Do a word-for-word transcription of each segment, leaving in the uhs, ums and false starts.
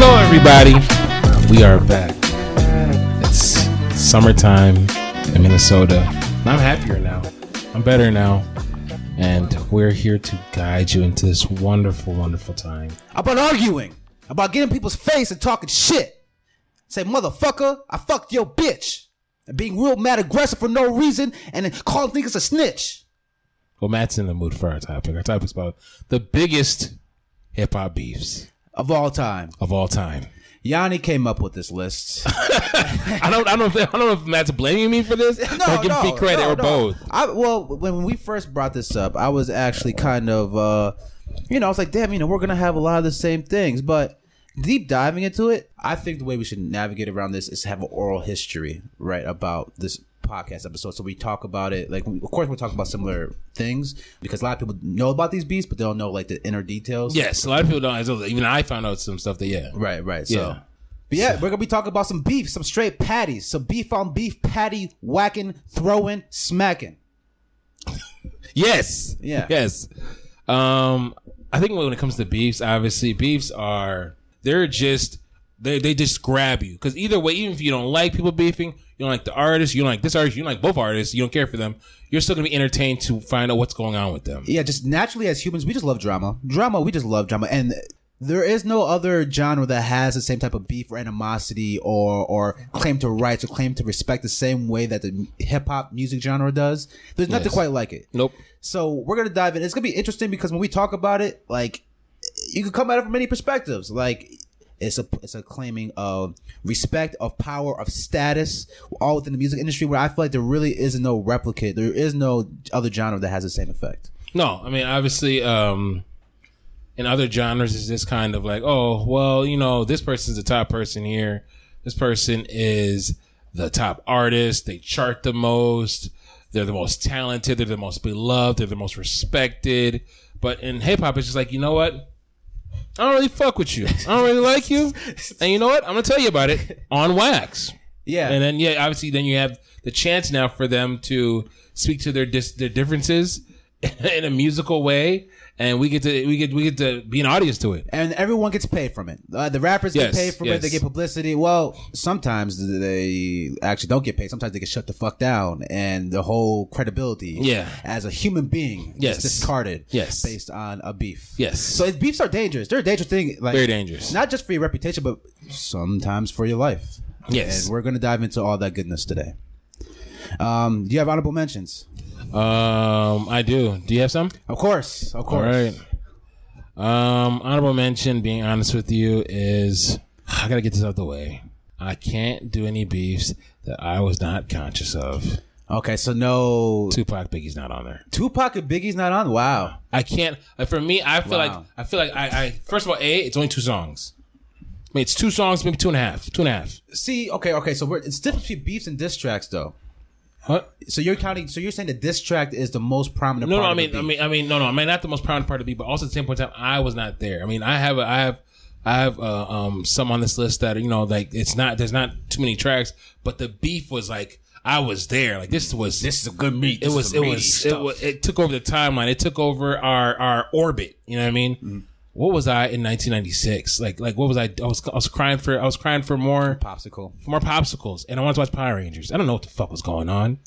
Hello, everybody. We are back. It's summertime in Minnesota. I'm happier now. I'm better now. And we're here to guide you into this wonderful, wonderful time. About arguing. About getting people's face and talking shit. Say, motherfucker, I fucked your bitch. And being real mad aggressive for no reason. And then calling niggas a snitch. Well, Matt's in the mood for our topic. Our topic's about the biggest hip-hop beefs. Of all time. Of all time. Yanni came up with this list. I don't I don't I don't know if Matt's blaming me for this. No, or give no, me credit no, or no. both. I, well, when we first brought this up, I was actually kind of uh, you know, I was like, damn, you know, we're going to have a lot of the same things, but deep diving into it, I think the way we should navigate around this is have an oral history, right, about this podcast episode. So we talk about it, like, of course we'll talk about similar things because a lot of people know about these beats, but they don't know like the inner details. Yes, a lot of people don't. Even I found out some stuff that yeah. Right, right. So, yeah. But yeah, so. We're gonna be talking about some beef, some straight patties, some beef on beef, patty whacking, throwing, smacking. Yes. Yeah. Yes. Um, I think when it comes to beefs, obviously beefs are they're just they they just grab you because either way, even if you don't like people beefing. You don't like the artist. You don't like this artist. You don't like both artists. You don't care for them. You're still going to be entertained to find out what's going on with them. Yeah, just naturally as humans, we just love drama. Drama, we just love drama. And there is no other genre that has the same type of beef or animosity or, or claim to rights or claim to respect the same way that the hip-hop music genre does. There's nothing yes. quite like it. Nope. So we're going to dive in. It's going to be interesting because when we talk about it, like, you can come at it from many perspectives. Like... It's a it's a claiming of respect, of power, of status, all within the music industry where I feel like there really is no replicate. There is no other genre that has the same effect. No, I mean, obviously, um, in other genres, it's just kind of like, oh, well, you know, this person's the top person here. This person is the top artist. They chart the most. They're the most talented. They're the most beloved. They're the most respected. But in hip-hop, it's just like, you know what? I don't really fuck with you. I don't really like you. And you know what? I'm going to tell you about it on wax. Yeah. And then, yeah, obviously, then you have the chance now for them to speak to their dis- their differences in a musical way. And we get to we get we get to be an audience to it, and everyone gets paid from it. Uh, the rappers yes, get paid from yes. it; they get publicity. Well, sometimes they actually don't get paid. Sometimes they get shut the fuck down, and the whole credibility, yeah. as a human being, yes. is discarded, yes. based on a beef. Yes. So beefs are dangerous. They're a dangerous thing. Like, very dangerous. Not just for your reputation, but sometimes for your life. Yes. And we're gonna dive into all that goodness today. Um, do you have honorable mentions? Um, I do. Do you have some? Of course, of course. All right. Um, honorable mention. Being honest with you is I gotta get this out of the way. I can't do any beefs that I was not conscious of. Okay, so no Tupac, Biggie's not on there. Tupac and Biggie's not on. Wow. I can't. Like, for me, I feel wow. like I feel like I, I. First of all, a it's only two songs. I mean, it's two songs, maybe two and a half, two and a half. See, okay, okay. So we're, it's different between beefs and diss tracks, though. What? So you're counting? So you're saying the diss track is the most prominent? No, part no. I mean, I mean, I mean, no, no. I mean, not the most prominent part of the beat, but also at the same point in time, I was not there. I mean, I have, a, I have, I have uh, um, some on this list that you know, like it's not. There's not too many tracks, but the beef was like I was there. Like this was this is a good meat. It was, it was, it was, it took over the timeline. It took over our our orbit. You know what I mean? Mm-hmm. What was I in nineteen ninety-six? Like, like what was I? I was, I was crying for, I was crying for more popsicle, for more popsicles, and I wanted to watch Power Rangers. I don't know what the fuck was going on.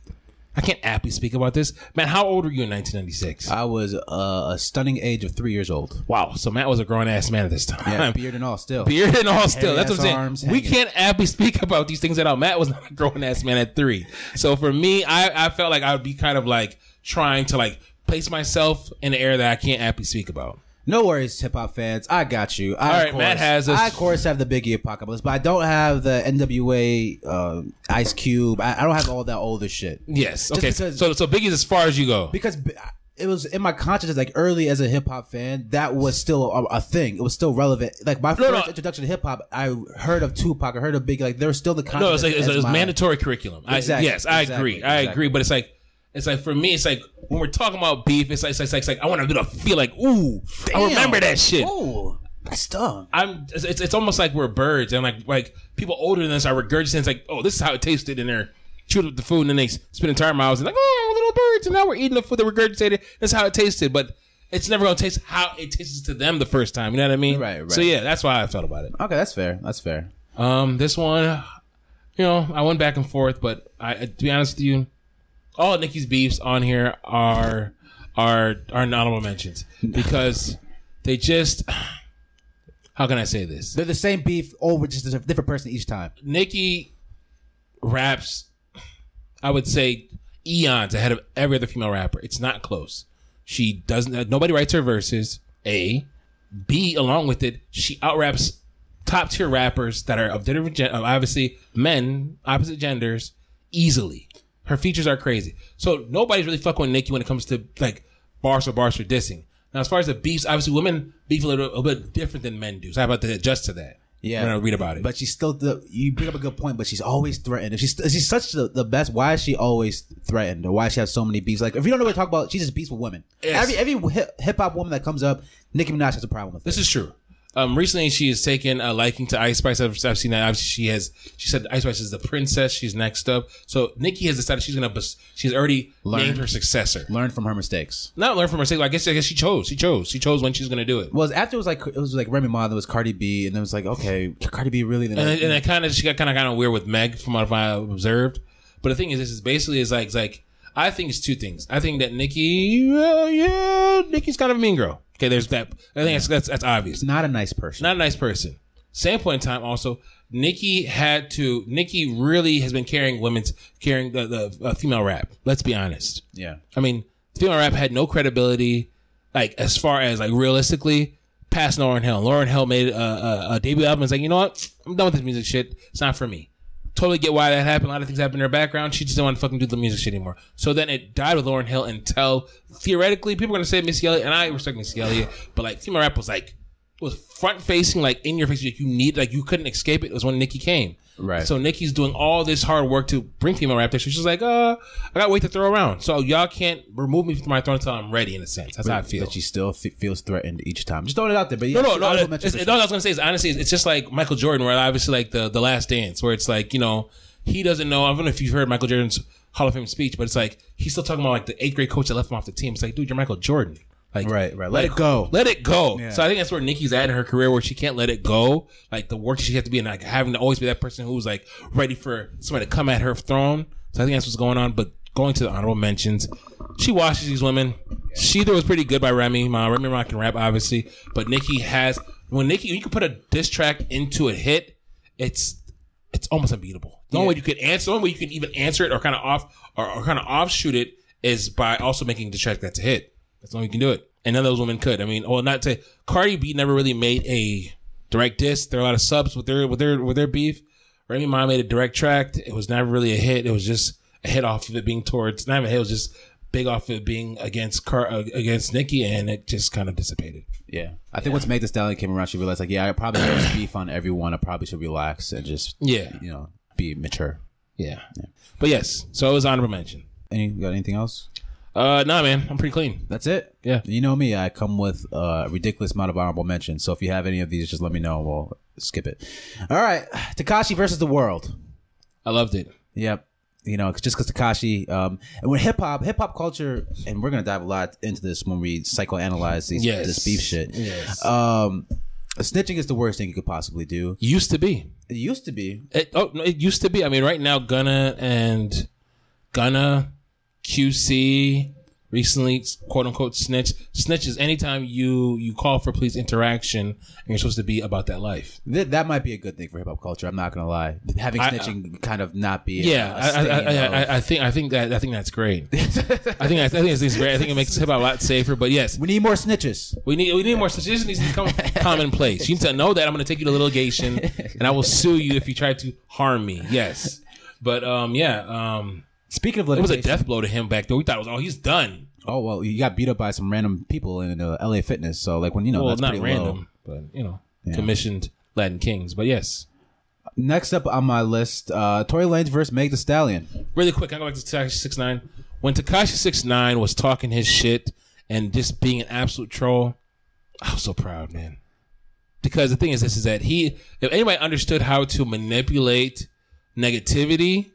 I can't aptly speak about this, man. How old were you in nineteen ninety-six? I was uh, a stunning age of three years old. Wow. So Matt was a grown ass man at this time. Yeah, beard and all, still beard and all, still. Hey, that's what I'm saying. Arms we hanging. Can't aptly speak about these things at all. Matt was not a grown ass man at three. So for me, I, I felt like I would be kind of like trying to like place myself in the area that I can't aptly speak about. No worries, hip-hop fans. I got you. I, All right, course, Matt has us. I, of course, have the Biggie apocalypse, but I don't have the N W A, uh, Ice Cube. I, I don't have all that older shit. Yes. Just okay. Because, so so Biggie's as far as you go. Because it was in my consciousness, like, early as a hip-hop fan, that was still a, a thing. It was still relevant. Like, my no, first no. introduction to hip-hop, I heard of Tupac. I heard of Biggie. Like, there was still the consciousness. No, it's like, it's, it was my, mandatory curriculum. Exactly. I, yes, I exactly, agree. Exactly. I agree, but it's like... It's like, for me, it's like, when we're talking about beef, it's like, it's like, it's like, it's like I want to feel like, ooh, damn, I remember that shit. Ooh, that's dumb. I'm, it's, it's almost like we're birds, and like, like people older than us are regurgitating. It's like, oh, this is how it tasted, and they're chewing up the food, and then they spend entire miles, and like, oh, little birds, and now we're eating the food that regurgitated. That's how it tasted, but it's never going to taste how it tastes to them the first time. You know what I mean? Right, right. So, yeah, that's why I felt about it. Okay, that's fair. That's fair. Um, this one, you know, I went back and forth, but I, to be honest with you, all of Nicki's beefs on here are are are honorable mentions because they just... How can I say this? They're the same beef over just a different person each time. Nicki raps, I would say, eons ahead of every other female rapper. It's not close. She doesn't... Nobody writes her verses, A. B, along with it, she out-raps top-tier rappers that are of different... Obviously, men, opposite genders, easily. Her features are crazy. So nobody's really fucking with Nicki when it comes to, like, bars for bars for dissing. Now, as far as the beefs, obviously women beef a little, a little bit different than men do. So I have to adjust to that. Yeah, when I read about it. But she's still the, you bring up a good point. But she's always threatened. If she's she's such the, the best. Why is she always threatened? Or why does she have so many beefs? Like if you don't know what to talk about, she just beefs with women. Yes. Every every hip hop woman that comes up, Nicki Minaj has a problem with. This it. Is true. Um, recently she has taken a liking to Ice Spice. I've, I've seen that. Obviously she has. She said Ice Spice is the princess. She's next up. So Nicki has decided she's gonna. She's already learned, named her successor. Learn from her mistakes. Not learn from her mistakes. Well, I guess. I guess she chose. She chose. She chose when she's gonna do it. Well, after it was like it was like Remy Ma. There was Cardi B, and then it was like okay, Cardi B really. And I, and I kind of she got kind of kind of weird with Meg from what I observed. But the thing is, this is basically is like it's like I think it's two things. I think that Nicki, uh, yeah, Nicki's kind of a mean girl. Okay, there's that. I think that's, that's that's obvious. Not a nice person. Not a nice person. Same point in time. Also, Nicki had to. Nicki really has been carrying women's carrying the, the uh, female rap. Let's be honest. Yeah. I mean, female rap had no credibility, like as far as like realistically, past Lauryn Hill. Lauryn Hill made a, a, a debut album. It's like you know what? I'm done with this music shit. It's not for me. Totally get why that happened. A lot of things happened in her background. She just didn't want to fucking do the music shit anymore. So then it died with Lauryn Hill until theoretically people are gonna say Missy Elliott, and I respect Missy Elliott, but like female rap was like was front facing, like in your face. Like you need, like you couldn't escape it. It was when Nicki came. Right. So Nicki's doing all this hard work to bring female rap there. So she's like, uh, I got weight to throw around. So y'all can't remove me from my throne until I'm ready. In a sense, that's but, how I feel. But she still f- feels threatened each time. Just throwing it out there. But yeah, no, no, no. That, it's, it's, all I was gonna say is honestly, it's just like Michael Jordan, where obviously like the the Last Dance, where it's like you know he doesn't know. I don't know if you've heard Michael Jordan's Hall of Fame speech, but it's like he's still talking about like the eighth grade coach that left him off the team. It's like, dude, you're Michael Jordan. Like, right, right. Let, let it go. Let it go. Yeah. So I think that's where Nicki's at in her career, where she can't let it go. Like the work she has to be in, like having to always be that person who's like ready for somebody to come at her throne. So I think that's what's going on. But going to the honorable mentions, she washes these women. She there was pretty good by Remy Ma. Remy Ma can rap, obviously, but Nicki has when Nicki you can put a diss track into a hit, it's it's almost unbeatable. The yeah. only way you could answer, the only way you can even answer it or kind of off or, or kind of offshoot it is by also making the track that's a hit. That's the only way you can do it. And none of those women could. I mean, well, not to Cardi B never really made a direct diss. There are a lot of subs with their with their with their beef. Remy Ma made a direct track. It was never really a hit. It was just a hit off of it being towards. Not even a hit. It was just big off of it being against Car against Nicki, and it just kind of dissipated. Yeah, I think yeah. once Meg Thee Stallion came around, she realized like, yeah, I probably have beef on everyone. I probably should relax and just yeah. you know, be mature. Yeah, yeah. But yes, so it was honorable mention. Any got anything else? Uh, nah, man. I'm pretty clean. That's it? Yeah. You know me. I come with uh, a ridiculous amount of honorable mentions. So if you have any of these, just let me know. We'll skip it. All right. Tekashi versus the World. I loved it. Yep. You know, just because Tekashi... Um, and when hip-hop, hip-hop culture... And we're going to dive a lot into this when we psychoanalyze these, yes. this beef shit. Yes. Um, snitching is the worst thing you could possibly do. Used to be. It used to be. It, oh, no, it used to be. I mean, right now, Gunna and... Gunna... Q C recently, quote unquote, snitch. Snitch is anytime you, you call for police interaction and you're supposed to be about that life. Th- that might be a good thing for hip hop culture. I'm not gonna lie. Having snitching I, kind of not be. Yeah, a, a I, I, I, I, I think I think that I think that's great. I think I, I think it's, it's great. I think it makes hip hop a lot safer. But yes, we need more snitches. We need we need more snitches. This needs to become commonplace. You need to know that I'm gonna take you to litigation and I will sue you if you try to harm me. Yes, but um yeah um. Speaking of litigation, it was a death blow to him back there. We thought it was, oh, he's done. Oh, well, he got beat up by some random people in uh, L A Fitness. So, like, when, you know, well, that's not random, low. But, you know, yeah. commissioned Latin Kings. But, yes. Next up on my list, uh, Tory Lanez versus Meg Thee Stallion. Really quick, I go back to Tekashi six nine. When Tekashi six nine was talking his shit and just being an absolute troll, I was so proud, man. Because the thing is, this is that he, if anybody understood how to manipulate negativity,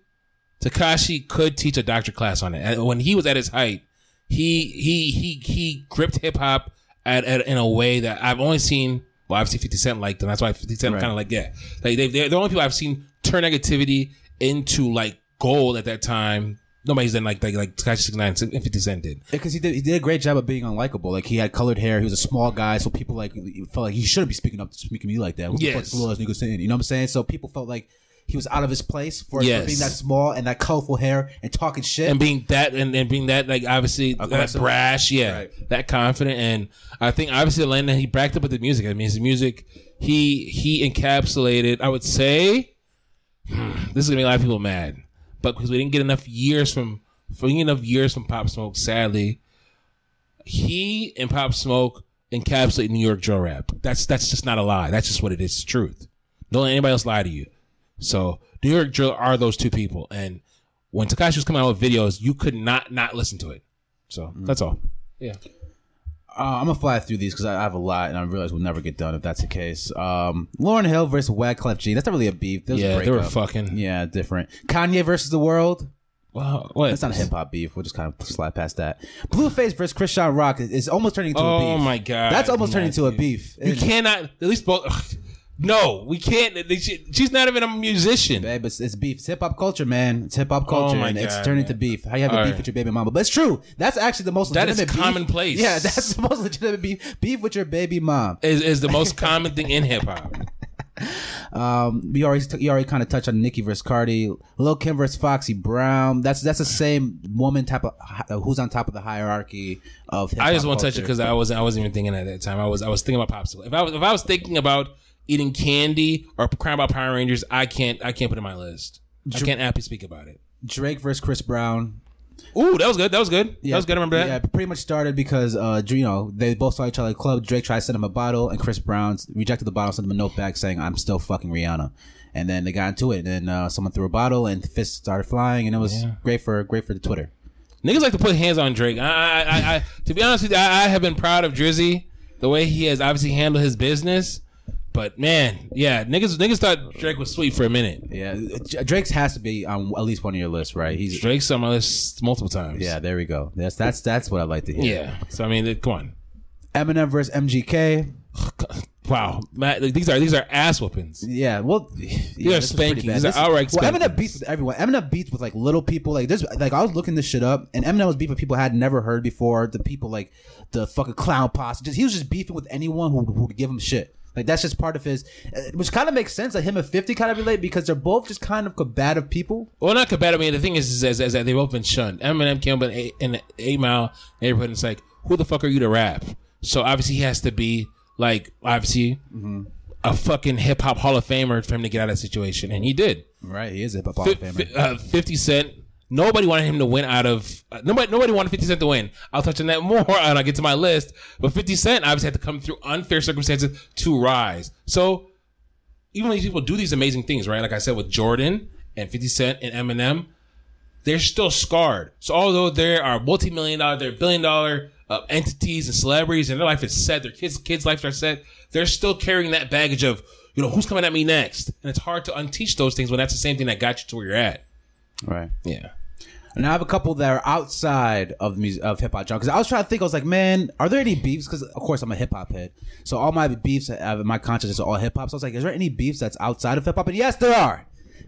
Tekashi could teach a doctor class on it. When he was at his height, he he he he gripped hip hop at, at in a way that I've only seen. Well, I've seen fifty Cent like them. That's why fifty Cent right. kind of like yeah, like they they're the only people I've seen turn negativity into like gold at that time. Nobody's done like like like Tekashi six nine and fifty Cent did because he did he did a great job of being unlikable. Like he had colored hair, he was a small guy, so people like felt like he shouldn't be speaking up, speaking to me like that. What yes. the fuck is this nigga saying? You know what I'm saying? So people felt like he was out of his place for, yes. for being that small and that colorful hair and talking shit and being that and, and being that like obviously that brash, yeah, right. that confident. And I think obviously the land that he backed up with the music. I mean, his music he he encapsulated. I would say this is gonna make a lot of people mad. But because we didn't get enough years from, we didn't get enough years from Pop Smoke, sadly, he and Pop Smoke encapsulate New York drill rap. That's that's just not a lie. That's just what it is. It's the truth. Don't let anybody else lie to you. So New York drill are those two people. And when Tekashi was coming out with videos, you could not not listen to it. So mm. that's all. Yeah. Uh, I'm going to fly through these because I have a lot and I realize we'll never get done if that's the case. Um, Lauryn Hill versus Wyclef Clef Jean. That's not really a beef. That was yeah, a breakup. They were fucking. Yeah, different. Kanye versus The World. Wow. What? That's not a hip hop beef. We'll just kind of slide past that. Blueface versus Christian Rock is, is almost turning into oh a beef. Oh my God. That's almost turning into a beef. You cannot, at least both. Ugh. No, we can't. She, she's not even a musician. Babe, it's, it's beef. It's hip hop culture, man. It's hip hop culture, oh my and God, it's turning man. to beef. How you have All a beef right. with your baby mama? But it's true. That's actually the most legitimate beef. That is commonplace. Beef. Yeah, that's the most legitimate beef. Beef with your baby mom is is the most common thing in hip hop. Um, you already you already kind of touched on Nicki versus Cardi, Lil Kim versus Foxy Brown. That's that's the same woman type of uh, who's on top of the hierarchy of hip hop. I just want to touch it because I was I wasn't even thinking at that time. I was I was thinking about Popsicle. If I was if I was thinking about eating candy or crying about Power Rangers, I can't. I can't put it in my list. I can't aptly speak about it. Drake versus Chris Brown. Ooh, that was good. That was good. Yeah, that was good. I remember that. Yeah, it pretty much started because uh, you know they both saw each other at a club. Drake tried to send him a bottle, and Chris Brown rejected the bottle, sent him a note back saying, "I'm still fucking Rihanna." And then they got into it, and then uh, someone threw a bottle, and fists started flying, and it was yeah. great for great for the Twitter. Niggas like to put hands on Drake. I, I, I, I to be honest with you, I, I have been proud of Drizzy the way he has obviously handled his business. But man, yeah, niggas niggas thought Drake was sweet for a minute. Yeah, Drake's has to be on at least one of your lists, right? He's Drake's on my list multiple times. Yeah, there we go. That's that's that's what I like to hear. Yeah. So I mean, come on. Eminem versus M G K. Wow, Matt, these are these are ass whoopings. Yeah, well, yeah, these are spanking. These are outright spanking. Well, Eminem beats with everyone. Eminem beats with like little people. Like this, like I was looking this shit up, and Eminem was beefing with people I had never heard before. The people like the fucking clown posse. Just, he was just beefing with anyone who who would give him shit. Like, that's just part of his, which kind of makes sense. Like, him and fifty kind of relate because they're both just kind of combative people. Well, not combative. I mean, the thing is, is, is, is that they've both been shunned. Eminem came up in the eight mile neighborhood and it's like, who the fuck are you to rap? So, obviously, he has to be, like, obviously, mm-hmm. a fucking hip hop Hall of Famer for him to get out of that situation. And he did. Right. He is a hip hop Hall of Famer. F- uh, fifty Cent. Nobody wanted him to win out of uh, nobody. Nobody wanted fifty Cent to win. I'll touch on that more when I get to my list. But fifty Cent obviously had to come through unfair circumstances to rise. So even when these people do these amazing things, right? Like I said, with Jordan and fifty Cent and Eminem, they're still scarred. So although they are multi-million dollar, they're billion dollar uh, entities and celebrities, and their life is set, their kids' kids' lives are set, they're still carrying that baggage of you know who's coming at me next, and it's hard to unteach those things when that's the same thing that got you to where you're at. Right. Yeah. And I have a couple that are outside of music, of hip hop genre because I was trying to think. I was like, man, are there any beefs? Because of course I'm a hip hop head, so all my beefs, my consciousness, are all hip hop. So I was like, is there any beefs that's outside of hip hop? And yes, there are.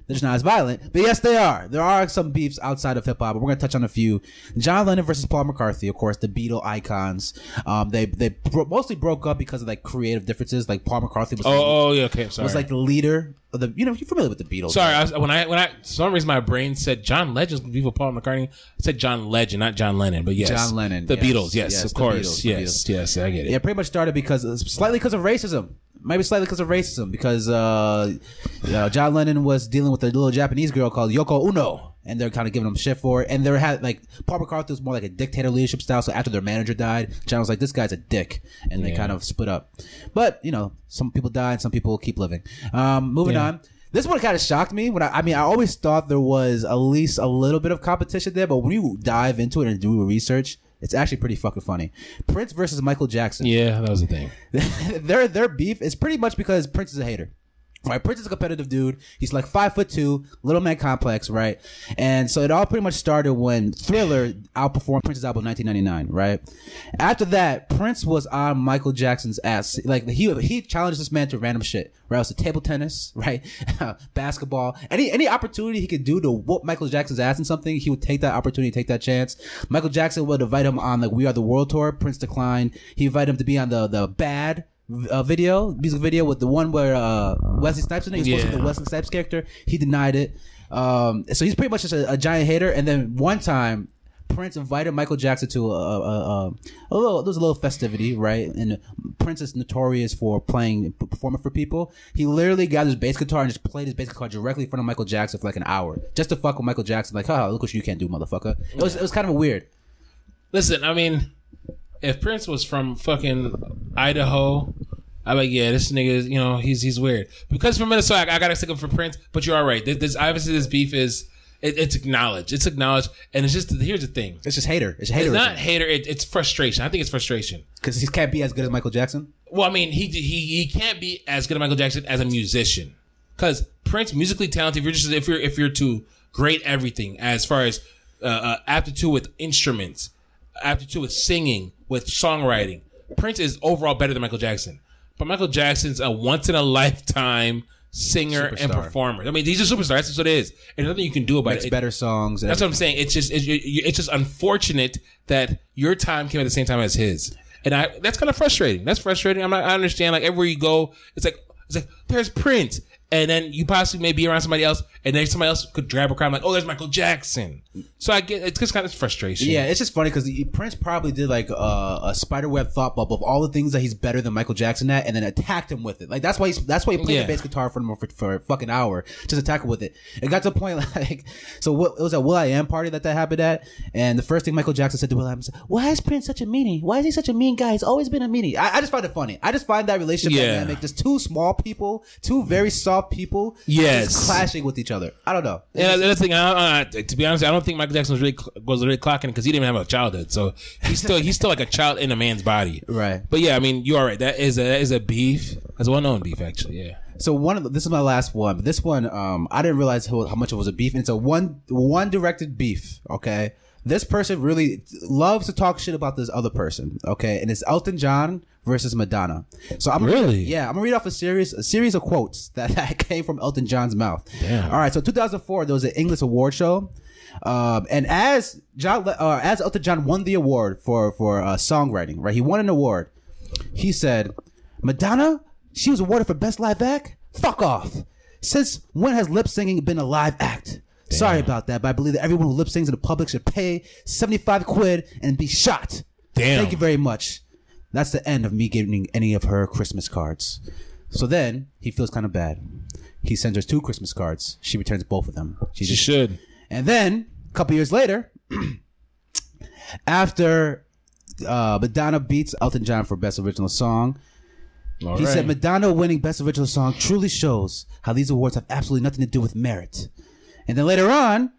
They're just not as violent, but yes, they are. There are some beefs outside of hip hop, but we're gonna touch on a few. John Lennon versus Paul McCartney, of course, the Beatle icons. Um, they they bro- mostly broke up because of like creative differences. Like Paul McCartney was, oh, like, oh yeah, okay, I'm sorry. was like the leader of the. You know, you're familiar with the Beatles. Sorry, I was, when I when I for some reason my brain said John Legend's beef with Paul McCartney. I said John Legend, not John Lennon, but yes, John Lennon, the yes, Beatles, yes, yes of course, Beatles, yes, yes, I get it. Yeah, pretty much started because slightly because of racism. Maybe slightly because of racism, because uh, you know, John Lennon was dealing with a little Japanese girl called Yoko Ono, and they're kind of giving him shit for it. And they had like Paul McCartney was more like a dictator leadership style. So after their manager died, John was like, "This guy's a dick," and yeah. they kind of split up. But you know, some people die, and some people keep living. Um, moving yeah. on. This one kind of shocked me. When I, I mean, I always thought there was at least a little bit of competition there, but when you dive into it and do research, it's actually pretty fucking funny. Prince versus Michael Jackson. Yeah, that was the thing. their their beef is pretty much because Prince is a hater. Right, Prince is a competitive dude. He's like five foot two, little man complex, right? And so it all pretty much started when Thriller outperformed Prince's album nineteen ninety-nine, right? After that, Prince was on Michael Jackson's ass. Like he he challenged this man to random shit, right? It was to table tennis, right? Basketball, any any opportunity he could do to whoop Michael Jackson's ass in something, he would take that opportunity, take that chance. Michael Jackson would invite him on like We Are the World tour. Prince declined. He invited him to be on the the Bad. A video, music video with the one where uh, Wesley Snipes in it. He was yeah. supposed to be the Wesley Snipes character. He denied it. Um, so he's pretty much just a, a giant hater. And then one time, Prince invited Michael Jackson to a, a, a, a little, there was a little festivity, right? And Prince is notorious for playing, performing for people. He literally got his bass guitar and just played his bass guitar directly in front of Michael Jackson for like an hour, just to fuck with Michael Jackson. Like, oh, look what you can't do, motherfucker. It was, yeah. it was kind of weird. Listen, I mean, if Prince was from fucking Idaho, I'm like, yeah, this nigga is, you know, he's he's weird. Because from Minnesota, I, I gotta stick up for Prince. But you are right. This, this obviously this beef is it, it's acknowledged. It's acknowledged, and it's just here's the thing. It's just hater. It's hater. It's not hater. It, it's frustration. I think it's frustration because he can't be as good as Michael Jackson. Well, I mean, he he he can't be as good as Michael Jackson as a musician because Prince musically talented. If you're just if you're if you're to grade everything as far as uh, uh, aptitude with instruments, aptitude with singing, with songwriting, Prince is overall better than Michael Jackson. But Michael Jackson's a once in a lifetime singer superstar and performer. I mean, he's a superstar. That's what it is. And nothing you can do about Makes it. It's better songs. That's everything. What I'm saying. It's just it's, it's just unfortunate that your time came at the same time as his. And I that's kind of frustrating. That's frustrating. I'm not, I understand. Like everywhere you go, it's like it's like there's Prince. And then you possibly may be around somebody else, and then somebody else could grab a crime like, "Oh, there's Michael Jackson." So I get it's just kind of frustration. Yeah, it's just funny because Prince probably did like a, a spiderweb thought bubble of all the things that he's better than Michael Jackson at, and then attacked him with it. Like that's why he's, that's why he played yeah. the bass guitar for him for, for a fucking hour, just attack him with it. It got to a point like so what, it was a Will.i.am party that that happened at, and the first thing Michael Jackson said to Will.i.am was, "Why is Prince such a meanie? Why is he such a mean guy? He's always been a meanie." I, I just find it funny. I just find that relationship yeah. dynamic, just two small people, two very soft people yes. just clashing with each other. I don't know. It's yeah, just- the thing, I don't, uh, to be honest, I don't think Michael Jackson was really was really clocking because he didn't even have a childhood. So he's still he's still like a child in a man's body. Right. But yeah, I mean, you are right. That is a, that is a beef. That's a well-known beef, actually. Yeah. So one of the, this is my last one. But this one, um, I didn't realize how, how much it was a beef. It's a one one directed beef. Okay. This person really loves to talk shit about this other person. Okay, and it's Elton John versus Madonna. So I'm really, gonna, yeah, I'm gonna read off a series, a series of quotes that, that came from Elton John's mouth. Damn. All right, so two thousand four, there was an English award show, um, and as John, uh, as Elton John won the award for for uh, songwriting, right? He won an award. He said, "Madonna, she was awarded for best live act. Fuck off. Since when has lip singing been a live act? Damn. Sorry about that, but I believe that everyone who lip sings in the public should pay seventy-five quid and be shot. Damn. Thank you very much. That's the end of me getting any of her Christmas cards." So then he feels kind of bad. He sends her two Christmas cards. She returns both of them. She, she just, should. And then a couple years later, after uh, Madonna beats Elton John for Best Original Song, All he right. said, "Madonna winning Best Original Song truly shows how these awards have absolutely nothing to do with merit." And then later on,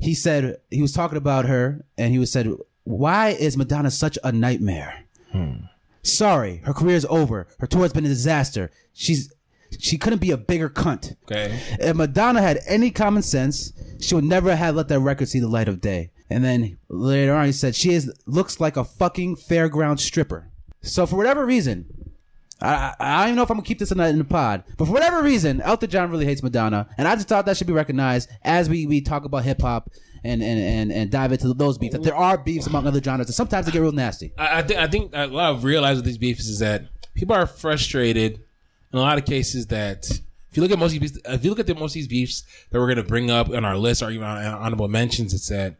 he said, he was talking about her, and he was said, "Why is Madonna such a nightmare? Hmm. Sorry, her career is over. Her tour has been a disaster. She's she couldn't be a bigger cunt. Okay. If Madonna had any common sense, she would never have let that record see the light of day." And then later on, he said, "She is looks like a fucking fairground stripper." So for whatever reason, I, I don't even know if I'm going to keep this in the, in the pod. But for whatever reason, Elton John really hates Madonna. And I just thought that should be recognized as we, we talk about hip-hop and, and, and, and dive into those beefs. That there are beefs among other genres. And sometimes they get real nasty. I, I, th- I think a lot of realize with these beefs is that people are frustrated in a lot of cases that if you look at most of these beefs, if you look at the most of these beefs that we're going to bring up on our list or even on honorable mentions, it's that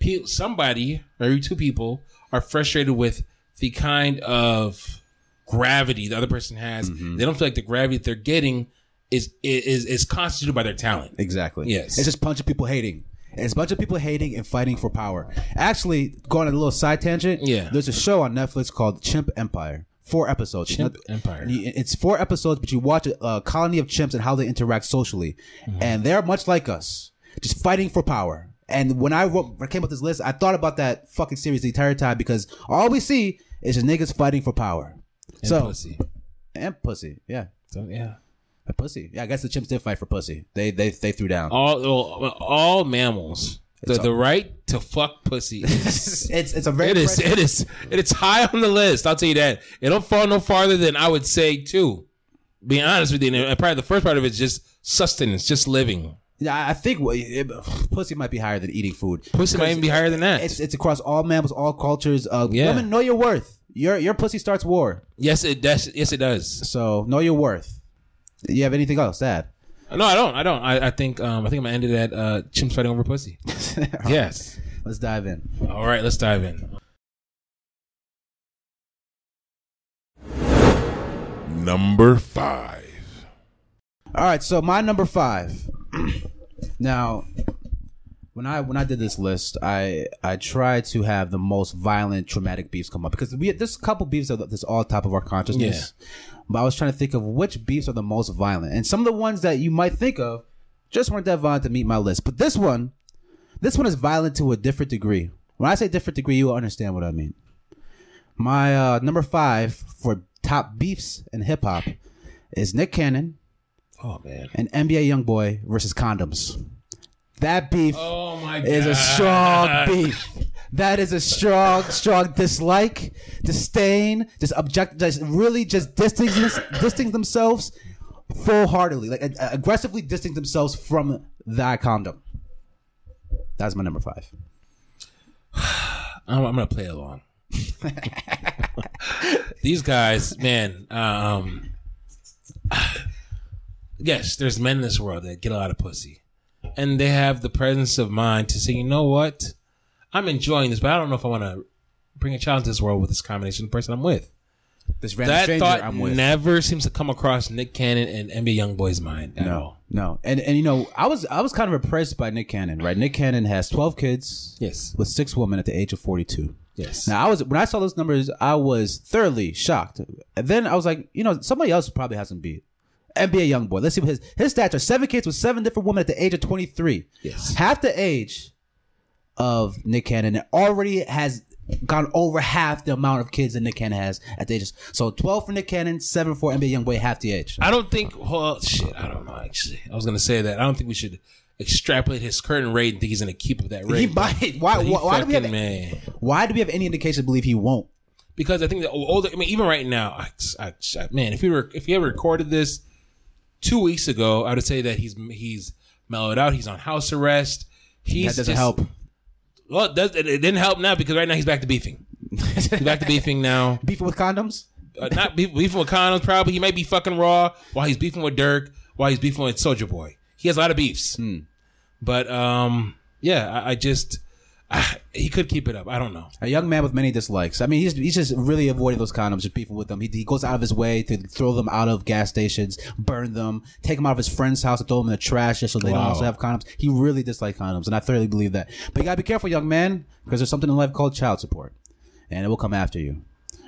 people, somebody, maybe two people, are frustrated with the kind of gravity the other person has. Mm-hmm. They don't feel like the gravity they're getting is is is constituted by their talent. Exactly. Yes. It's just a bunch of people hating. It's a bunch of people hating and fighting for power. Actually, going on a little side tangent. Yeah. There's a show on Netflix called Chimp Empire. Four episodes. Chimp it's not, Empire. It's four episodes, but you watch a, a colony of chimps and how they interact socially, mm-hmm. and they're much like us, just fighting for power. And when I, wrote, when I came up with this list, I thought about that fucking series the entire time because all we see is just niggas fighting for power. And so, pussy. And pussy, yeah. So, yeah. A pussy. Yeah, I guess the chimps did fight for pussy. They they they threw down. All all mammals. The, the right to fuck pussy. Is, it's it's a very it is it is it's high on the list. I'll tell you that. It don't fall no farther than I would say two. Being honest with you, and probably the first part of it is just sustenance, just living. Yeah, I think it, pussy might be higher than eating food. Pussy might even be higher than that. It's it's across all mammals, all cultures. Uh, yeah. Women, know your worth. Your your pussy starts war. Yes, it does. Yes, it does. So know your worth. You have anything else to add? No, I don't. I don't. I, I think um, I think I'm gonna end it at uh, chimps fighting over pussy. Yes. Right. Let's dive in. All right, let's dive in. Number five. All right, so my number five. Now, when I when I did this list, I I tried to have the most violent, traumatic beefs come up because we there's a couple beefs that's all top of our consciousness. Yeah. But I was trying to think of which beefs are the most violent. And some of the ones that you might think of just weren't that violent to meet my list. But this one, this one is violent to a different degree. When I say different degree, you'll understand what I mean. My uh, number five for top beefs in hip-hop is Nick Cannon oh, man. and N B A Youngboy versus Condoms. That beef oh my God. is a strong beef. That is a strong, strong dislike, disdain, just object, just really just distancing themselves full-heartedly, like ag- aggressively distancing themselves from that condom. That's my number five. I'm, I'm gonna play along. These guys, man. Um, yes, there's men in this world that get a lot of pussy. And they have the presence of mind to say, you know what? I'm enjoying this, but I don't know if I want to bring a child into this world with this combination of the person I'm with. This random that stranger thought I'm with never seems to come across Nick Cannon and N B A Youngboy's mind at no, all. No, and and you know, I was I was kind of impressed by Nick Cannon, right? Nick Cannon has twelve kids, yes, with six women at the age of forty-two. Yes. Now I was when I saw those numbers, I was thoroughly shocked. And then I was like, you know, somebody else probably hasn't beat. N B A Youngboy. Let's see what his his stats are. Seven kids with seven different women at the age of twenty-three. Yes. Half the age of Nick Cannon and already has gone over half the amount of kids that Nick Cannon has at the age of, so twelve for Nick Cannon, seven for N B A Youngboy, half the age. I don't think well shit, I don't know actually. I was gonna say that. I don't think we should extrapolate his current rate and think he's gonna keep with that rate. He might. Why he why, why do we have man. Why do we have any indication to believe he won't? Because I think the older I mean even right now, I, I, I, man, if we were if he ever recorded this two weeks ago, I would say that he's he's mellowed out. He's on house arrest. He's that doesn't just, help. Well, it, does, it didn't help now because right now he's back to beefing. He's back to beefing now. Beefing with condoms? Uh, not beef, beefing with condoms, probably. He might be fucking Raw while he's beefing with Dirk, while he's beefing with Soulja Boy. He has a lot of beefs. Hmm. But, um, yeah, I, I just... I, he could keep it up. I don't know. A young man with many dislikes. I mean, he's he's just really avoiding those condoms, just beefing with them. He, he goes out of his way to throw them out of gas stations, burn them, take them out of his friend's house and throw them in the trash just so they wow. don't also have condoms. He really dislikes condoms, and I thoroughly believe that. But you got to be careful, young man, because there's something in life called child support, and it will come after you.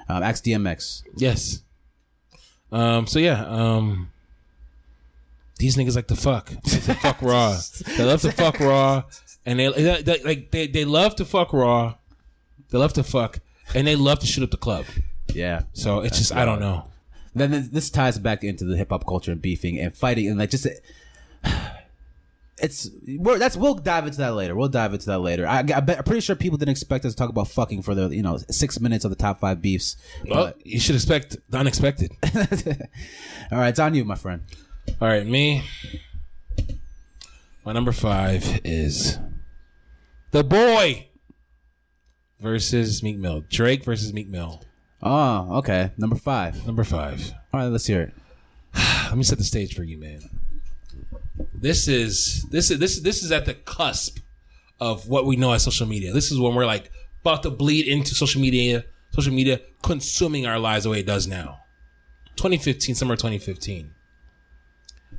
Um, ask D M X. Yes. Um. So, yeah. Um. These niggas like to fuck. They fuck Raw. They love to fuck Raw. And they, they, they like they, they love to fuck raw, they love to fuck, and they love to shoot up the club. Yeah. So it's just right. I don't know. Then this ties back into the hip hop culture and beefing and fighting and like just it's we're, that's we'll dive into that later. We'll dive into that later. I, I bet, I'm pretty sure people didn't expect us to talk about fucking for the you know six minutes of the top five beefs. Well, but, you should expect the unexpected. All right, it's on you, my friend. All right, me. My number five is. The Boy versus Meek Mill. Drake versus Meek Mill. Oh, okay. Number five. Number five. All right, let's hear it. Let me set the stage for you, man. This is this is this is this is at the cusp of what we know as social media. This is when we're like about to bleed into social media, social media consuming our lives the way it does now. twenty fifteen, summer twenty fifteen.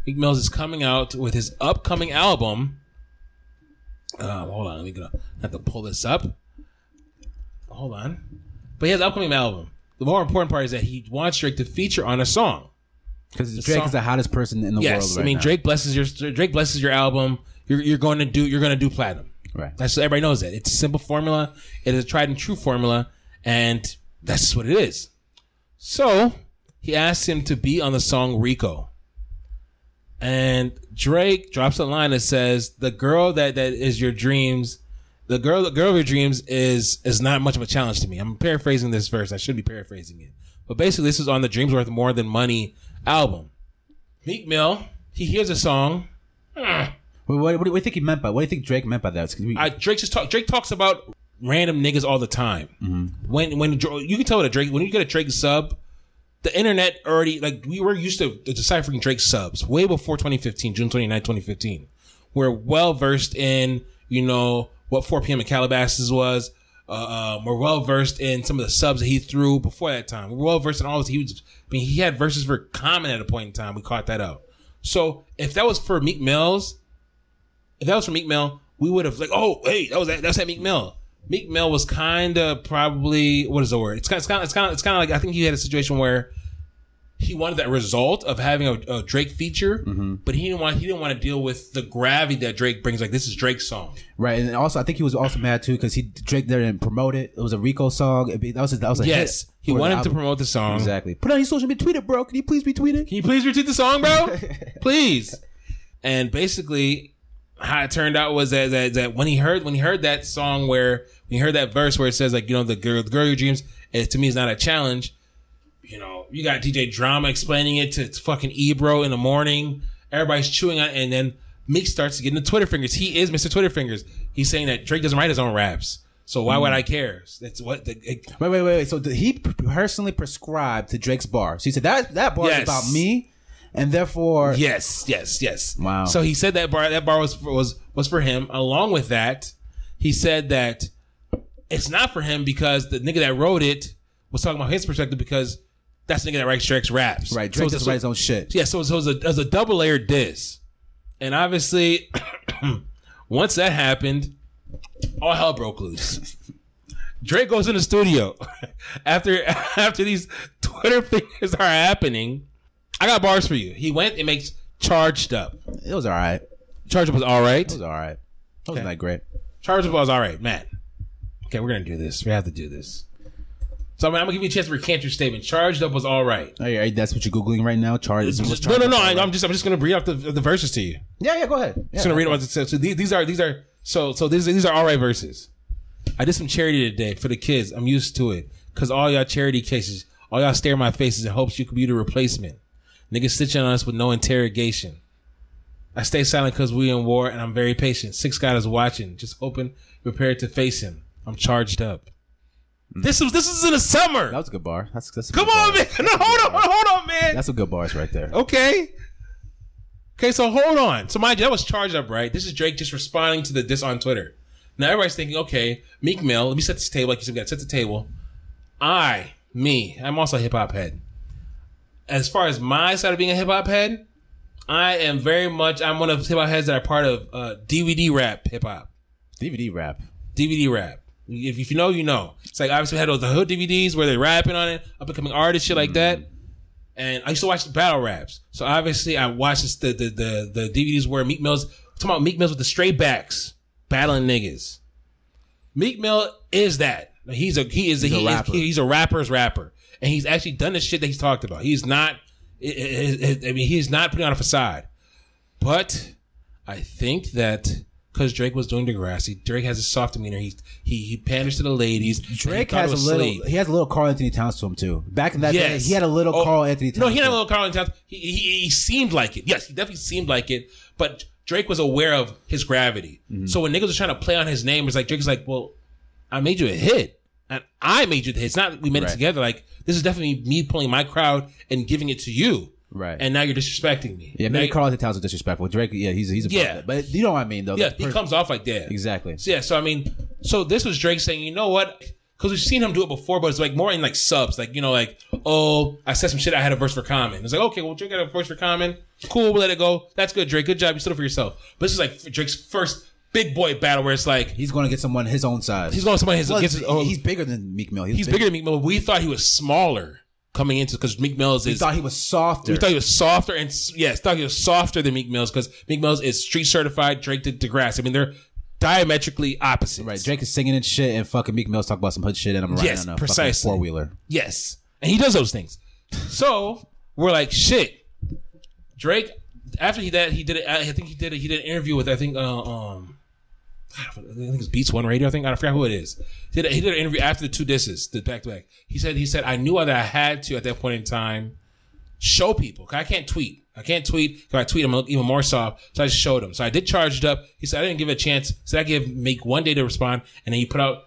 Meek Mill is coming out with his upcoming album. Uh, hold on, let me gonna have to pull this up. Hold on, but he has an upcoming album. The more important part is that he wants Drake to feature on a song because Drake song, is the hottest person in the yes, world. Yes, right I mean now. Drake blesses your Drake blesses your album. You're you're going to do you're going to do platinum. Right, that's everybody knows that. It's a simple formula. It is a tried and true formula, and that's what it is. So he asks him to be on the song Rico. And Drake drops a line that says, the girl that, that is your dreams, the girl, the girl of your dreams is, is not much of a challenge to me. I'm paraphrasing this verse. I should be paraphrasing it. But basically, this is on the Dreams Worth More Than Money album. Meek Mill, he hears a song. What, what, what do you think he meant by? What do you think Drake meant by that? We... I, Drake just talk, Drake talks about random niggas all the time. Mm-hmm. When when you can tell that Drake, when you get a Drake sub, the internet already, like, we were used to deciphering Drake subs way before twenty fifteen, June twenty-ninth, twenty fifteen. We're well versed in, you know, what four p.m. in Calabasas was. Uh, um, we're well versed in some of the subs that he threw before that time. We're well versed in all this. He was, I mean, he had verses for Common at a point in time. We caught that out. So if that was for Meek Mill's, if that was for Meek Mill, we would have like, oh, hey, that was that, that's that Meek Mill. Meek Mill was kind of probably, what is the word? It's kind, it's kind, it's kind of, it's kind of like, I think he had a situation where he wanted that result of having a, a Drake feature, mm-hmm. but he didn't want he didn't want to deal with the gravity that Drake brings. Like, this is Drake's song, right? And also, I think he was also mad too because he Drake didn't promote it. It was a Rico song. It be, that was a, that was a yes. Hit he wanted to promote the song exactly. Put on your social media, tweet it, bro. Can you please retweet it? Can you please retweet the song, bro? Please. And basically, how it turned out was that, that that when he heard when he heard that song where when he heard that verse where it says like, you know, the girl the girl your dreams is to me is not a challenge. You know, you got D J Drama explaining it to fucking Ebro in the morning. Everybody's chewing on it, and then Meek starts getting the Twitter fingers. He is Mister Twitter fingers. He's saying that Drake doesn't write his own raps, so why mm. would I care? That's what. The, it, wait, wait, wait, wait. So did he personally prescribed to Drake's bar? So he said that that bar yes. is about me, and therefore yes, yes, yes. Wow. So he said that bar that bar was was was for him. Along with that, he said that it's not for him because the nigga that wrote it was talking about his perspective because. That's the nigga that writes Drake's raps. Right, Drake so, just so, writes his own shit. Yeah, so, so it, was a, it was a double-layered diss. And obviously, once that happened, all hell broke loose. Drake goes in the studio. after after these Twitter fingers are happening, I got bars for you. He went and makes Charged Up. It was all right. Charged Up was all right. It was all right. It wasn't okay. that great. Charged Up was all right, man. Okay, we're going to do this. We have to do this. So I mean, I'm gonna give you a chance to recant your statement. Charged Up was all right. Oh, yeah, that's what you're googling right now. Charged. Just, no, no, no. I, I'm just, I'm just gonna read off the, the verses to you. Yeah, yeah. Go ahead. Yeah, just gonna read off. So, so these, these are, these are. So, so these, these are all right verses. I did some charity today for the kids. I'm used to it because all y'all charity cases, all y'all stare in my faces and hopes you could be the replacement. Niggas stitching on us with no interrogation. I stay silent because we in war and I'm very patient. Six God is watching, just hoping prepared to face him. I'm charged up. This was this is in the summer. That was a good bar. That's, that's a Come good on, bar. man. No, hold on, hold on, man. That's a good bars right there. Okay. Okay, so hold on. So mind you, that was Charged Up, right? This is Drake just responding to the diss on Twitter. Now everybody's thinking, okay, Meek Mill, let me set this table. Like you said, we got to set the table. I, me, I'm also a hip hop head. As far as my side of being a hip hop head, I am very much. I'm one of hip hop heads that are part of uh, D V D rap hip hop. D V D rap. D V D rap. If, if you know, you know. It's like, obviously, we had those the hood D V Ds where they're rapping on it, up-and-coming artists, shit like that. And I used to watch the battle raps. So, obviously, I watched this, the, the the the D V Ds where Meek Mill's... Talking about Meek Mill's with the straight backs, battling niggas. Meek Mill is that. He's a, he is, he's he a rapper. Is, he, he's a rapper's rapper. And he's actually done the shit that he's talked about. He's not... It, it, it, I mean, he's not putting on a facade. But I think that... Because Drake was doing Degrassi. Drake has a soft demeanor. He he he panders to the ladies. Drake has a little. Slave. He has a little Carl Anthony Towns to him too. Back in that yes. day, he had a little oh, Carl Anthony Towns. No, he had a little Carl Anthony Towns. He, he he seemed like it. Yes, he definitely seemed like it. But Drake was aware of his gravity. Mm-hmm. So when niggas are trying to play on his name, it's like Drake's like, well, I made you a hit, and I made you the hit. It's not we made right. it together. Like this is definitely me pulling my crowd and giving it to you. Right, and now you're disrespecting me. Yeah, maybe Carlton Towns is disrespectful. Drake, yeah, he's he's about yeah. that. But you know what I mean, though. Yeah, he comes off like that. Exactly. So, yeah, so I mean, so this was Drake saying, you know what? Because we've seen him do it before, but it's like more in like subs, like you know, like oh, I said some shit. I had a verse for Common. It's like okay, well, Drake had a verse for Common. Cool, we'll let it go. That's good, Drake. Good job. You stood up for yourself. But this is like Drake's first big boy battle where it's like he's going to get someone his own size. He's going to someone his. Well, his own. He's bigger than Meek Mill. He's, he's bigger than Meek Mill. We thought he was smaller. Coming into because Meek Mill is, we thought he was softer. We thought he was softer, and yes, thought he was softer than Meek Mill's because Meek Mill's is street certified. Drake did Degrassi. I mean, they're diametrically opposite. Right? Drake is singing and shit, and fucking Meek Mill's talking about some hood shit, and I'm riding yes, on a precisely. fucking four wheeler. Yes, and he does those things. So we're like, shit. Drake after he that he did it. I think he did it. He did an interview with I think uh, um, I think it's Beats One Radio. I think I forgot who it is. He did, he did an interview after the two disses, the back to back. He said he said I knew that I had to at that point in time show people. Cause I can't tweet. I can't tweet. If I tweet, I'm even more soft. So I just showed him. So I did charge it up. He said I didn't give it a chance. So I gave Meek one day to respond, and then he put out.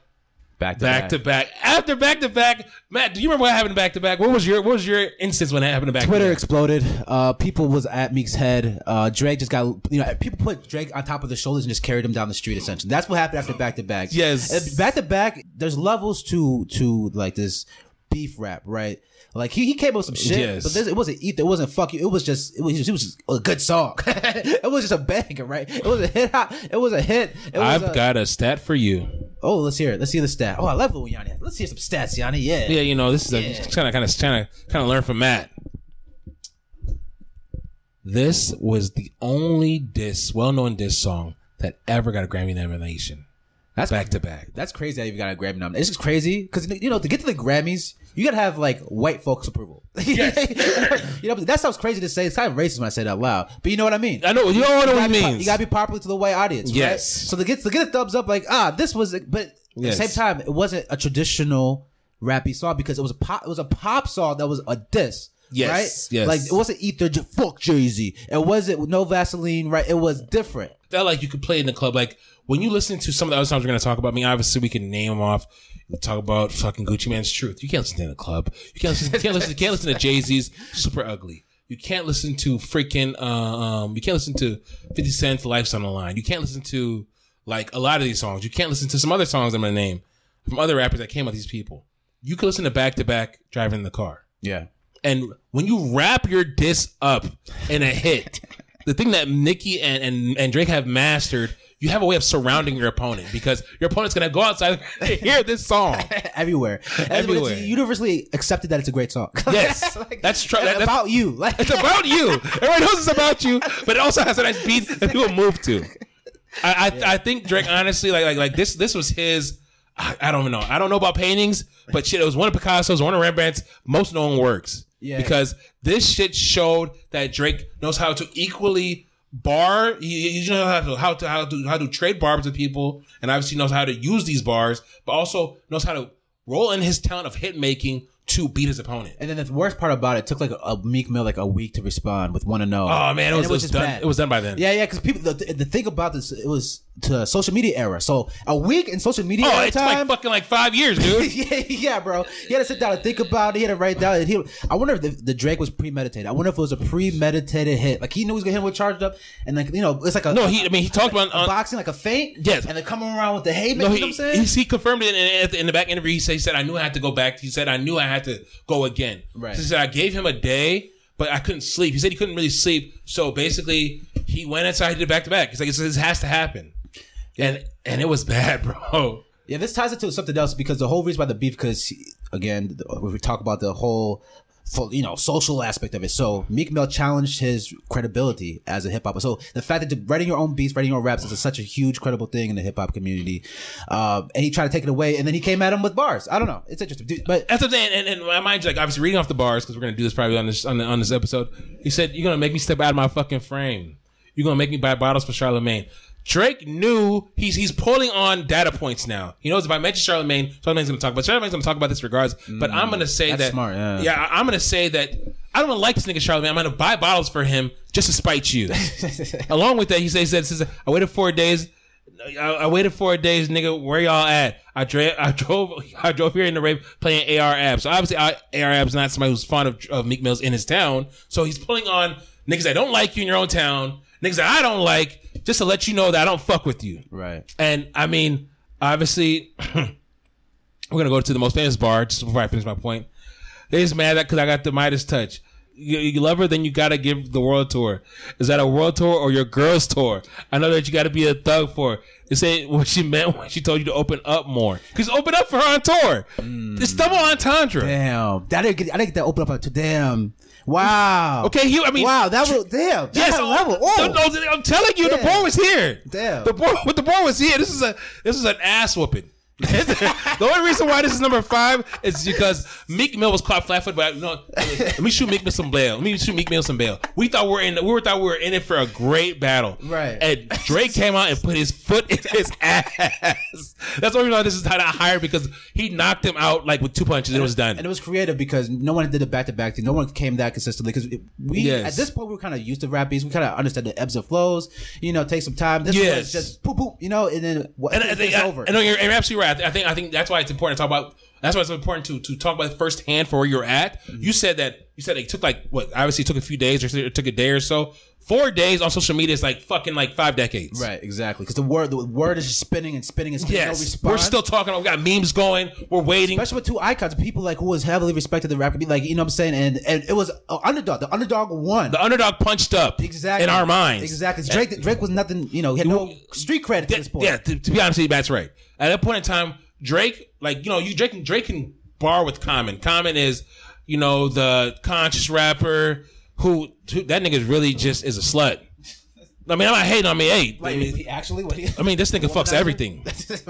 Back to back, back to back after back to back. Matt, do you remember what happened back to back? What was your what was your instance when that happened back to back? Twitter exploded. Uh, people was at Meek's head. Uh, Drake just got you know people put Drake on top of their shoulders and just carried him down the street. Essentially, that's what happened after back to back. Yes, back to back. There's levels to to like this beef rap, right? Like he, he came up with some shit, yes. But this, it wasn't ether. It wasn't fuck you. It was just it was it was just a good song. It was just a banger, right? It was a hit. It was a hit. It was I've a, got a stat for you. Oh, let's hear it. Let's hear the stat. Oh, I love it when Yanni. Let's hear some stats, Yanni. Yeah, yeah. You know, this is yeah. kind of kind of kind of kind of learn from Matt. This was the only diss, well-known diss song that ever got a Grammy nomination. That's back to back. That's crazy. I even got a Grammy nomination. It's just crazy because you know to get to the Grammys. You gotta have like white folks' approval. Yes. You know, that sounds crazy to say. It's kind of racist when I say that out loud, but you know what I mean. I know you know what it means. Pop- you gotta be popular to the white audience. Yes. Right? So to get to get a thumbs up, like ah, this was. But yes. At the same time, it wasn't a traditional rappy song because it was a pop. It was a pop song that was a diss. Yes. Right? Yes. Like it wasn't ether. Fuck Jay-Z. It wasn't no Vaseline. Right. It was different. That like you could play in the club. Like when you listen to some of the other songs we're gonna talk about. I mean, obviously we can name them off. We talk about fucking Gucci Mane's Truth. You can't listen to the club. You can't listen. You can't listen. You can't listen to Jay-Z's Super Ugly. You can't listen to freaking. Uh, um, you can't listen to fifty Cent's Life's on the Line. You can't listen to like a lot of these songs. You can't listen to some other songs I'm gonna name from other rappers that came with these people. You can listen to back to back driving in the car. Yeah. And when you wrap your diss up in a hit, the thing that Nicki and, and, and Drake have mastered. You have a way of surrounding your opponent because your opponent's going to go outside and hear this song. Everywhere. Everywhere. It's universally accepted that it's a great song. Yes. Like, that's true. That, about you. Like, it's about you. Everyone knows it's about you, but it also has a nice beat that people move to. I I, yeah. I think Drake, honestly, like like like this this was his, I, I don't know. I don't know about paintings, but shit, it was one of Picasso's, one of Rembrandt's most known works. Yeah. Because this shit showed that Drake knows how to equally... Bar, he, he knows how to how to how to how to trade barbs with people, and obviously knows how to use these bars, but also knows how to roll in his talent of hit making to beat his opponent. And then the worst part about it, it took like a, a Meek Mill like a week to respond with one and zero. Oh man, it was, it was, it was done. Bad. It was done by then. Yeah, yeah, because people the, the thing about this, it was to social media era. So a week in social media oh, era it's time, like fucking like five years, dude. yeah, yeah, bro. He had to sit down and think about it. He had to write down. He, I wonder if the, the Drake was premeditated. I wonder if it was a premeditated hit. Like he knew he was gonna hit him with charged up, and like you know, it's like a no. He, I mean, he talked about on, boxing like a feint. Yes, and then coming around with the haymaker. No, you know what I'm saying? He, he confirmed it in, in the back interview. He said, he said, "I knew I had to go back." He said, "I knew I had to go again." Right. So he said, "I gave him a day, but I couldn't sleep." He said he couldn't really sleep, so basically he went inside. He did back to back. He's like, "This has to happen." And and it was bad, bro. Yeah, this ties into something else because the whole reason why the beef, because again, when we talk about the whole, you know, social aspect of it. So Meek Mill challenged his credibility as a hip hop. So the fact that writing your own beats, writing your own raps is such a huge credible thing in the hip hop community, uh, and he tried to take it away, and then he came at him with bars. I don't know. It's interesting, dude, but that's what I'm saying. And, and mind you, like obviously reading off the bars because we're gonna do this probably on this on, the, on this episode. He said, "You're gonna make me step out of my fucking frame. You're gonna make me buy bottles for Charlemagne." Drake knew he's he's pulling on data points now. He knows if I mention Charlemagne, Charlemagne's going to talk about Charlemagne's going to talk about this regards. But mm, I'm going to say that's that smart, yeah. yeah, I'm going to say that I don't like this nigga Charlemagne. I'm going to buy bottles for him just to spite you. Along with that, he says, he says I waited four days. I, I waited four days, nigga. Where y'all at? I, dra- I drove. I drove here in the rave playing A R Ab. So obviously, I, A R Ab's not somebody who's fond of, of Meek Mill's in his town. So he's pulling on niggas that don't like you in your own town. Niggas that I don't like. Just to let you know that I don't fuck with you. Right. And, I mean, obviously, we're going to go to the most famous bar just before I finish my point. They just mad at because I got the Midas touch. You, you love her, then you got to give the world tour. Is that a world tour or your girl's tour? I know that you got to be a thug for her. They say what she meant when she told you to open up more. Because open up for her on tour. Mm. It's double entendre. Damn. I didn't get, I didn't get that open up on tour. Damn. Wow. Okay, he, I mean, wow, that was damn. That yes, level. Oh. No, no, I'm telling you, damn. The boy was here. Damn. The boy, but the boy was here. This is a this is an ass whooping. The only reason why this is number five is because Meek Mill was caught flat-footed. But you know, let me shoot Meek Mill some bail. Let me shoot Meek Mill some bail. We thought we were in. We thought we were in it for a great battle, right? And Drake came out and put his foot in his ass. That's why we know this is not higher, because he knocked him out like with two punches and, and it was done. And it was creative because no one did a back-to-back thing. No one came that consistently because we yes. at this point we were kind of used to rap beats. We kind of understand the ebbs and flows. You know, take some time. This yes. was just poop poop. You know, and then what? And, it's I, over. And no, you're, you're absolutely right. I think I think that's why it's important to talk about. That's why it's important to to talk about firsthand for where you're at. Mm-hmm. You said that you said it took like what? Obviously, it took a few days or it took a day or so. Four days on social media is like fucking like five decades. Right, exactly. Because the word the word is just spinning and spinning and spinning. Yes. No response. We're still talking. We got memes going. We're waiting. Especially with two icons, people like who was heavily respected in the rap, like, you know what I'm saying? And and it was uh, underdog. The underdog won. The underdog punched up. Exactly. In our minds. Exactly. Drake Drake was nothing, you know, he had no street cred at this point. Yeah, to, to be honest with you, that's right. At that point in time, Drake, like, you know, you Drake, Drake can bar with Common. Common is, you know, the conscious rapper. Who, who that nigga really just is a slut. I mean, I'm not hating on me. Hey, like, I mean, he actually, what he, I mean, this nigga fucks everything.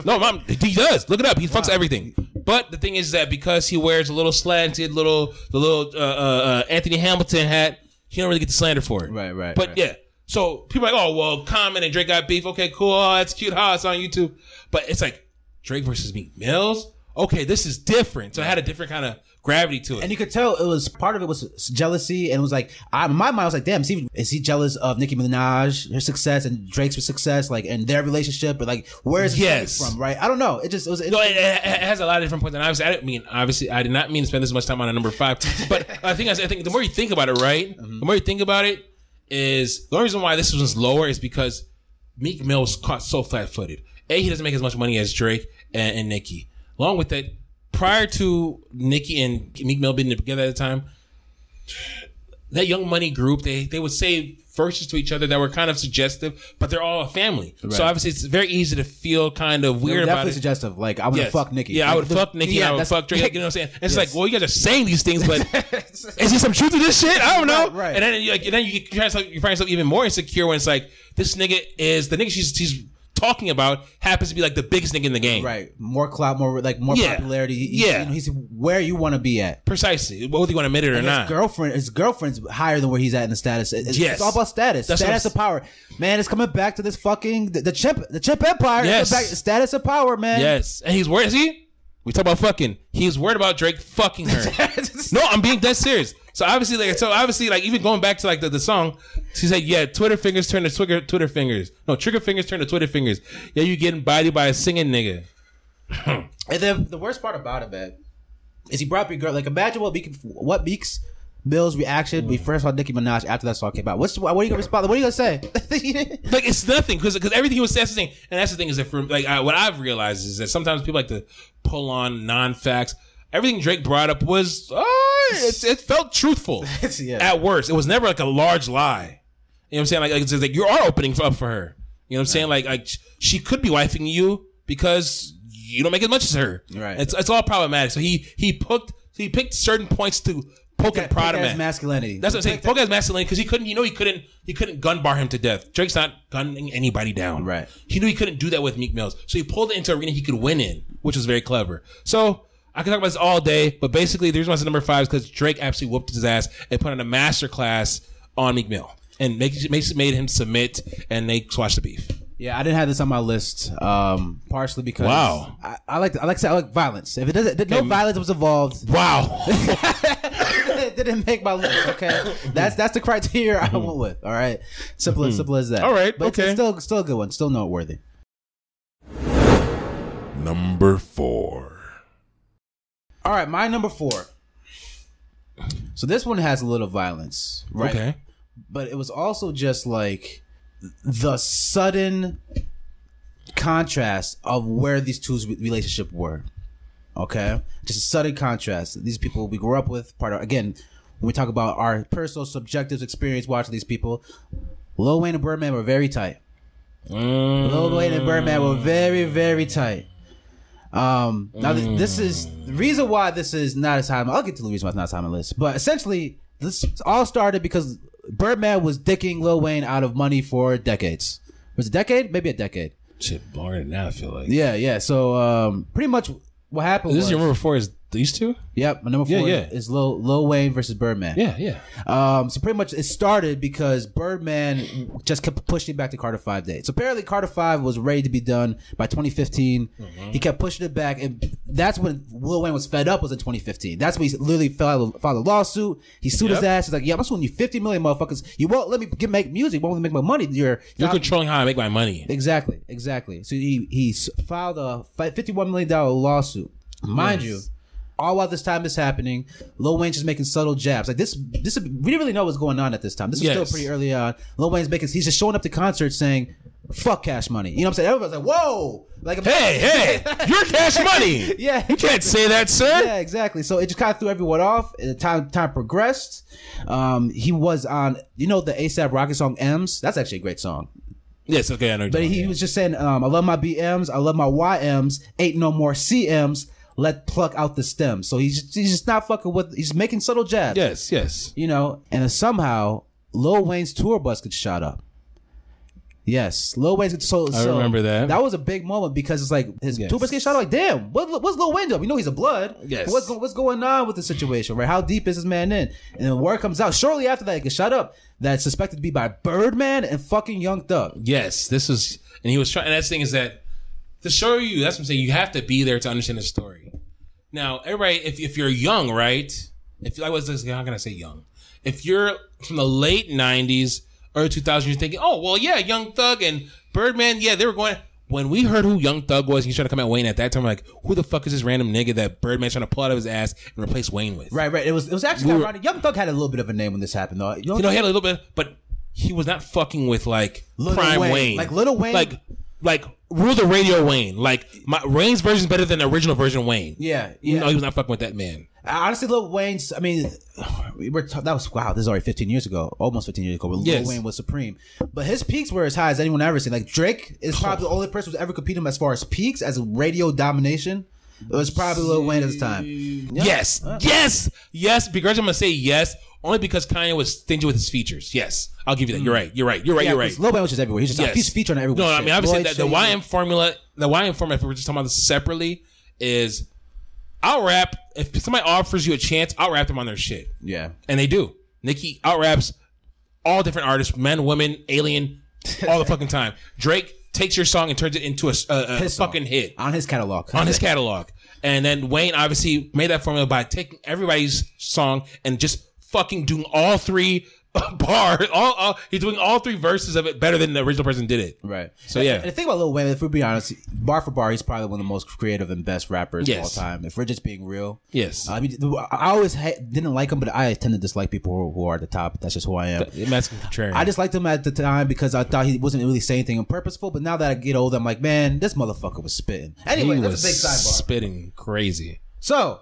No, mom, he does. Look it up. He wow. fucks everything. But the thing is that because he wears a little slanted little, the little uh, uh, Anthony Hamilton hat, he don't really get the slander for it. Right, right. But right. yeah, so people are like, oh well, Common and Drake got beef. Okay, cool. Oh, that's cute. Ha, it's on YouTube. But it's like Drake versus Meek Mills. Okay, this is different. So it had a different kind of gravity to it, and you could tell it was part of it was jealousy, and it was like I, in my mind I was like, damn, is he, is he jealous of Nicki Minaj, her success, and Drake's success, like, and their relationship, but like where is yes. he from, right? I don't know. It just it was. It, no, it, it has a lot of different points, and obviously I didn't mean obviously I did not mean to spend this much time on a number five, but I think I think the more you think about it, right, mm-hmm. the more you think about it, is the only reason why this one's lower is because Meek Mill was caught so flat-footed. A, he doesn't make as much money as Drake and, and Nicki. Along with that. Prior to Nicki and Meek Mill being together at the time, that Young Money group, they, they would say verses to each other that were kind of suggestive, but they're all a family. Right. So obviously it's very easy to feel kind of weird about it. Suggestive. Like, I would yes. fuck Nicki. Yeah, like, I would the, fuck Nicki. Yeah, I would fuck Drake. You know what I'm saying? And it's yes. like, well, you guys are saying these things, but is there some truth to this shit? I don't know. Right, right. And then, like, and then you, try yourself, you find yourself even more insecure when it's like, this nigga is, the nigga she's, she's talking about happens to be like the biggest nigga in the game, right? More clout, more like more yeah. popularity. He's, yeah, you know, he's where you want to be at, precisely. Whether you want to admit it or his not, girlfriend, his girlfriend's higher than where he's at in the status. It's, yes. it's all about status. That's status of power, man. It's coming back to this fucking the, the chimp, the chimp empire. Yes, back, status of power, man. Yes, and he's worried. Is he? We talk about fucking. He's worried about Drake fucking her. No, I'm being dead serious. So obviously, like, so obviously, like, even going back to like the, the song, she said, "Yeah, Twitter fingers turn to Twitter Twitter fingers. No, trigger fingers turn to Twitter fingers. Yeah, you getting bodied by a singing nigga." And then the worst part about it, man, is he brought up your girl. Like, imagine what Meek, what Meek's Bill's reaction. Mm. We first saw Nicki Minaj after that song came out. What's what are you gonna respond? What are you gonna say? Like, it's nothing because because everything he was saying, and that's the thing is that for like I, what I've realized is that sometimes people like to pull on non-facts. Everything Drake brought up was, oh, it, it felt truthful yeah. at worst. It was never like a large lie. You know what I'm saying? Like, like, it's like you are opening up for her. You know what I'm right. saying? Like, like she could be wifing you because you don't make as much as her. Right. It's it's all problematic. So he he picked he picked certain points to poke and prod him at. Masculinity. That's what I'm saying. Poke at his masculinity because he couldn't. You know he couldn't. He couldn't gun bar him to death. Drake's not gunning anybody down. Right. He knew he couldn't do that with Meek Mills. So he pulled it into an arena he could win in, which was very clever. So. I could talk about this all day, but basically the reason why it's number five is because Drake absolutely whooped his ass and put on a masterclass on Meek Mill and make, make, made him submit and they squashed the beef. Yeah, I didn't have this on my list, um, partially because wow. I, I like I like to say I like violence. If it doesn't, no okay. violence was involved. Wow, it didn't make my list. Okay, that's that's the criteria I went with. All right, simple mm-hmm. as simple as that. All right, but okay, it's still still a good one, still noteworthy. Number four. All right, my number four. So this one has a little violence, right? Okay. But it was also just like the sudden contrast of where these two's relationship were. Okay? Just a sudden contrast. These people we grew up with, part of, again, when we talk about our personal subjective experience watching these people, Lil Wayne and Birdman were very tight. Mm. Lil Wayne and Birdman were very, very tight. Um, now th- mm. this is the reason why this is not as high. I'll get to the reason why it's not as high on my list, but essentially this all started because Birdman was dicking Lil Wayne out of money for decades. Was it a decade? Maybe a decade. shit boring now, I feel like. Yeah, yeah. So um, pretty much what happened this was... This is your number four is these two? Yep. My number four yeah, yeah. is Lil, Lil Wayne versus Birdman. Yeah, yeah. Um, so pretty much it started because Birdman just kept pushing it back to Carter Five dates. So apparently Carter Five was ready to be done by twenty fifteen. Mm-hmm. He kept pushing it back. And that's when Lil Wayne was fed up, was in twenty fifteen. That's when he literally filed a lawsuit. He sued yep. his ass. He's like, yeah, I'm suing you fifty million motherfuckers. You won't let me get, make music. You won't let me make my money. You're, You're not- controlling how I make my money. Exactly, exactly. So he, he filed a fifty-one million dollars lawsuit. Mind yes. you. All while this time is happening, Lil Wayne's just making subtle jabs. Like this, this we didn't really know what was going on at this time. This was yes. still pretty early on. Lil Wayne's making, he's just showing up to concerts saying, "Fuck Cash Money." You know what I'm saying? Everybody's like, "Whoa!" Like, hey, hey, you're Cash Money. Yeah, exactly. You can't say that, sir. Yeah, exactly. So it just kind of threw everyone off. And time, time progressed. Um, he was on, you know, the ASAP Rocky song "M's." That's actually a great song. Yes, okay, I know. But he, he was just saying, um, "I love my B Ms, I love my Y Ms, ain't no more C Ms. Let pluck out the stem." So he's just, he's just not fucking with. He's making subtle jabs. Yes, yes. You know, and somehow Lil Wayne's tour bus gets shot up. Yes, Lil Wayne's. So, I so remember that. That was a big moment because it's like his yes. tour bus gets shot up. Like, damn, what, what's Lil Wayne doing? We know he's a blood. Yes. What's what's going on with the situation? Right? How deep is this man in? And then word comes out shortly after that it gets shot up. That's suspected to be by Birdman and fucking Young Thug. Yes, this was, and he was trying. And that's the thing is that. To show you, that's what I'm saying. You have to be there to understand the story. Now, everybody, if if you're young, right? If I was just, how can I say young? If you're from the late nineties, early two thousands, you're thinking, oh, well, yeah, Young Thug and Birdman, yeah, they were going. When we heard who Young Thug was, he's trying to come at Wayne at that time. We're like, who the fuck is this random nigga that Birdman's trying to pull out of his ass and replace Wayne with? Right, right. It was it was actually we were, ironic. Young Thug had a little bit of a name when this happened, though. You know, he had a little bit, but he was not fucking with like Little Prime Wayne. Wayne, like Little Wayne, like. Like Rule the Radio Wayne. Like my Wayne's version is better than the original version of Wayne. Yeah, yeah. No, he was not fucking with that man. Honestly, Lil Wayne's. I mean, we were t- that was wow. This is already fifteen years ago, almost fifteen years ago. But Lil yes. Wayne was supreme, but his peaks were as high as anyone I've ever seen. Like Drake is probably the only person who's ever competed him as far as peaks as radio domination. It was probably Lil Wayne at the time. Yeah. Yes, uh. yes, yes. Because I'm gonna say yes. Only because Kanye was stingy with his features. Yes. I'll give you that. You're right. You're right. You're right. Yeah, you're right. Lil Wayne was just everywhere. He's just yes. he's featuring everywhere. No, shit. I mean, obviously, that, the Y M formula, the Y M formula, if we're just talking about this separately, is I'll rap. If somebody offers you a chance, I'll rap them on their shit. Yeah. And they do. Nicki out raps all different artists, men, women, alien, all the fucking time. Drake takes your song and turns it into a, a, a fucking hit. On his catalog. On his catalog. And then Wayne obviously made that formula by taking everybody's song and just fucking doing all three bars. All, all he's doing all three verses of it better than the original person did it. Right. So yeah. And the thing about Lil Wayne, if we're being honest, bar for bar, he's probably one of the most creative and best rappers yes. of all time. If we're just being real. Yes. I mean, I always ha- didn't like him, but I tend to dislike people who, who are at the top. That's just who I am. Contrarian. I disliked him at the time because I thought he wasn't really saying anything purposeful. But now that I get older, I'm like, man, this motherfucker was spitting. Anyway, he that's a big sidebar. Spitting crazy. So,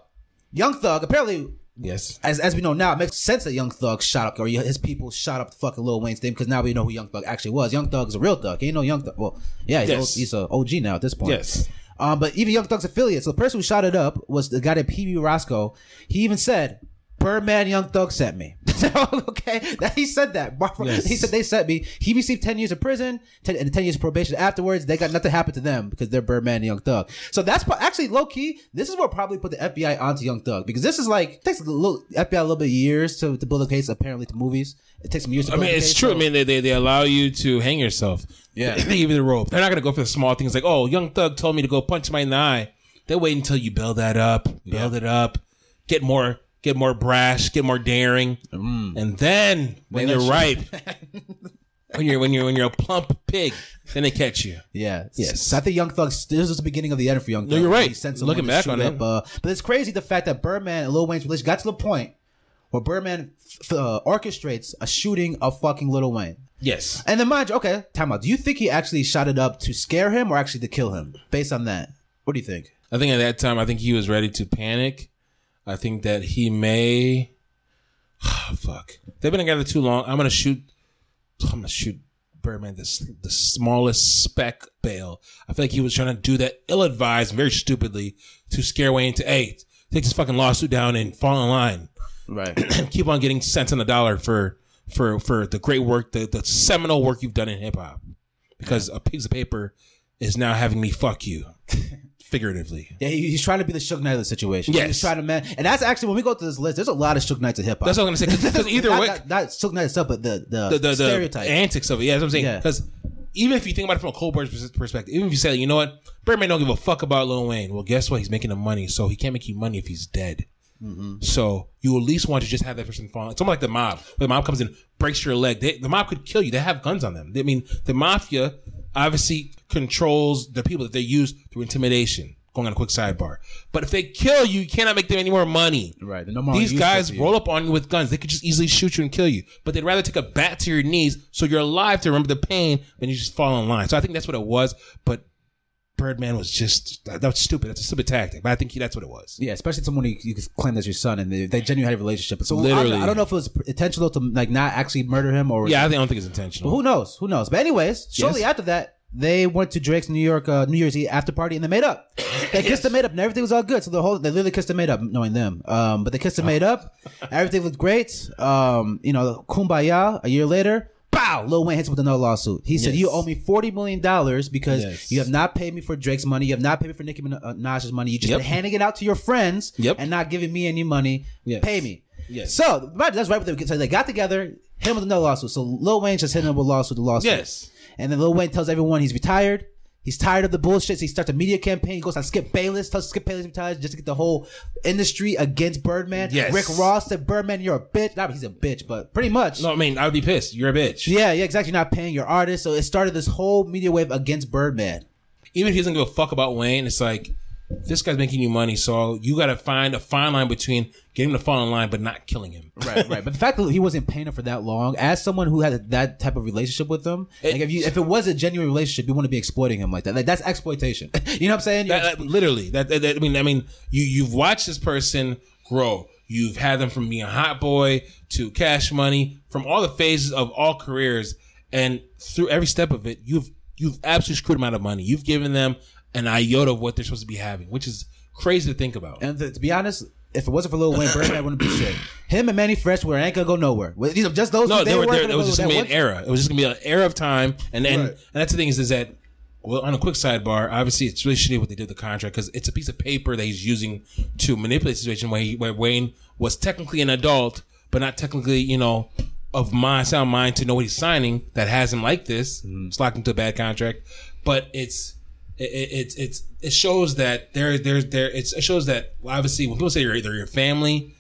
Young Thug apparently. Yes. As as we know now, it makes sense that Young Thug shot up, or his people shot up the fucking Lil Wayne's name, because now we know who Young Thug actually was. Young Thug is a real thug. Ain't no Young Thug. Well, yeah, he's, yes. he's an O G now at this point. Yes. Um, but even Young Thug's affiliates, so the person who shot it up was the guy that P B Roscoe. He even said, Birdman Young Thug sent me. Okay? That, he said that. Yes. He said they sent me. He received ten years of prison ten, and ten years of probation afterwards. They got nothing happened to them because they're Birdman and Young Thug. So that's actually low key. This is what probably put the F B I onto Young Thug, because this is like, it takes the little, F B I a little bit of years to, to build a case, apparently, to movies. It takes some years to build I mean, a it's case, true. So. I mean, they, they, they allow you to hang yourself. Yeah. They give you the rope. They're not going to go for the small things like, oh, Young Thug told me to go punch somebody in the eye. They wait until you build that up, build yeah. it up, get more. Get more brash, get more daring, mm. and then when you're ripe, when you're when you're when you're a plump pig, then they catch you. Yeah, yes. So I think Young Thug. This is the beginning of the end for Young Thug. No, you're right. Looking back on it, uh, but it's crazy the fact that Birdman and Lil Wayne's relationship got to the point where Birdman f- uh, orchestrates a shooting of fucking Lil Wayne. Yes, and then mind you, okay, time out. Do you think he actually shot it up to scare him or actually to kill him? Based on that, what do you think? I think at that time, I think he was ready to panic. I think that he may, oh, fuck. They've been together too long. I'm gonna shoot. I'm gonna shoot Birdman this the smallest speck bail. I feel like he was trying to do that ill-advised, very stupidly, to scare Wayne to hey, take this fucking lawsuit down and fall in line. Right. Keep on getting cents on the dollar for for for the great work, the the seminal work you've done in hip hop. Because yeah. a piece of paper is now having me fuck you. Figuratively. Yeah, he, he's trying to be the Suge Knight of the situation. Yes. He's trying to man, and that's actually when we go to this list. There's a lot of Suge Knights of hip hop. That's what I'm gonna say. Because either not, way, not, not Suge Knight itself, but the the, the, the stereotype, the antics of it. Yeah, that's what I'm saying. Because yeah. even if you think about it from a cold Bird's perspective, even if you say, you know what, Birdman don't give a fuck about Lil Wayne. Well, guess what? He's making the money, so he can't make you money if he's dead. Mm-hmm. So you at least want to just have that person fall. It's almost like the mob. The mob comes in, breaks your leg. They, the mob could kill you. They have guns on them. I mean, the mafia obviously controls the people that they use through intimidation. Going on a quick sidebar, but if they kill you, you cannot make them any more money. Right? No more. These guys roll up on you with guns. They could just easily shoot you and kill you, but they'd rather take a bat to your knees so you're alive to remember the pain than you just fall in line. So I think that's what it was, but. Birdman was just, that was stupid. That's a stupid tactic. But I think he, that's what it was. Yeah, especially someone you, you could claim that's your son and they, they genuinely had a relationship. So literally. I, I don't know if it was intentional to like not actually murder him or. Yeah, I don't think it's intentional. But who knows? Who knows? But anyways, yes. Shortly after that, they went to Drake's New York uh, New Year's Eve after party and they made up. They kissed and made up and everything was all good. So the whole, they literally kissed and made up, knowing them. Um, but they kissed and made up. Everything looked great. Um, you know, kumbaya. A year later. Wow, Lil Wayne hits him with another lawsuit. He yes. said, you owe me forty million dollars because yes. you have not paid me for Drake's money. You have not paid me for Nicki Minaj's money. You just yep. been handing it out to your friends yep. and not giving me any money. Yes. Pay me. Yes. So that's right. So they got together, hit him with another lawsuit. So Lil Wayne's just hitting him with a lawsuit, the lawsuit. Yes. And then Lil Wayne tells everyone he's retired. He's tired of the bullshit. So he starts a media campaign. He goes on Skip Bayless, tells Skip Bayless retired just to get the whole industry against Birdman. Yes. Rick Ross said, Birdman, you're a bitch. Not he's a bitch, but pretty much. No, I mean, I would be pissed. You're a bitch. Yeah, yeah, exactly. You're not paying your artist. So it started this whole media wave against Birdman. Even if he doesn't give a fuck about Wayne, it's like, this guy's making you money, so you got to find a fine line between getting him to fall in line but not killing him. Right, right. But the fact that he wasn't paying him for that long, as someone who had that type of relationship with him, it, like if, you, if it was a genuine relationship, you wouldn't be exploiting him like that. Like that's exploitation. You know what I'm saying? That, like, literally. That, that, that, I mean, I mean, you you've watched this person grow. You've had them from being a hot boy to Cash Money, from all the phases of all careers, and through every step of it, you've you've absolutely screwed them out of money. You've given them an iota of what they're supposed to be having, which is crazy to think about. And to, to be honest, if it wasn't for Lil Wayne, Birdman wouldn't be shit. Him and Manny Fresh were ain't gonna go nowhere. You know, just those. No, they, they were. were there, it was just gonna be an era. It was just gonna be an era of time. And then, right. and that's the thing is, is that well, on a quick sidebar, obviously it's really shitty what they did with the contract because it's a piece of paper that he's using to manipulate the situation where, he, where Wayne was technically an adult, but not technically, you know, of mind, sound mind to know what he's signing that has him like this. Mm. It's locked into a bad contract, but it's. It, it it it shows that there there there it shows that obviously when people say they're, they're your family,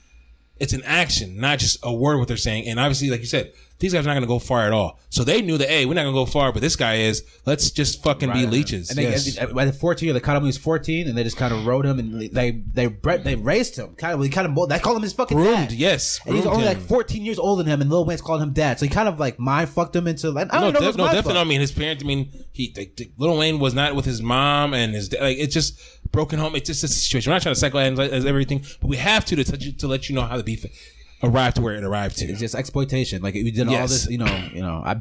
it's an action, not just a word what they're saying. And obviously, like you said, these guys are not going to go far at all. So they knew that hey, we're not going to go far, but this guy is. Let's just fucking right. be leeches. And they, yes. and by the fourteen, they caught him when he was fourteen, and they just kind of rode him, and they they they raised him. Kind of, they kind of they call him his fucking groomed. Dad. Yes, and he's only him. like fourteen years older than him, and Lil Wayne's calling him dad. So he kind of like mind fucked him into like I don't no, know. Def, no, definitely. Fuck. I mean, his parents. I mean, he they, they, Lil Wayne was not with his mom and his dad. Like it's just broken home. It's just a situation. We're not trying to psychoanalyze everything, but we have to to touch you, to let you know how the beef. Arrived to where it arrived to. It's just exploitation. Like we did yes. all this, you know. You know, I,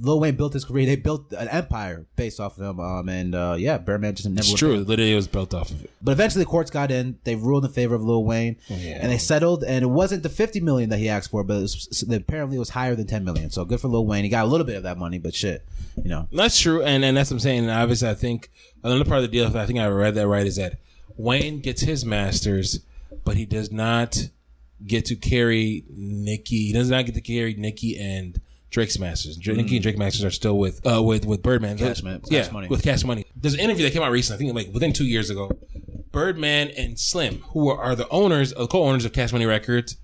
Lil Wayne built his career. They built an empire based off of him. Um, and uh, yeah, Birdman just never. It's true. It literally, was built off of it. But eventually, the courts got in. They ruled in favor of Lil Wayne, yeah. and they settled. And it wasn't the fifty million that he asked for, but it was, apparently, it was higher than ten million. So good for Lil Wayne. He got a little bit of that money, but shit, you know. That's true, and and that's what I'm saying. And obviously, I think another part of the deal, if I think I read that right, is that Wayne gets his masters, but he does not. Get to carry Nicki. He does not get to carry Nicki and Drake's masters. Drake, mm. Nicki and Drake masters are still with uh, with with Birdman. Cash Money. Yeah, Cash Money. With Cash Money. There's an interview that came out recently. I think like within two years ago. Birdman and Slim, who are, are the owners, uh, co-owners of Cash Money Records,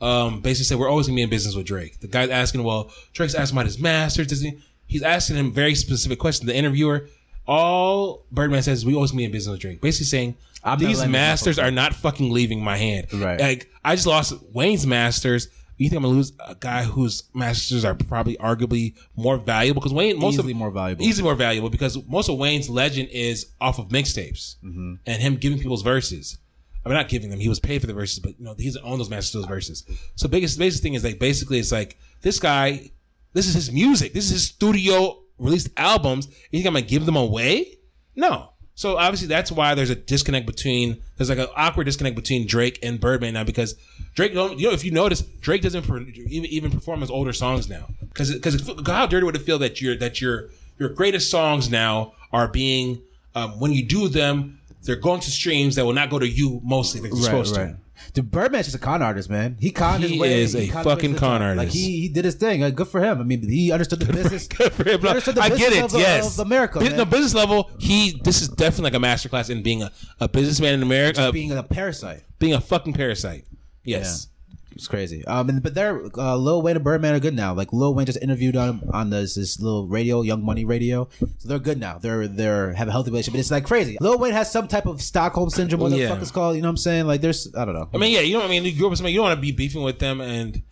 um, basically said we're always gonna be in business with Drake. The guy's asking, well, Drake's asking about his masters. Does he? He's asking him very specific questions. The interviewer. All Birdman says is we always be in business with Drake. Basically saying I'm these masters are not fucking leaving my hand. Right. Like I just lost Wayne's masters. You think I'm gonna lose a guy whose masters are probably arguably more valuable? Because Wayne most easily of, more valuable. Easily more valuable because most of Wayne's legend is off of mixtapes mm-hmm. and him giving people's verses. I mean, not giving them. He was paid for the verses, but you know he's owned those masters, those verses. So biggest basic thing is like basically it's like this guy. This is his music. This is his studio. Released albums, and you think I'm gonna give them away? No. So obviously that's why there's a disconnect between there's like an awkward disconnect between Drake and Birdman now because Drake don't you know if you notice Drake doesn't even even perform his older songs now because because how dirty would it feel that you're that you're your greatest songs now are being, um, when you do them, they're going to streams that will not go to you mostly like they're right, supposed right. to. The Birdman's just a con artist, man. He conned he his way. He is he a fucking con artist. Like he, he did his thing. Like, good for him. I mean, he understood the good business. For, good for him. He understood the I business get it. Of, yes. of America. B- no business level. He. This is definitely like a masterclass in being a, a businessman in America. Just being a parasite. Being a fucking parasite. Yes. Yeah. It's crazy. Um, and, but they're uh, Lil Wayne and Birdman are good now. Like Lil Wayne just interviewed on on this, this little radio, Young Money Radio. So they're good now. They're they're have a healthy relationship. But it's like crazy. Lil Wayne has some type of Stockholm syndrome, whatever yeah. the fuck it's called. You know what I'm saying? Like there's, I don't know. I mean, yeah, you know what I mean. You grew up with somebody, you don't want to be beefing with them, and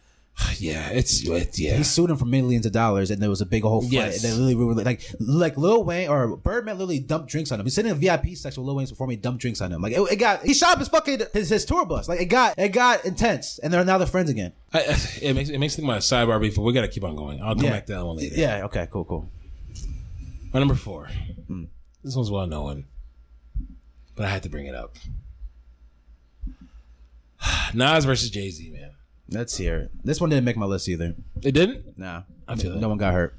yeah, it's it, yeah. He sued him for millions of dollars, and there was a big whole fight. Yes. And they literally ruined like like Lil Wayne or Birdman literally dumped drinks on him. He's sitting in a V I P section with Lil Wayne's performing, dumped drinks on him. Like it, it got he shot up his fucking his, his tour bus. Like it got it got intense, and they're now they're friends again. I, it makes it makes me think about a sidebar before we got to keep on going. I'll come yeah. back to that one later. Yeah. Okay. Cool. Cool. My number four. Hmm. This one's well known, but I had to bring it up. Nas versus Jay-Z, man. Let's hear it. This one didn't make my list either. It didn't? No. I feel no, it. No one got hurt.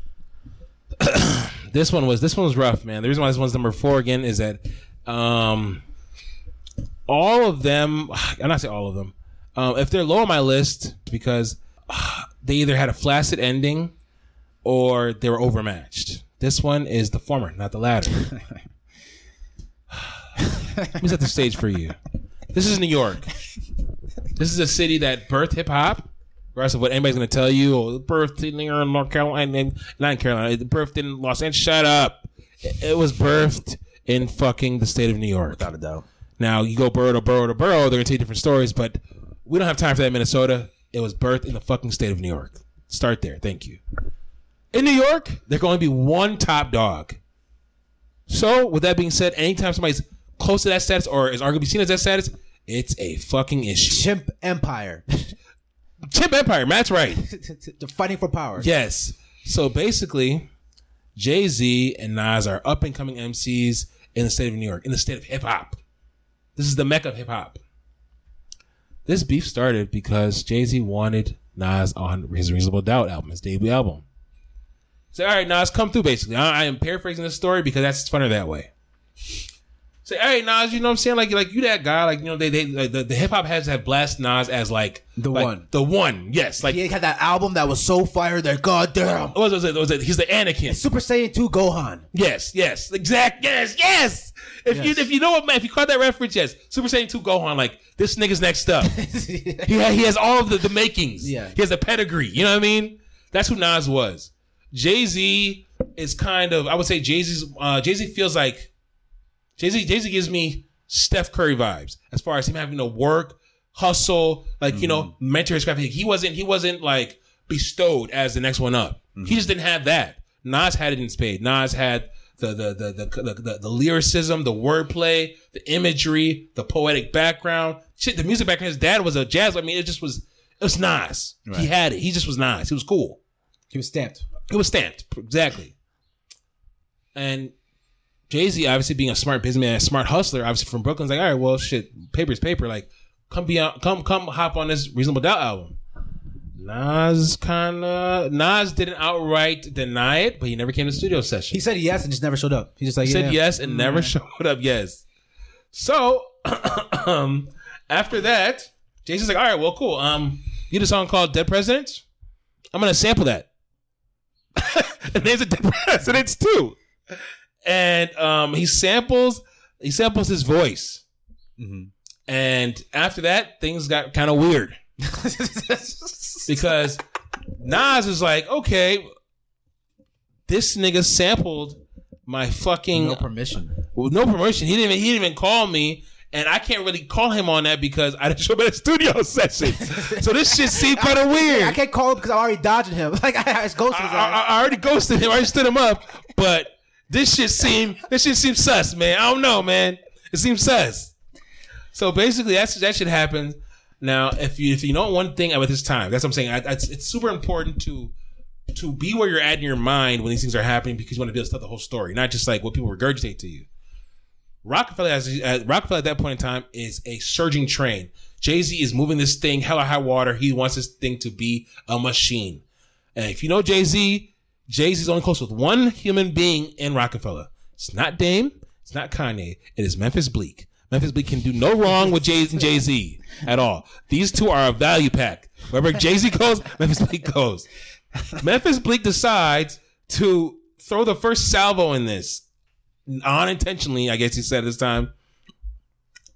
This one was this one was rough, man. The reason why this one's number four again is that um, all of them, I'm not saying all of them, um, if they're low on my list because uh, they either had a flaccid ending or they were overmatched. This one is the former, not the latter. Let me set the stage for you. This is New York. This is a city that birthed hip hop, regardless of what anybody's going to tell you. Or birthed in North Carolina, not in Carolina. It birthed in Los Angeles. Shut up! It, it was birthed in fucking the state of New York, without a doubt. Now you go borough to borough to borough, they're going to tell you different stories, but we don't have time for that. In Minnesota, it was birthed in the fucking state of New York. Start there, thank you. In New York, there's going to be one top dog. So, with that being said, anytime somebody's close to that status or is arguably seen as that status, it's a fucking issue. Chimp empire. Chimp empire. Matt's right. The fighting for power. Yes. So basically, Jay-Z and Nas are up and coming M Cs in the state of New York, in the state of hip hop. This is the mecca of hip hop. This beef started because Jay-Z wanted Nas on his Reasonable Doubt album, his debut album. Say, all right, Nas, come through. Basically, I, I am paraphrasing this story because that's funner that way. Say, so, hey, Nas, you know what I'm saying? Like, like you that guy. Like, you know, they, they like, the, the hip-hop heads have blasted Nas as, like... The like, one. The one, yes. Like he had that album that was so fire that, goddamn. What was it? Was it? He's the Anakin. It's Super Saiyan two Gohan. Yes, yes. Exact. Yes, yes. If yes. you if you know what, man, if you caught that reference, yes. Super Saiyan two Gohan, like, this nigga's next up. he, he has all of the, the makings. Yeah. He has the pedigree. You know what I mean? That's who Nas was. Jay-Z is kind of... I would say Jay-Z's... Uh, Jay-Z feels like... Jay-Z, Jay-Z gives me Steph Curry vibes as far as him having to work, hustle, like, mm-hmm. you know, mentor his craft. He wasn't, he wasn't like bestowed as the next one up. Mm-hmm. He just didn't have that. Nas had it in spades. Nas had the, the, the, the, the, the, the lyricism, the wordplay, the imagery, the poetic background. Shit, the music background. His dad was a jazz. I mean, it just was, it was Nas. Right. He had it. He just was Nas. He was cool. He was stamped. He was stamped. Exactly. And Jay-Z, obviously being a smart businessman, a smart hustler, obviously from Brooklyn's like, all right, well, shit, paper's paper. Like, come be on, come, come, hop on this Reasonable Doubt album. Nas kind of, Nas didn't outright deny it, but he never came to the studio session. He said yes and just never showed up. He just like he yeah. said yes and never yeah. showed up. Yes. So um, after that, Jay-Z's like, all right, well, cool. Um, you did a song called Dead Presidents. I'm gonna sample that. And there's a Dead Presidents too. And um, he samples, he samples his voice, mm-hmm. and after that, things got kind of weird because Nas is like, "Okay, this nigga sampled my fucking no permission, well, no permission. He didn't even he didn't even call me, and I can't really call him on that because I didn't show up at a studio session. So this shit seemed kind of weird. I can't call him because I already dodged him. Like I, I ghosted him. I, I, I already ghosted him. I already stood him up, but." This shit seem this shit seems sus, man. I don't know, man. It seems sus. So basically, that's that shit happens. Now, if you if you know one thing about this time, that's what I'm saying. I, I, it's super important to to be where you're at in your mind when these things are happening because you want to be able to tell the whole story, not just like what people regurgitate to you. Rockefeller, has, uh, Rockefeller at that point in time is a surging train. Jay-Z is moving this thing hell or high water. He wants this thing to be a machine. And if you know Jay-Z. Jay-Z's only close with one human being in Rockefeller. It's not Dame. It's not Kanye. It is Memphis Bleak. Memphis Bleak can do no wrong with Jay-Z and Jay-Z at all. These two are a value pack. Wherever Jay-Z goes, Memphis Bleak goes. Memphis Bleak decides to throw the first salvo in this. Unintentionally, I guess he said this time.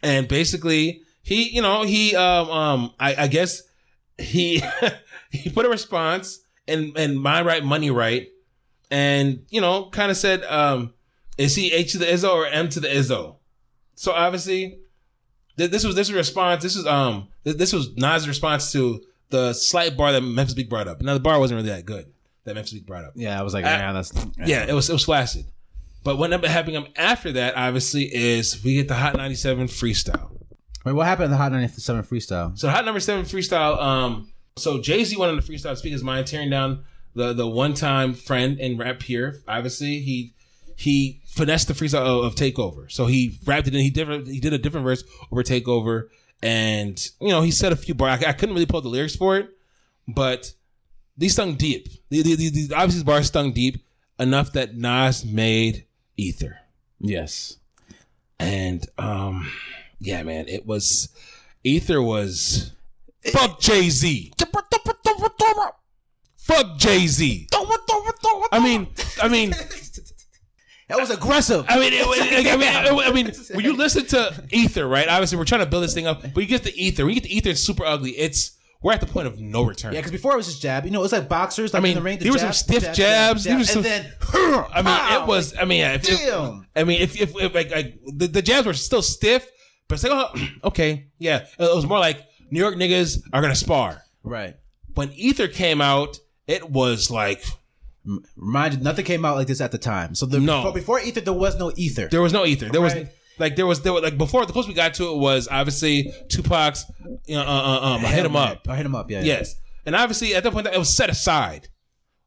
And basically, he, you know, he, um, um, I, I guess he, he put a response and, and mind right, money right. And, you know, kind of said, um, is he H to the Izzo or M to the Izzo? So obviously, th- this was this response. This was, um, th- this was Nas' response to the slight bar that Memphis Bleak brought up. Now, the bar wasn't really that good that Memphis Bleak brought up. Yeah, I was like, yeah, that's. I, yeah, it was, it was flaccid. But what ended up happening after that, obviously, is we get the Hot ninety-seven freestyle. Wait, what happened to the Hot ninety-seven freestyle? So Hot ninety-seven freestyle, um, so Jay-Z went on the freestyle to speak his mind, tearing down the, the one-time friend and rap here. Obviously, he he finessed the freestyle of, of Takeover. So he rapped it in. He did, he did a different verse over Takeover. And, you know, he said a few bars. I, I couldn't really pull the lyrics for it, but these stung deep. The, the, the, the, obviously, these bars stung deep enough that Nas made Ether. Yes. And um yeah, man, it was Ether was it, fuck Jay-Z. Fuck Jay-Z. I mean, I mean that was aggressive. I mean, it, it, I, mean it, I mean when you listen to Ether, right? Obviously we're trying to build this thing up, but you get the Ether. When you get the Ether, it's super ugly. It's we're at the point of no return. Yeah, because before it was just jab. You know, it's like boxers. Like I mean, in the ring, the there were some stiff jab, jabs. Jab, jab, there was and some, then, I mean, it was. I mean, if, damn. If, I mean, if if, if like, like the, the jabs were still stiff, but it's like, oh, okay, yeah, it was more like New York niggas are gonna spar. Right. When Ether came out, it was like, remind you, nothing came out like this at the time. So the, no, before, before Ether, there was no Ether. There was no Ether. There right. was. Like there was, there was like before the close we got to it was obviously Tupac's, you know, uh, uh, um, I hit him up, I hit him up, yeah, yes, yeah. And obviously at that point it was set aside.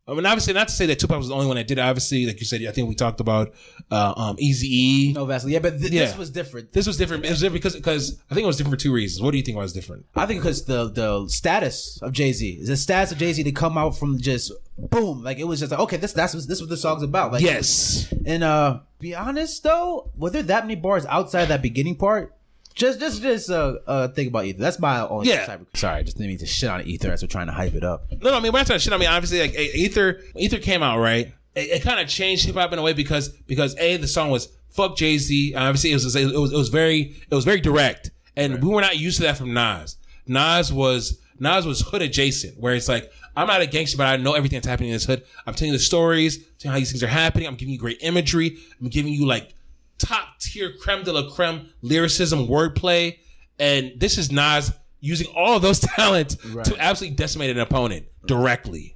I mean, obviously not to say that Tupac was the only one that did it. Obviously, like you said, I think we talked about uh, um, Eazy-E, no Vaseline, yeah, but th- yeah. this was different. This was different. It was different because because I think it was different for two reasons. What do you think was different? I think because the the status of Jay-Z, the status of Jay-Z to come out from just boom, like it was just like okay, this that's this is what the song's about. Like yes, and uh. Be honest though, were there that many bars outside that beginning part? Just, just, just uh, uh, think about Ether. That's my only. Yeah. Cyber- Sorry, just didn't mean to shit on Ether as we're trying to hype it up. No, no, I mean we're not trying to shit. I mean, obviously, like Ether, Ether came out right. It, it kind of changed hip hop in a way because because a the song was fuck Jay-Z. Obviously, it was it was it was very it was very direct, and right. we were not used to that from Nas. Nas was Nas was hood adjacent, where it's like I'm not a gangster, but I know everything that's happening in this hood. I'm telling you the stories, telling you how these things are happening. I'm giving you great imagery. I'm giving you like top tier creme de la creme lyricism, wordplay. And this is Nas using all of those talents right. to absolutely decimate an opponent directly.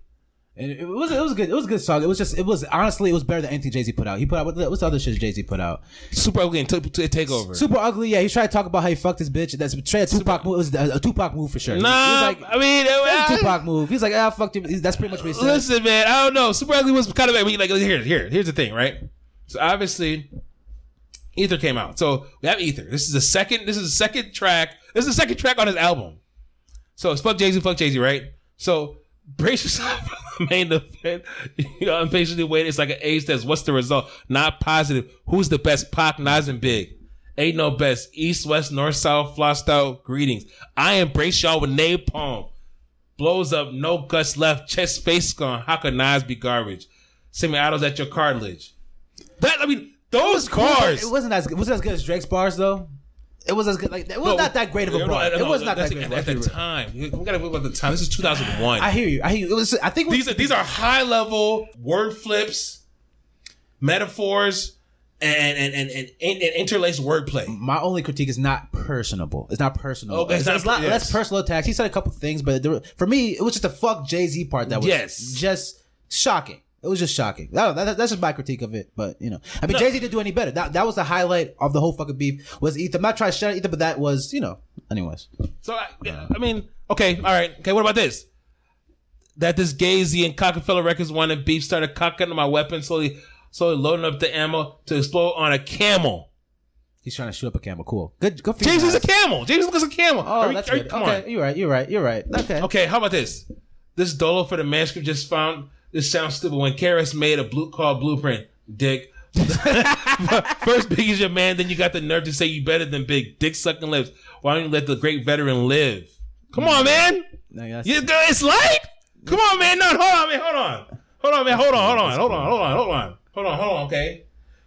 And it was it was good. It was a good song. It was just it was honestly it was better than anything Jay-Z put out. He put out what's the other shit Jay-Z put out? Super ugly and t- t- Takeover. Super ugly. Yeah, he tried to talk about how he fucked his bitch. That's Tupac. Super, it was a, a Tupac move for sure. Nah, he was like, I mean it was a Tupac move. He was like, ah, fucked him. That's pretty much what he said. Listen, man, I don't know. Super ugly was kind of like, like here, here, here's the thing, right? So obviously, Ether came out. So we have Ether. This is the second. This is the second track. This is the second track on his album. So it's fuck Jay-Z, fuck Jay-Z, right? So. Brace yourself for the main event. You know, I'm patiently waiting. It's like an age test. What's the result? Not positive. Who's the best? Pac, Nas, and Big. Ain't no best. East, West, North, South, flossed out. Greetings. I embrace y'all with napalm. Blows up. No guts left. Chest, face gone. How could Nas be garbage? Send me idols at your cartilage. That, I mean, those bars. Cool, it wasn't as good. It wasn't as good as Drake's bars, though. It was as good. Like it was no, not that great of a broad. No, no, it was no, not that great at, at the time. We gotta move about the time. This is two thousand one. I hear you. I hear you. It was. I think these are these are high level word flips, metaphors, and and and and, and interlaced wordplay. My only critique is not personable. It's not personal. Okay, it's, it's, not, it's not, yes. Less personal attacks. He said a couple things, but there, for me, it was just the fuck Jay-Z part that was yes. just shocking. It was just shocking. That, that, that's just my critique of it. But, you know, I mean, no. Jay-Z didn't do any better. That that was the highlight of the whole fucking beef was Ether. I'm not trying to shut Ether, but that was, you know, anyways. So, I, uh, I mean, okay, all right. Okay, what about this? That this Jay-Z and Cockefeller Records wanted beef started cocking my weapon, slowly, slowly loading up the ammo to explode on a camel. He's trying to shoot up a camel. Cool. Good, good for you. Jay-Z's a camel. Jay-Z's a camel. Oh, we, that's good. Come okay, on. You're right. You're right. You're right. Okay. Okay, how about this? This dolo for the manuscript just found... This sounds stupid. When Karis made a blue called Blueprint, dick. First, Biggie's your man. Then you got the nerve to say you better than Big. Dick sucking lips. Why don't you let the great veteran live? Come on, man. No, you, it's light. Come on, man. No, hold on, man. Hold on. Hold on, man. Hold on. Hold on. Hold on. Hold on. Hold on. Hold on. Hold on. Okay.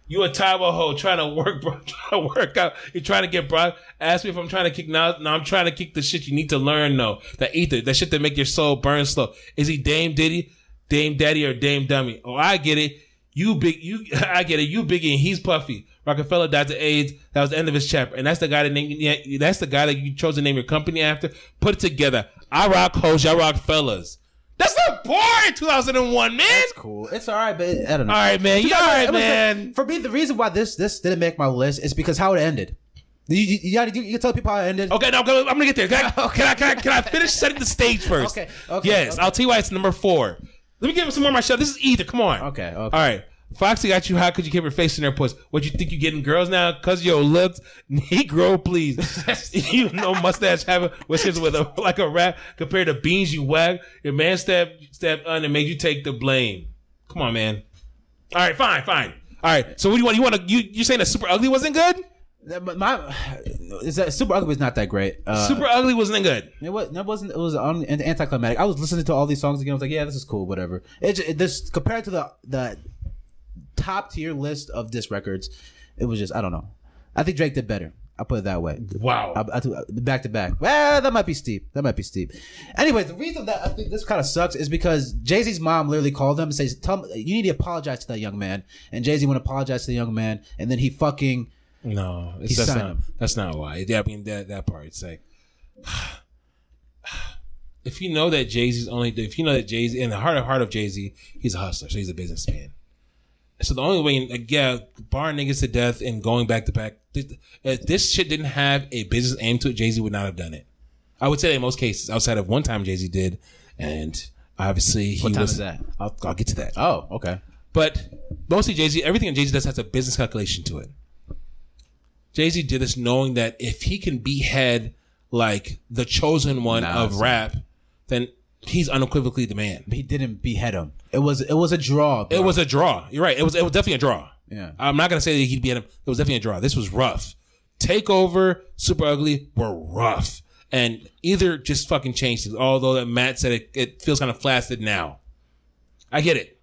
You a Tybo hoe trying to work, bro, trying to work out. You're trying to get broad. Ask me if I'm trying to kick. Now, no, I'm trying to kick the shit you need to learn, though. That ether, that shit that make your soul burn slow. Is he Dame Diddy, Dame Daddy, or Dame Dummy? Oh, I get it. You big, you, I get it. You Biggie and he's Puffy. Rockefeller died to AIDS. That was the end of his chapter. And that's the guy that named, that's the guy that you chose to name your company after. Put it together. I rock hoes, y'all rock fellas. That's not boring, two thousand one, man. That's cool. It's all right, but I don't know. All right, man. You all right, was, man. For me, the reason why this this didn't make my list is because how it ended. You, you, you, you, you tell people how it ended. Okay, no, I'm going to get there. Can I, okay. can, I, can, I, can I finish setting the stage first? Okay. okay yes, okay. I'll tell you why it's number four. Let me give him some more of my show. This is either. Come on. Okay. okay. All right. Foxy got you. How could you keep your face in their puss? What you think you getting girls now? Cause your looks, Negro, please. You know, mustache having which is with a like a rap compared to beans you wag. Your man stabbed stabbed on and made you take the blame. Come on, man. All right, fine, fine. All right. So what do you want? You want to? You you saying that Super Ugly wasn't good? My is that Super Ugly was not that great. Uh, Super Ugly wasn't good. It was. It wasn't. It was un, anticlimactic. I was listening to all these songs again. I was like, yeah, this is cool, whatever. It, it this compared to the the. top tier list of diss records, it was just I don't know. I think Drake did better. I'll put it that way. Wow. I, I, back to back. Well, that might be steep. That might be steep. Anyway, the reason that I think this kind of sucks is because Jay-Z's mom literally called him and says, "Tell him, you need to apologize to that young man." And Jay-Z went to apologize to the young man, and then he fucking no. It's, he that's signed not. Him. That's not why. I mean that that part. It's like if you know that Jay-Z's only if you know that Jay-Z in the heart of heart of Jay-Z, he's a hustler. So he's a businessman. So the only way, like, yeah, bar niggas to death and going back to back. If this shit didn't have a business aim to it, Jay-Z would not have done it. I would say that in most cases, outside of one time Jay-Z did, and obviously he was. What time was, is that? I'll, I'll get to that. Oh, okay. But mostly Jay-Z, everything Jay-Z does has a business calculation to it. Jay-Z did this knowing that if he can behead like the chosen one nah, of rap, then he's unequivocally the man. He didn't behead him. It was it was a draw. Bro. It was a draw. You're right. It was it was definitely a draw. Yeah. I'm not gonna say that he'd behead him. It was definitely a draw. This was rough. Takeover, Super Ugly were rough, and either just fucking changed it. Although that Matt said it, it feels kind of flaccid now. I get it,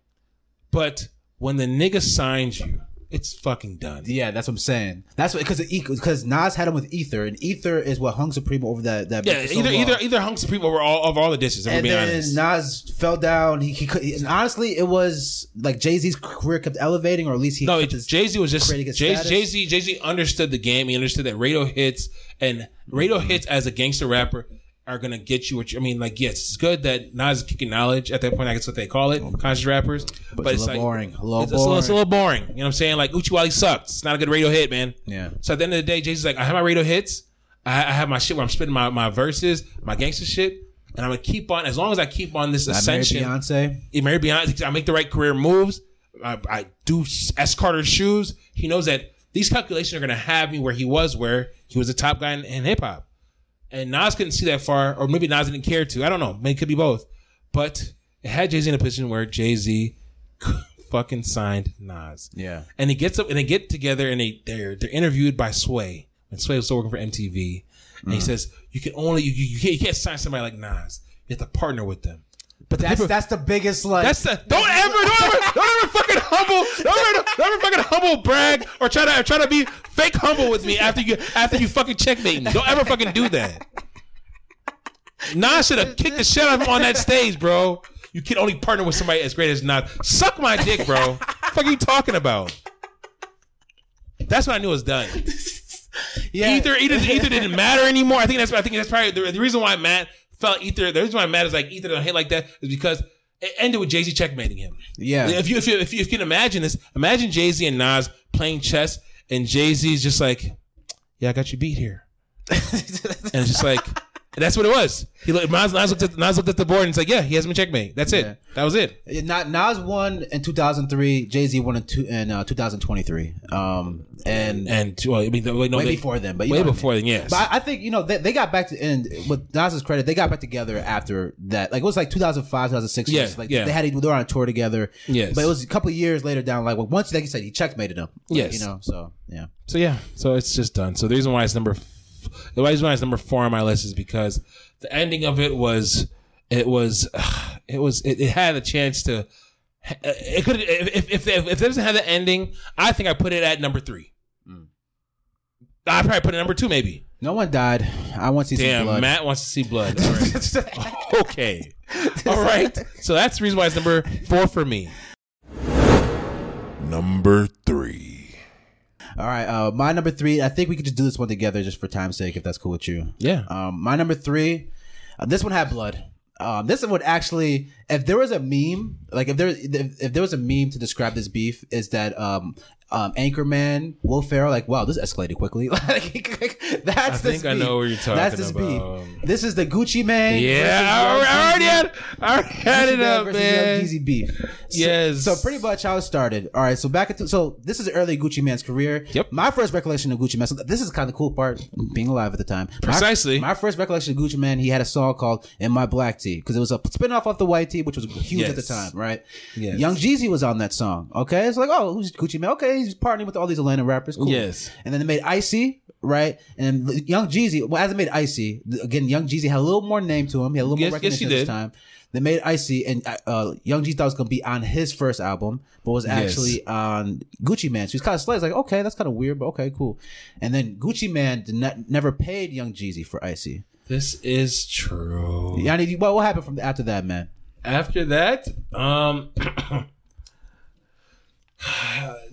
but when the nigga signs you, it's fucking done. Yeah, that's what I'm saying. That's what because because Nas had him with Ether, and Ether is what hung supreme over that. that yeah, so either long. either either hung supreme over all over all the dishes. And being then honest. Nas fell down. He, he could, and honestly, it was like Jay-Z's career kept elevating, or at least he no. Jay-Z was just Jay-Z. Jay-Z understood the game. He understood that radio hits and radio mm-hmm. hits as a gangster rapper are gonna get you. What you, I mean, like yes, it's good that Nas is kicking knowledge at that point. I guess what they call it, conscious rappers. But, but it's, it's like boring. A little it's, boring. It's, a little, it's a little boring. You know what I'm saying? Like Uchiwali sucks. It's not a good radio hit, man. Yeah. So at the end of the day, Jay-Z's like, I have my radio hits. I, I have my shit where I'm spitting my, my verses, my gangster shit, and I'm gonna keep on as long as I keep on this ascension. I marry Beyonce. I marry Beyonce. I make the right career moves. I, I do S. Carter's shoes. He knows that these calculations are gonna have me where he was, where he was a top guy in, in hip hop. And Nas couldn't see that far, or maybe Nas didn't care to. I don't know. Maybe it could be both. But it had Jay-Z in a position where Jay-Z fucking signed Nas. Yeah. And he gets up and they get together and they they're they're interviewed by Sway. And Sway was still working for M T V. And mm. he says, You can only you, you, can't, you can't sign somebody like Nas. You have to partner with them. But that's that's the biggest like that's the don't ever don't ever don't ever fucking humble don't ever, don't ever fucking humble brag or try to or try to be fake humble with me after you after you fucking checkmate me. Don't ever fucking do that. Nas should have kicked the shit out of him on that stage, bro. You can only partner with somebody as great as Nas. Suck my dick, bro. What the fuck are you talking about? That's when I knew it was done. Yeah. Ether, Ether, Ether didn't matter anymore. I think that's I think that's probably the, the reason why Matt. Felt Ether. The reason why I'm mad is like Ether don't hate like that is because it ended with Jay-Z checkmating him. Yeah. If you if you if you, if you can imagine this, imagine Jay-Z and Nas playing chess, and Jay-Z's just like, "Yeah, I got you beat here," and it's just like, And that's what it was. He looked, Nas, Nas, looked at, Nas looked at the board and said, yeah, he has me checkmate. That's it. Yeah. That was it. Nas won in two thousand three. Jay-Z won in, two, in uh, twenty twenty-three. Um, and and well, I mean, no, way they, before then. But way before I mean. then, yes. But I, I think, you know, they, they got back to, and with Nas's credit, they got back together after that. Like, it was like two thousand five, two thousand six. Yeah, like, yeah. They had, they were on a tour together. Yes. But it was a couple of years later down, like, well, once, like you said, he checkmated them. Like, yes. You know, so, yeah. So, yeah. So, it's just done. So, the reason why it's number four. The reason why it's number four on my list is because the ending of it was, it was, it was, it, it had a chance to, it could, if, if, if, if it doesn't have the ending, I think I put it at number three. Mm. I'd probably put it at number two, maybe. No one died. I want to see Damn, some blood. Damn, Matt wants to see blood. All right. Okay. All right. So that's the reason why it's number four for me. Number three. All right, uh, my number three. I think we could just do this one together, just for time's sake, if that's cool with you. Yeah. Um, my number three. Uh, this one had blood. Um, this one would actually, if there was a meme, like if there if, if there was a meme to describe this beef, is that um, um, Anchorman Will Ferrell? Like, wow, this escalated quickly. Like, that's I this think beef. I know what you're talking that's this about. Beef. This is the Gucci Mane. Yeah, I, I already had, I already had it up, man. Young Jeezy beef. So, yes. So pretty much how it started. All right. So back at so this is early Gucci Mane's career. Yep. My first recollection of Gucci Mane. So this is kind of the cool part, being alive at the time. Precisely. My, my first recollection of Gucci Mane. He had a song called "In My Black Tee" because it was a spinoff of the White Tee, which was huge yes. at the time, right? Yes. Young Jeezy was on that song. Okay. It's like, oh, who's Gucci Mane? Okay, he's partnering with all these Atlanta rappers. Cool. Yes. And then they made Icy, right? And Young Jeezy. Well, as they made Icy again, Young Jeezy had a little more name to him. He had a little yes, more recognition yes, at this time. They made Icy, and uh, Young Jeezy thought it was going to be on his first album, but was actually yes. on Gucci Mane. So he's kind of slight. Like, okay, that's kind of weird, but okay, cool. And then Gucci Mane did not, never paid Young Jeezy for Icy. This is true. Yanni, what, what happened from the, after that, man? After that, um...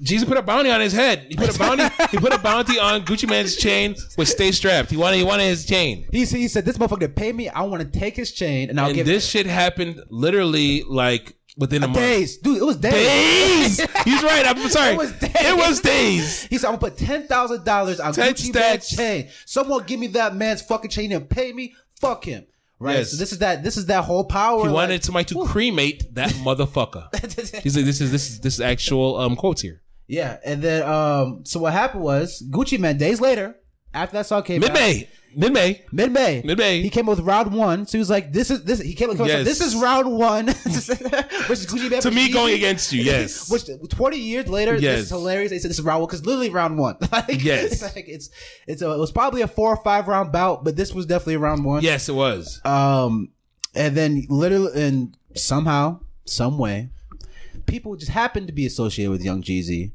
Jeezy put a bounty on his head. He put a bounty. He put a bounty on Gucci Mane's chain with "Stay Strapped." He wanted. He wanted his chain. He, he said, "This motherfucker pay me. I want to take his chain and I'll and give." This it. Shit happened literally like within a, a month. Days, dude. It was days. Days. He's right. I'm sorry. It was days. It was days. He said, "I'm gonna put ten thousand dollars on ten Gucci stats. Mane's chain. Someone give me that man's fucking chain and pay me. Fuck him." Right. Yes. So this is that. This is that whole power. He like, wanted somebody to whew. cremate that motherfucker. He's like, this is this is this is actual um, quotes here. Yeah, and then um, so what happened was Gucci Mane days later after that song came mid-May. out. Mid-May, mid-May, mid-May. He came up with round one, so he was like, "This is this." He came up with yes. "This is round one," which is Gucci Mane to me Jeezy. Going against you. Yes, which twenty years later, yes. this is hilarious. They said this is round one because literally round one. Like, yes, it's like it's it's a, it was probably a four or five round bout, but this was definitely a round one. Yes, it was. Um, and then literally, and somehow, some way. People just happened to be associated with Young Jeezy.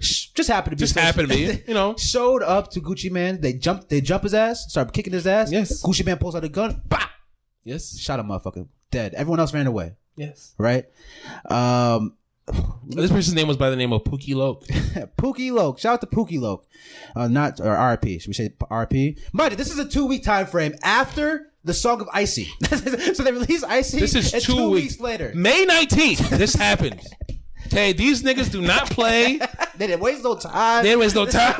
Just happened to be. Just happened to be. You know, showed up to Gucci Mane. They jumped. They jump his ass. Started kicking his ass. Yes. Gucci Mane pulls out a gun. Bah. Yes. Shot a motherfucker dead. Everyone else ran away. Yes. Right. Um, this person's name was by the name of Pookie Loke. Pookie Loke. Shout out to Pookie Loke. Uh, not or R I P. Should we say R I P? Mind you, this is a two week time frame after the song of Icy. So they release Icy. This is two, two weeks. weeks later. May nineteenth. This happened. Hey, these niggas do not play. They didn't waste no time. They didn't waste no time.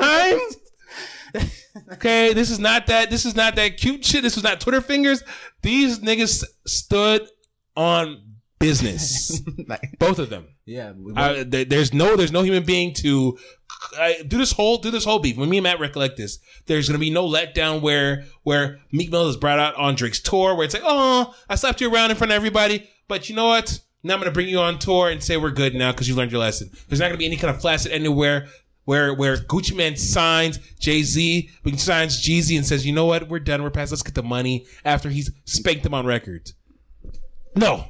Okay, this is not that. This is not that cute shit. This was not Twitter fingers. These niggas stood on business. Like, both of them. Yeah. I, there, there's no. There's no human being to I, do this whole. Do this whole beef. When me and Matt recollect this, there's gonna be no letdown where where Meek Mill is brought out on Drake's tour, where it's like, oh, I slapped you around in front of everybody, but you know what? Now I'm going to bring you on tour and say we're good now because you learned your lesson. There's not going to be any kind of flaccid anywhere where where Gucci Mane signs Jay-Z, signs Jeezy and says, you know what? We're done. We're past. Let's get the money after he's spanked them on record. No.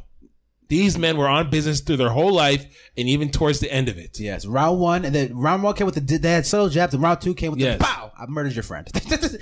These men were on business through their whole life and even towards the end of it. Yes. Round one. And then round one came with the, they had subtle jabs and round two came with yes. the, pow, I murdered your friend.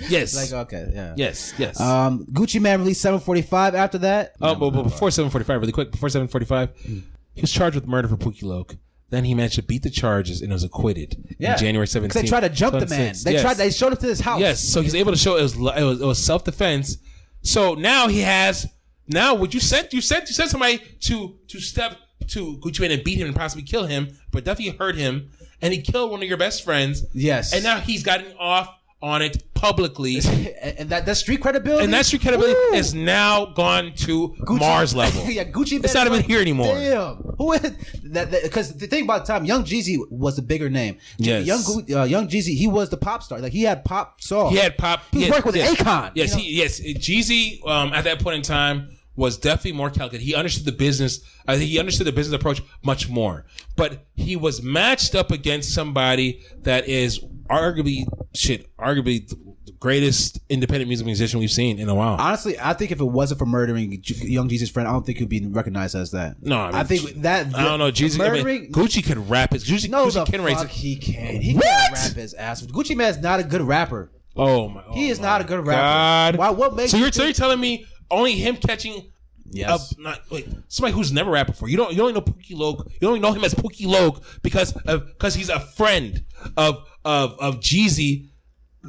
Yes. Like, okay. Yeah. Yes. Yes. Um, Gucci Mane released seven forty-five after that. Oh, no, but, but before seven forty-five, really quick, before seven forty-five, mm. he was charged with murder for Pookie Loke. Then he managed to beat the charges and was acquitted yeah. on January seventeenth. Because they tried to jump twenty-six. The man. They yes. tried, they showed up to his house. Yes. So he's able to show it was, it was, it was self-defense. So now he has. Now, would you send you sent you sent somebody to to step to Gucci Mane and beat him and possibly kill him, but definitely hurt him, and he killed one of your best friends. Yes, and now he's gotten off on it publicly, and that, that street credibility, and that street credibility Woo. Is now gone to Gucci. Mars level. Yeah, Gucci. It's not even like, here anymore. Damn, who is that? Because the thing about the time, Young Jeezy was a bigger name. Yes, Young uh, Young Jeezy, he was the pop star. Like he had pop songs. He had pop. He yes, worked with yes, Akon. Yes, you know? he, yes. Jeezy um, at that point in time was definitely more calculated. He understood the business. I think he understood the business approach much more. But he was matched up against somebody that is arguably shit, arguably the greatest independent music musician we've seen in a while. Honestly, I think if it wasn't for murdering Young Jeezy's friend, I don't think he'd be recognized as that. No, I, mean, I think that I don't know. Jeezy, I mean, Gucci could rap his. Gucci, no, Gucci the can fuck raise he can. He what? Can rap his ass. Gucci Mane's not a good rapper. Oh my! Oh he is my not a good rapper. God. Why? What makes? So you're, you so you're telling me only him catching? Yes. A, not, wait, somebody who's never rapped before. You don't. You only know Pookie Loke. You only know him as Pookie Loke because of because he's a friend of of of Jeezy.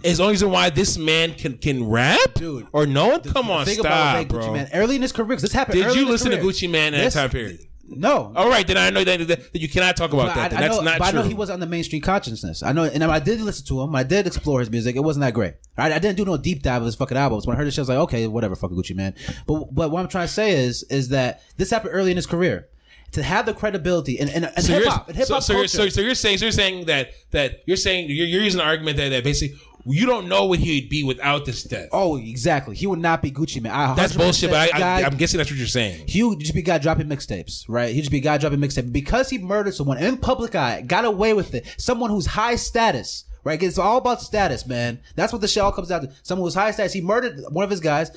Is the only reason why this man can can rap, dude, or no one. Come the, on, think stop, about Gucci Mane early in his career. This happened. Did early you in listen career. To Gucci Mane in yes. that time period? No. All right, then I know that, that you cannot talk about no, that. I, I That's know, not but true. I know he was on the mainstream consciousness. I know, and I did listen to him. I did explore his music. It wasn't that great. Right? I didn't do no deep dive of his fucking albums. When I heard this, I was like, okay, whatever, fucking Gucci Mane. But but what I'm trying to say is is that this happened early in his career. To have the credibility and, and, and so hip hop, hip hop so, so culture. You're, so, so you're saying, so you're saying that that you're saying you're, you're using an argument that that basically. You don't know what he'd be without this death. Oh, exactly. He would not be Gucci Mane. I, that's bullshit, but I, guy, I, I'm guessing that's what you're saying. He would just be a guy dropping mixtapes, right? He'd just be a guy dropping mixtapes. Because he murdered someone in public eye, got away with it, someone who's high status, right? It's all about status, man. That's what the shit all comes down to. Someone who's high status. He murdered one of his guys,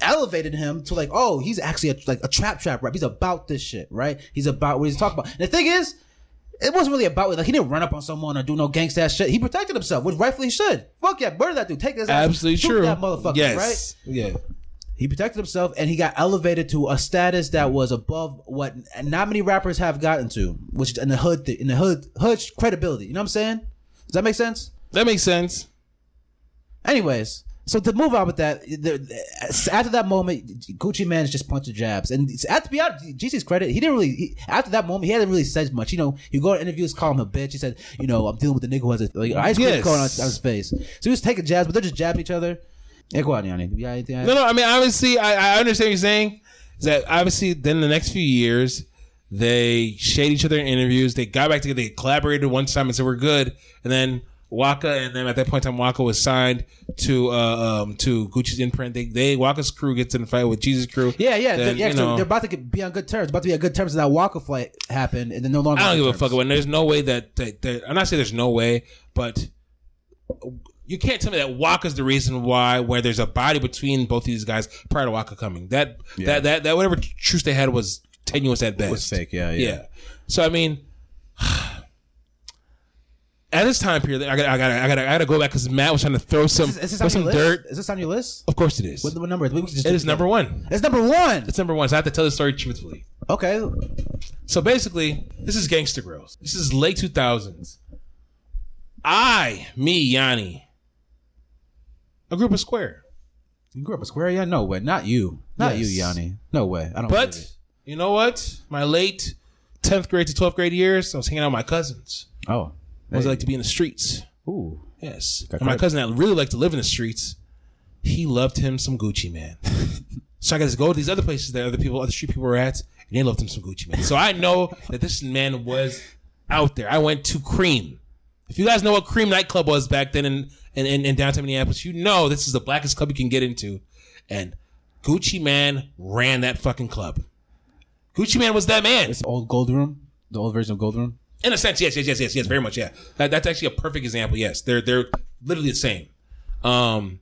elevated him to like, oh, he's actually a, like a trap trap rap. He's about this shit, right? He's about what he's talking about. And the thing is, it wasn't really about it. Like, he didn't run up on someone or do no gangsta ass shit. He protected himself, which rightfully he should. Fuck yeah, murder that dude. Take this ass. Absolutely shoot true. That motherfucker, yes. Right? Yeah. He protected himself, and he got elevated to a status that was above what not many rappers have gotten to, which is in the hood, in the hood, hood credibility. You know what I'm saying? Does that make sense? That makes sense. Anyways. So to move on with that, after that moment, Gucci Mane just punched jabs. And to be honest, Jeezy's credit, he didn't really, he, after that moment, he hadn't really said much. You know, you go to interviews, call him a bitch. He said, you know, I'm dealing with a nigga who has a like, ice cream yes. cone on, on his face. So he was taking jabs, but they're just jabbing each other. Yeah, go on, Yanni. You got anything? No, no, I mean, obviously, I, I understand what you're saying. Is that obviously, then the next few years, they shade each other in interviews. They got back together. They collaborated one time and said, we're good. And then Waka, and then at that point in time, Waka was signed to uh, um, to Gucci's imprint. They, they Waka's crew gets in a fight with Jeezy's crew. Yeah, yeah, then, yeah. You know, they're about to get, be on good terms. About to be on good terms. And that Waka fight happened, and then no longer. I don't give terms. A fuck about. There's no way that, that, that I'm not saying there's no way, but you can't tell me that Waka's the reason why. Where there's a body between both of these guys prior to Waka coming, that yeah. that that that whatever truce they had was tenuous at best. It was fake. Yeah, yeah. Yeah. So I mean. At this time period, I got, I got, I got, I got to go back because Matt was trying to throw some, is this, is this some list? Dirt. Is this on your list? Of course it is. What, what number? We just it is number one. It's number one. It's number one. So I have to tell the story truthfully. Okay. So basically, this is Gangsta Grills. This is late two thousands. I, me, Yanni, I grew up a square. You grew up a square? Yeah, no way. Not you. Not yes. you, Yanni. No way. I don't. But you know what? My late tenth grade to twelfth grade years, I was hanging out with my cousins. Oh. What was it like to be in the streets? Ooh. Yes. And my cousin that really liked to live in the streets, he loved him some Gucci Mane. So I got to go to these other places that other people, other street people were at, and they loved him some Gucci Mane. So I know that this man was out there. I went to Cream. If you guys know what Cream nightclub was back then in, in, in, in downtown Minneapolis, you know this is the blackest club you can get into. And Gucci Mane ran that fucking club. Gucci Mane was that man. It's old Gold Room, the old version of Gold Room. In a sense, yes, yes, yes, yes, yes, very much, yeah. That, that's actually a perfect example, yes. They're they're literally the same. Um,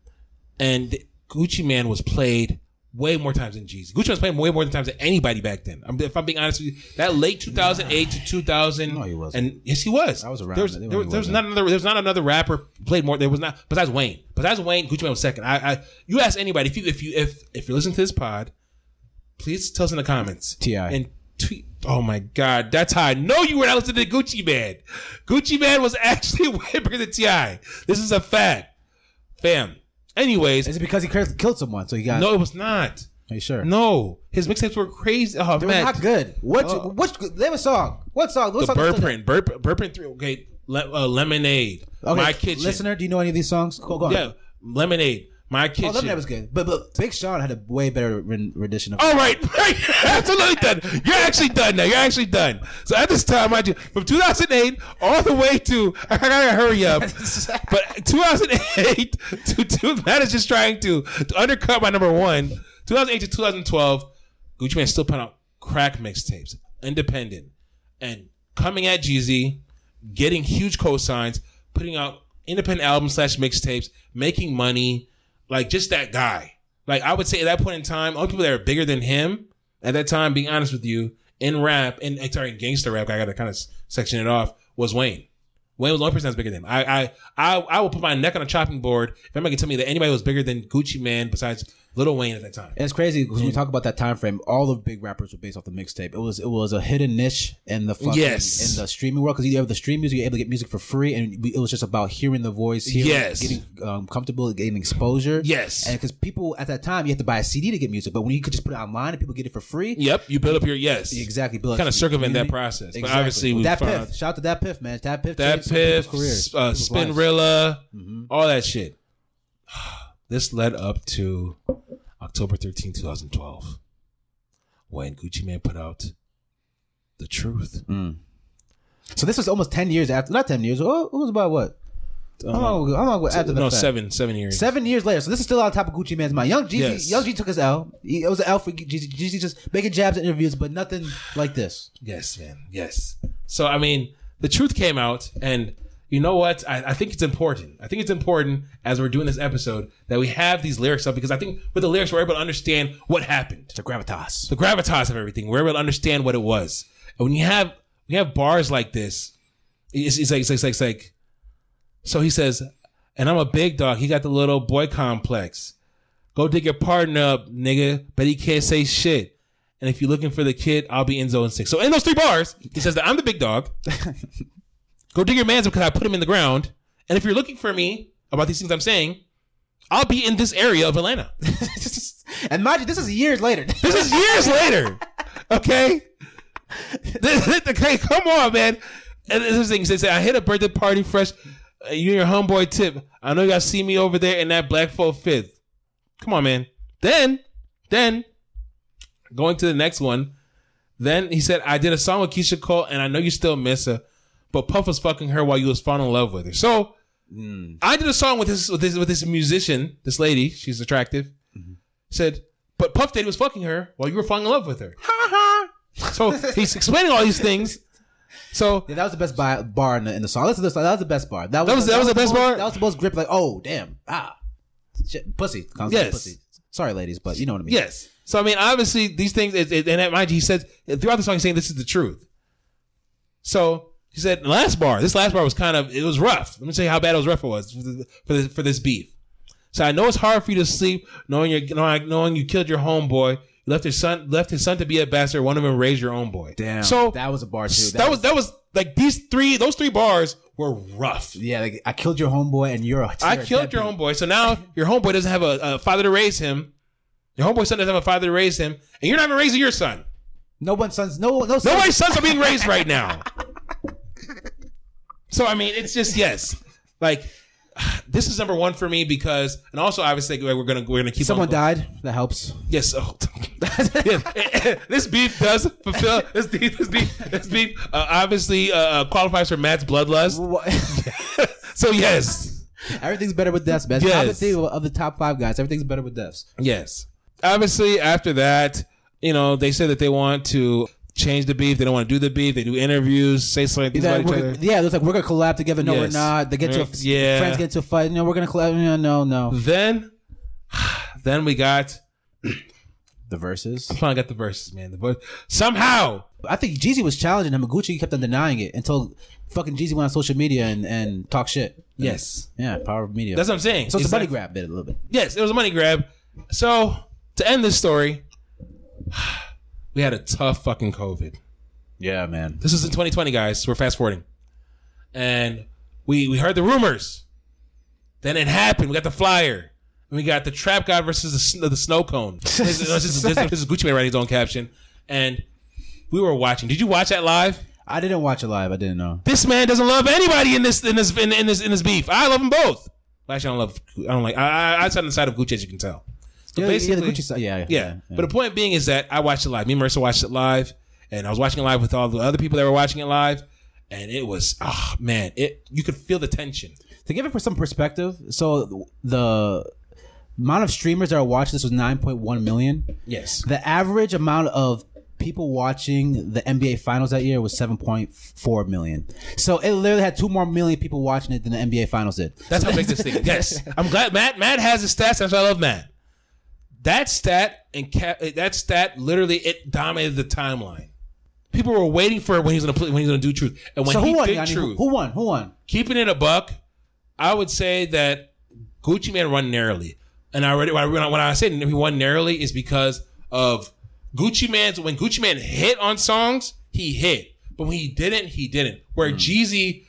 and Gucci Mane was played way more times than Jeezy. Gucci Mane was played way more times than anybody back then. I'm, if I'm being honest with you, that late two thousand eight nah. to two thousand. No, he wasn't. And, yes, he was. I was around. There was, there, there was not another. There was not another rapper played more. There was not besides Wayne. Besides Wayne, Gucci Mane was second. I, I you ask anybody if you if you if if you're listening to this pod, please tell us in the comments. T I and tweet. Oh my God, that's how I know you were not listening to Gucci Mane. Gucci Mane was actually way bigger than T I. This is a fact, fam. Anyways, is it because he killed someone? So he got no. It was not. Are you sure? No, his mixtapes were crazy. Oh, they were not good. What? Oh. Which? Name a song. What song? What the song Birdprint. Bird, Birdprint three. Okay, Le- uh, Lemonade. Okay. My Kitchen. Listener, do you know any of these songs? Go, go yeah. on. Lemonade. My Kitchen. Oh, Lemonade was good. But, but Big Sean had a way better re- rendition of it. All right. right. Absolutely done. You're actually done now. You're actually done. So at this time, I do. From two thousand eight all the way to, I gotta hurry up. But two thousand eight to, to that is just trying to, to undercut my number one. two thousand eight to twenty twelve Gucci Mane still putting out crack mixtapes, independent, and coming at Jeezy, getting huge cosigns, putting out independent albums slash mixtapes, making money. Like, just that guy. Like, I would say at that point in time, all the people that are bigger than him at that time, being honest with you, in rap, in, sorry, in gangster rap, I got to kind of section it off, was Wayne. Wayne was the only person that's bigger than him. I, I, I, I will put my neck on a chopping board if anybody can tell me that anybody was bigger than Gucci Mane besides Lil Wayne at that time. And it's crazy because when we talk about that time frame, all the big rappers were based off the mixtape. It was it was a hidden niche in the fucking, yes. in the streaming world, because you have the stream music, you're able to get music for free, and it was just about hearing the voice, hearing, yes. getting um, comfortable, getting exposure. Yes, and because people at that time, you had to buy a C D to get music, but when you could just put it online and people get it for free, yep, you build up your yes, exactly, build kind of circumvent that process. Exactly. But obviously, we that piff, shout out to that piff, man, that piff, that piff, uh, Spinrilla, mm-hmm. all that shit. This led up to October thirteenth, twenty twelve when Gucci Mane put out The Truth. Mm. So this was almost ten years after, not ten years, oh, it was about what? How long ago? How long ago after no, the No, seven, seven years. Seven years later. So this is still on top of Gucci Mane's mind. Young Jeezy, yes. Young Jeezy took his L. It was an L for Jeezy. Jeezy just making jabs at interviews, but nothing like this. Yes, man. Yes. So, I mean, The Truth came out, and you know what? I, I think it's important. I think it's important as we're doing this episode that we have these lyrics up, because I think with the lyrics, we're able to understand what happened. The gravitas. The gravitas of everything. We're able to understand what it was. And when you have we have bars like this, it's, it's, like, it's, like, it's, like, it's like, so he says, and I'm a big dog. He got the little boy complex. Go dig your partner up, nigga, but he can't say shit. And if you're looking for the kid, I'll be in zone six. So in those three bars, he says that I'm the big dog. Go dig your man's up because I put him in the ground. And if you're looking for me about these things I'm saying, I'll be in this area of Atlanta. And mind you, this is years later. This is years later. Okay? Okay, come on, man. And this thing says, I hit a birthday party fresh. You and your homeboy Tip. I know y'all see me over there in that black full fifth. Come on, man. Then, then, going to the next one. Then he said, I did a song with Keisha Cole, and I know you still miss her. But Puff was fucking her while you was falling in love with her. So mm. I did a song with this with this with this musician, this lady. She's attractive. Mm-hmm. Said, but Puff Daddy was fucking her while you were falling in love with her. Ha ha. So he's explaining all these things. So yeah, that was the best bi- bar in the, in the song. Listen to this. That was the best bar. That was that was, that that was, was the best most, bar. That was the most grip. Like, oh damn, ah, shit, pussy. Yes. Pussy. Sorry, ladies, but you know what I mean. Yes. So I mean, obviously these things. It, it, and mind you, he says throughout the song, he's saying this is the truth. So. He said, last bar, this last bar was kind of, it was rough. Let me tell you how bad it was rough it was for this, for this, for this beef. So I know it's hard for you to sleep knowing you knowing you killed your homeboy. You left your son, left his son to be a bastard. One of them raised your own boy. Damn. So that was a bar too. That, that was, was, that was like these three, those three bars were rough. Yeah. Like I killed your homeboy and you're a, I killed your homeboy. So now your homeboy doesn't have a, a father to raise him. Your homeboy's son doesn't have a father to raise him. And you're not even raising your son. No one's sons. No, no sons. Nobody's sons are being raised right now. So, I mean, it's just, yes. Like, this is number one for me because, and also, obviously, we're going to we're gonna keep Someone on died. That helps. Yes. Oh. Yes. This beef does fulfill, this beef, this beef, this beef uh, obviously uh, qualifies for Matt's bloodlust. So, yes. Everything's better with deaths, man. Yes. Of the top five guys, everything's better with deaths. Yes. Obviously, after that, you know, they say that they want to change the beef. They don't want to do the beef. They do interviews, say something things about each other. Yeah, it's like we're gonna collab together. No, yes. we're not. They get to a, yeah. friends get to a fight. No, we're gonna collab. No, no, no. Then, then we got the verses. I finally got the verses, man. The verse somehow. I think Jeezy was challenging him, and Gucci kept on denying it until fucking Jeezy went on social media and and talked shit. Yes. Yeah, power of media. That's what I'm saying. So it's, it's a money like, grab bit a little bit. Yes, it was a money grab. So to end this story. We had a tough fucking COVID. Yeah, man. This is in twenty twenty, guys. We're fast forwarding. And we we heard the rumors. Then it happened. We got the flyer. And we got the Trap God versus the, the Snow Cone. This is, this, is, this is Gucci Mane writing his own caption. And we were watching. Did you watch that live? I didn't watch it live. I didn't know. This man doesn't love anybody in this in this in, in this in this beef. I love them both. Well, actually, I don't love. I don't like. I I sat on the side of Gucci, as you can tell. So yeah, basically, yeah, the Gucci side. Yeah yeah, yeah, yeah. But the point being is that I watched it live. Me and Marissa watched it live, and I was watching it live with all the other people that were watching it live, and it was ah oh, man, it you could feel the tension. To give it some perspective, so the amount of streamers that are watching this was nine point one million. Yes. The average amount of people watching the N B A Finals that year was seven point four million. So it literally had two more million people watching it than the N B A Finals did. That's how big this thing is. Yes. I'm glad Matt Matt has the stats. That's why I love Matt. That stat and cap, that stat literally it dominated the timeline. People were waiting for it when he was gonna play, when he was gonna do truth. And when so he who won, did Yanni? Truth, who, who won? Who won? Keeping it a buck, I would say that Gucci Mane won narrowly. And I already when I, when I said he won narrowly is because of Gucci Mane's when Gucci Mane hit on songs, he hit. But when he didn't, he didn't. Where mm. Jeezy,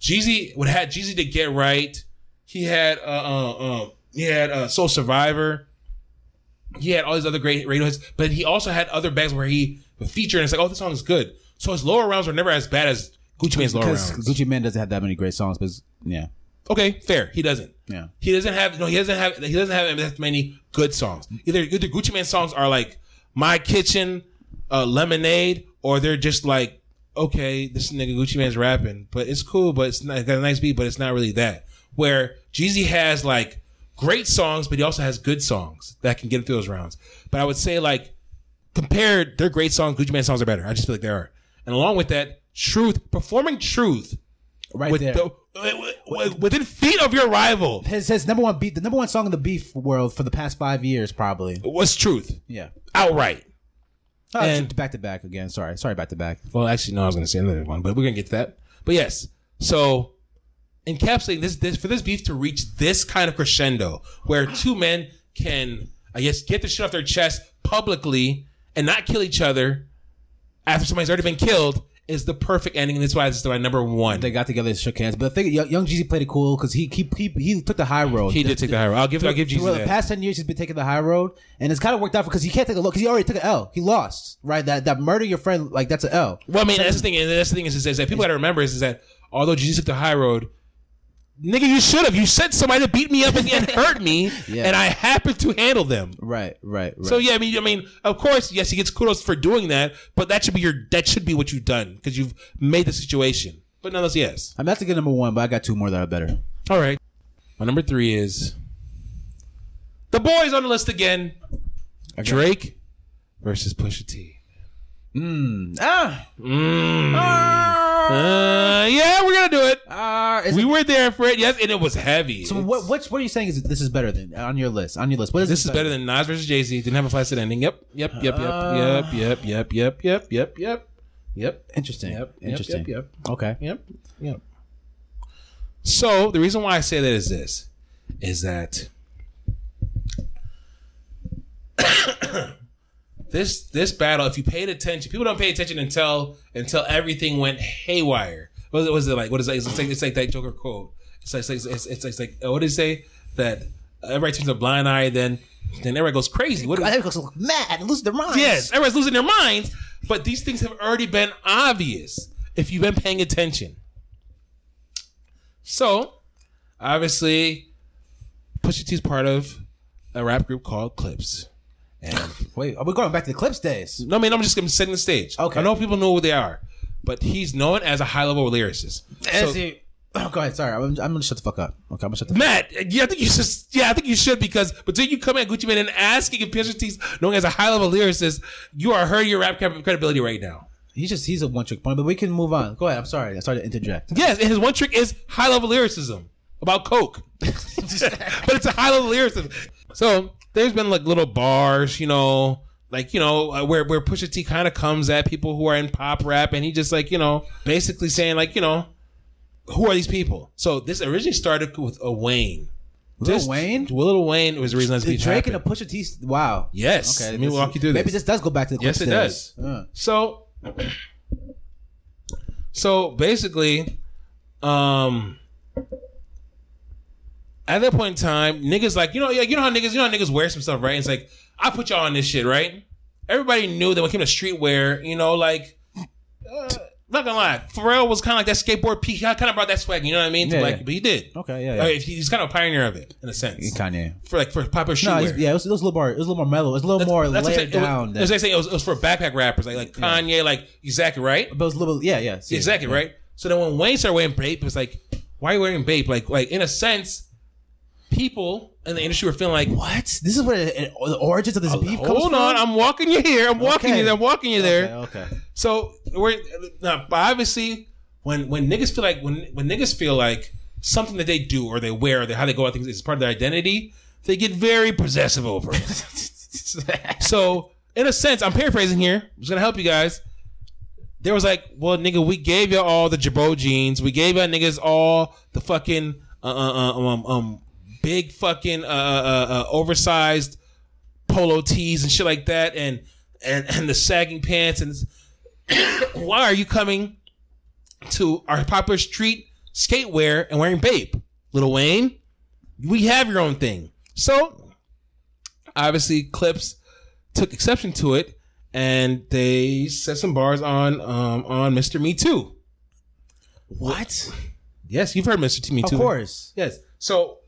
Jeezy would had Jeezy to Get Right. He had uh uh, uh he had uh, Soul Survivor. He had all these other great radio hits, but he also had other bands where he would feature, and it's like, oh, this song is good. So his lower rounds were never as bad as Gucci Mane's lower rounds. Gucci Mane doesn't have that many great songs, but yeah. Okay, fair. He doesn't. Yeah. He doesn't have no. He doesn't have. He doesn't have that many good songs. Either, either Gucci Mane's songs are like My Kitchen, uh, Lemonade, or they're just like, okay, this nigga Gucci Mane's rapping, but it's cool, but it's not, it's got a nice beat, but it's not really that. Where Jeezy has like great songs, but he also has good songs that can get him through those rounds. But I would say like compared, their great songs, Gucci Mane's songs are better. I just feel like they are. And along with that, Truth, performing Truth, right with there. The, within feet of your rival. His, his number one beat, the number one song in the beef world for the past five years, probably was Truth. Yeah, outright. Oh, and back to back again. Sorry, sorry, back to back. Well, actually, no, I was going to say another one, but we're going to get to that. But yes, so encapsulating this, this for this beef to reach this kind of crescendo where two men can, I guess, get the shit off their chest publicly and not kill each other after somebody's already been killed. Is the perfect ending, and that's why it's my number one. They got together and shook hands. But I think Young Jeezy played it cool because he, he he he took the high road. He did take the high road. I'll give I'll give Jeezy that. For the past ten years, he's been taking the high road, and it's kind of worked out because he can't take a look because he already took an L. He lost, right? That that murder your friend, like that's an L. Well, I mean, that's the thing. And that's the thing is, is, is that people got to remember is, is that although Jeezy took the high road, nigga, you should have. You sent somebody to beat me up and, and hurt me, yeah. And I happened to handle them. Right, right, right. So yeah, I mean, I mean, of course, yes, he gets kudos for doing that, but that should be your that should be what you've done because you've made the situation. But nonetheless, yes, I'm about to get number one, but I got two more that are better. All right, my number three is the boys on the list again: okay. Drake versus Pusha T. Mmm. Ah. Mmm. Ah. Uh, yeah, we're gonna do it. Uh, we it, were there for it, yes, and it was heavy. So it's, what? What? What are you saying? Is this is better than on your list? On your list, what is this? This is better than Nas versus Jay-Z. Didn't have a flaccid ending. Yep. Yep. Yep. Yep. Uh, yep. Yep. Yep. Yep. Yep. Yep. Yep. Interesting. Yep. Interesting. Yep. Yep. Yep. Okay. Yep. Yep. So the reason why I say that is this: is that This this battle, if you paid attention, people don't pay attention until until everything went haywire. What was it, was it like? What is it? It's like, it's like that Joker quote. It's like it's like, it's, it's like what did it say? That everybody turns a blind eye, then then everybody goes crazy. What? Everybody goes mad and loses their minds. Yes, everybody's losing their minds. But these things have already been obvious if you've been paying attention. So obviously, Pusha T's part of a rap group called Clips. And wait, are we going back to the Clips days? No, I mean, I'm just going to set the stage. Okay. I know people know who they are, but he's known as a high-level lyricist. As so, he, oh, go ahead. Sorry, I'm, I'm going to shut the fuck up. Okay, I'm going to shut the Matt, fuck up. Matt, yeah, I think you should. Yeah, I think you should because between you coming at Gucci Mane and asking if Pusha T's known as a high-level lyricist, you are hurting your rap credibility right now. He's just he's a one-trick pony, but we can move on. Go ahead. I'm sorry. I started to interject. Yes, and his one trick is high-level lyricism about coke, but it's a high-level lyricism. So there's been like little bars, you know, like, you know, where, where Pusha T kind of comes at people who are in pop rap. And he just like, you know, basically saying like, you know, who are these people? So this originally started with a Wayne. Lil this, Wayne? Lil Wayne was the reason this beef Drake happened. And a Pusha T. Wow. Yes. Okay. Let me walk you through this. Maybe this does go back to the Clips. Yes, it days. Does. Uh. So, so basically, um... at that point in time, niggas like, you know, like, you know how niggas, you know how niggas wear some stuff, right? And it's like, I put y'all on this shit, right? Everybody knew that when it came to streetwear, you know, like, uh, Not gonna lie, Pharrell was kind of like that skateboard peak. He kind of brought that swag, you know what I mean? Yeah, to like, yeah. But he did. Okay, yeah, yeah. Like, he's kind of a pioneer of it in a sense. Kanye for like for popular shoe. No, yeah, it was, it was a little more, it was a little more mellow. It was a little that's, more that's laid down. That's what I'm saying. It was, it was for backpack rappers like like Kanye, yeah. like exactly right. But it was a little, yeah, yeah, see, exactly yeah. right. So then when Wayne started wearing Bape, it was like, why are you wearing Bape? Like like in a sense, people in the industry were feeling like, what? This is where it, it, the origins of this oh, beef comes from. Hold on, I'm walking you here. I'm walking okay. you. There, I'm walking you there. Okay. okay. So we're now, obviously when when niggas feel like when when niggas feel like something that they do or they wear or they, how they go about things is part of their identity, they get very possessive over it. So in a sense, I'm paraphrasing here. I'm just gonna help you guys. There was like, well, nigga, we gave y'all all the Jabot jeans. We gave y'all niggas all the fucking uh uh um um big fucking uh uh, uh oversized polo tees and shit like that, and and and the sagging pants and. Why are you coming to our popular street skatewear and wearing Bape? Lil Wayne, we have your own thing. So, obviously, Clips took exception to it, and they set some bars on um, on Mister Me Too. What? Yes, you've heard Mister Me Too. Of course. Yes. So,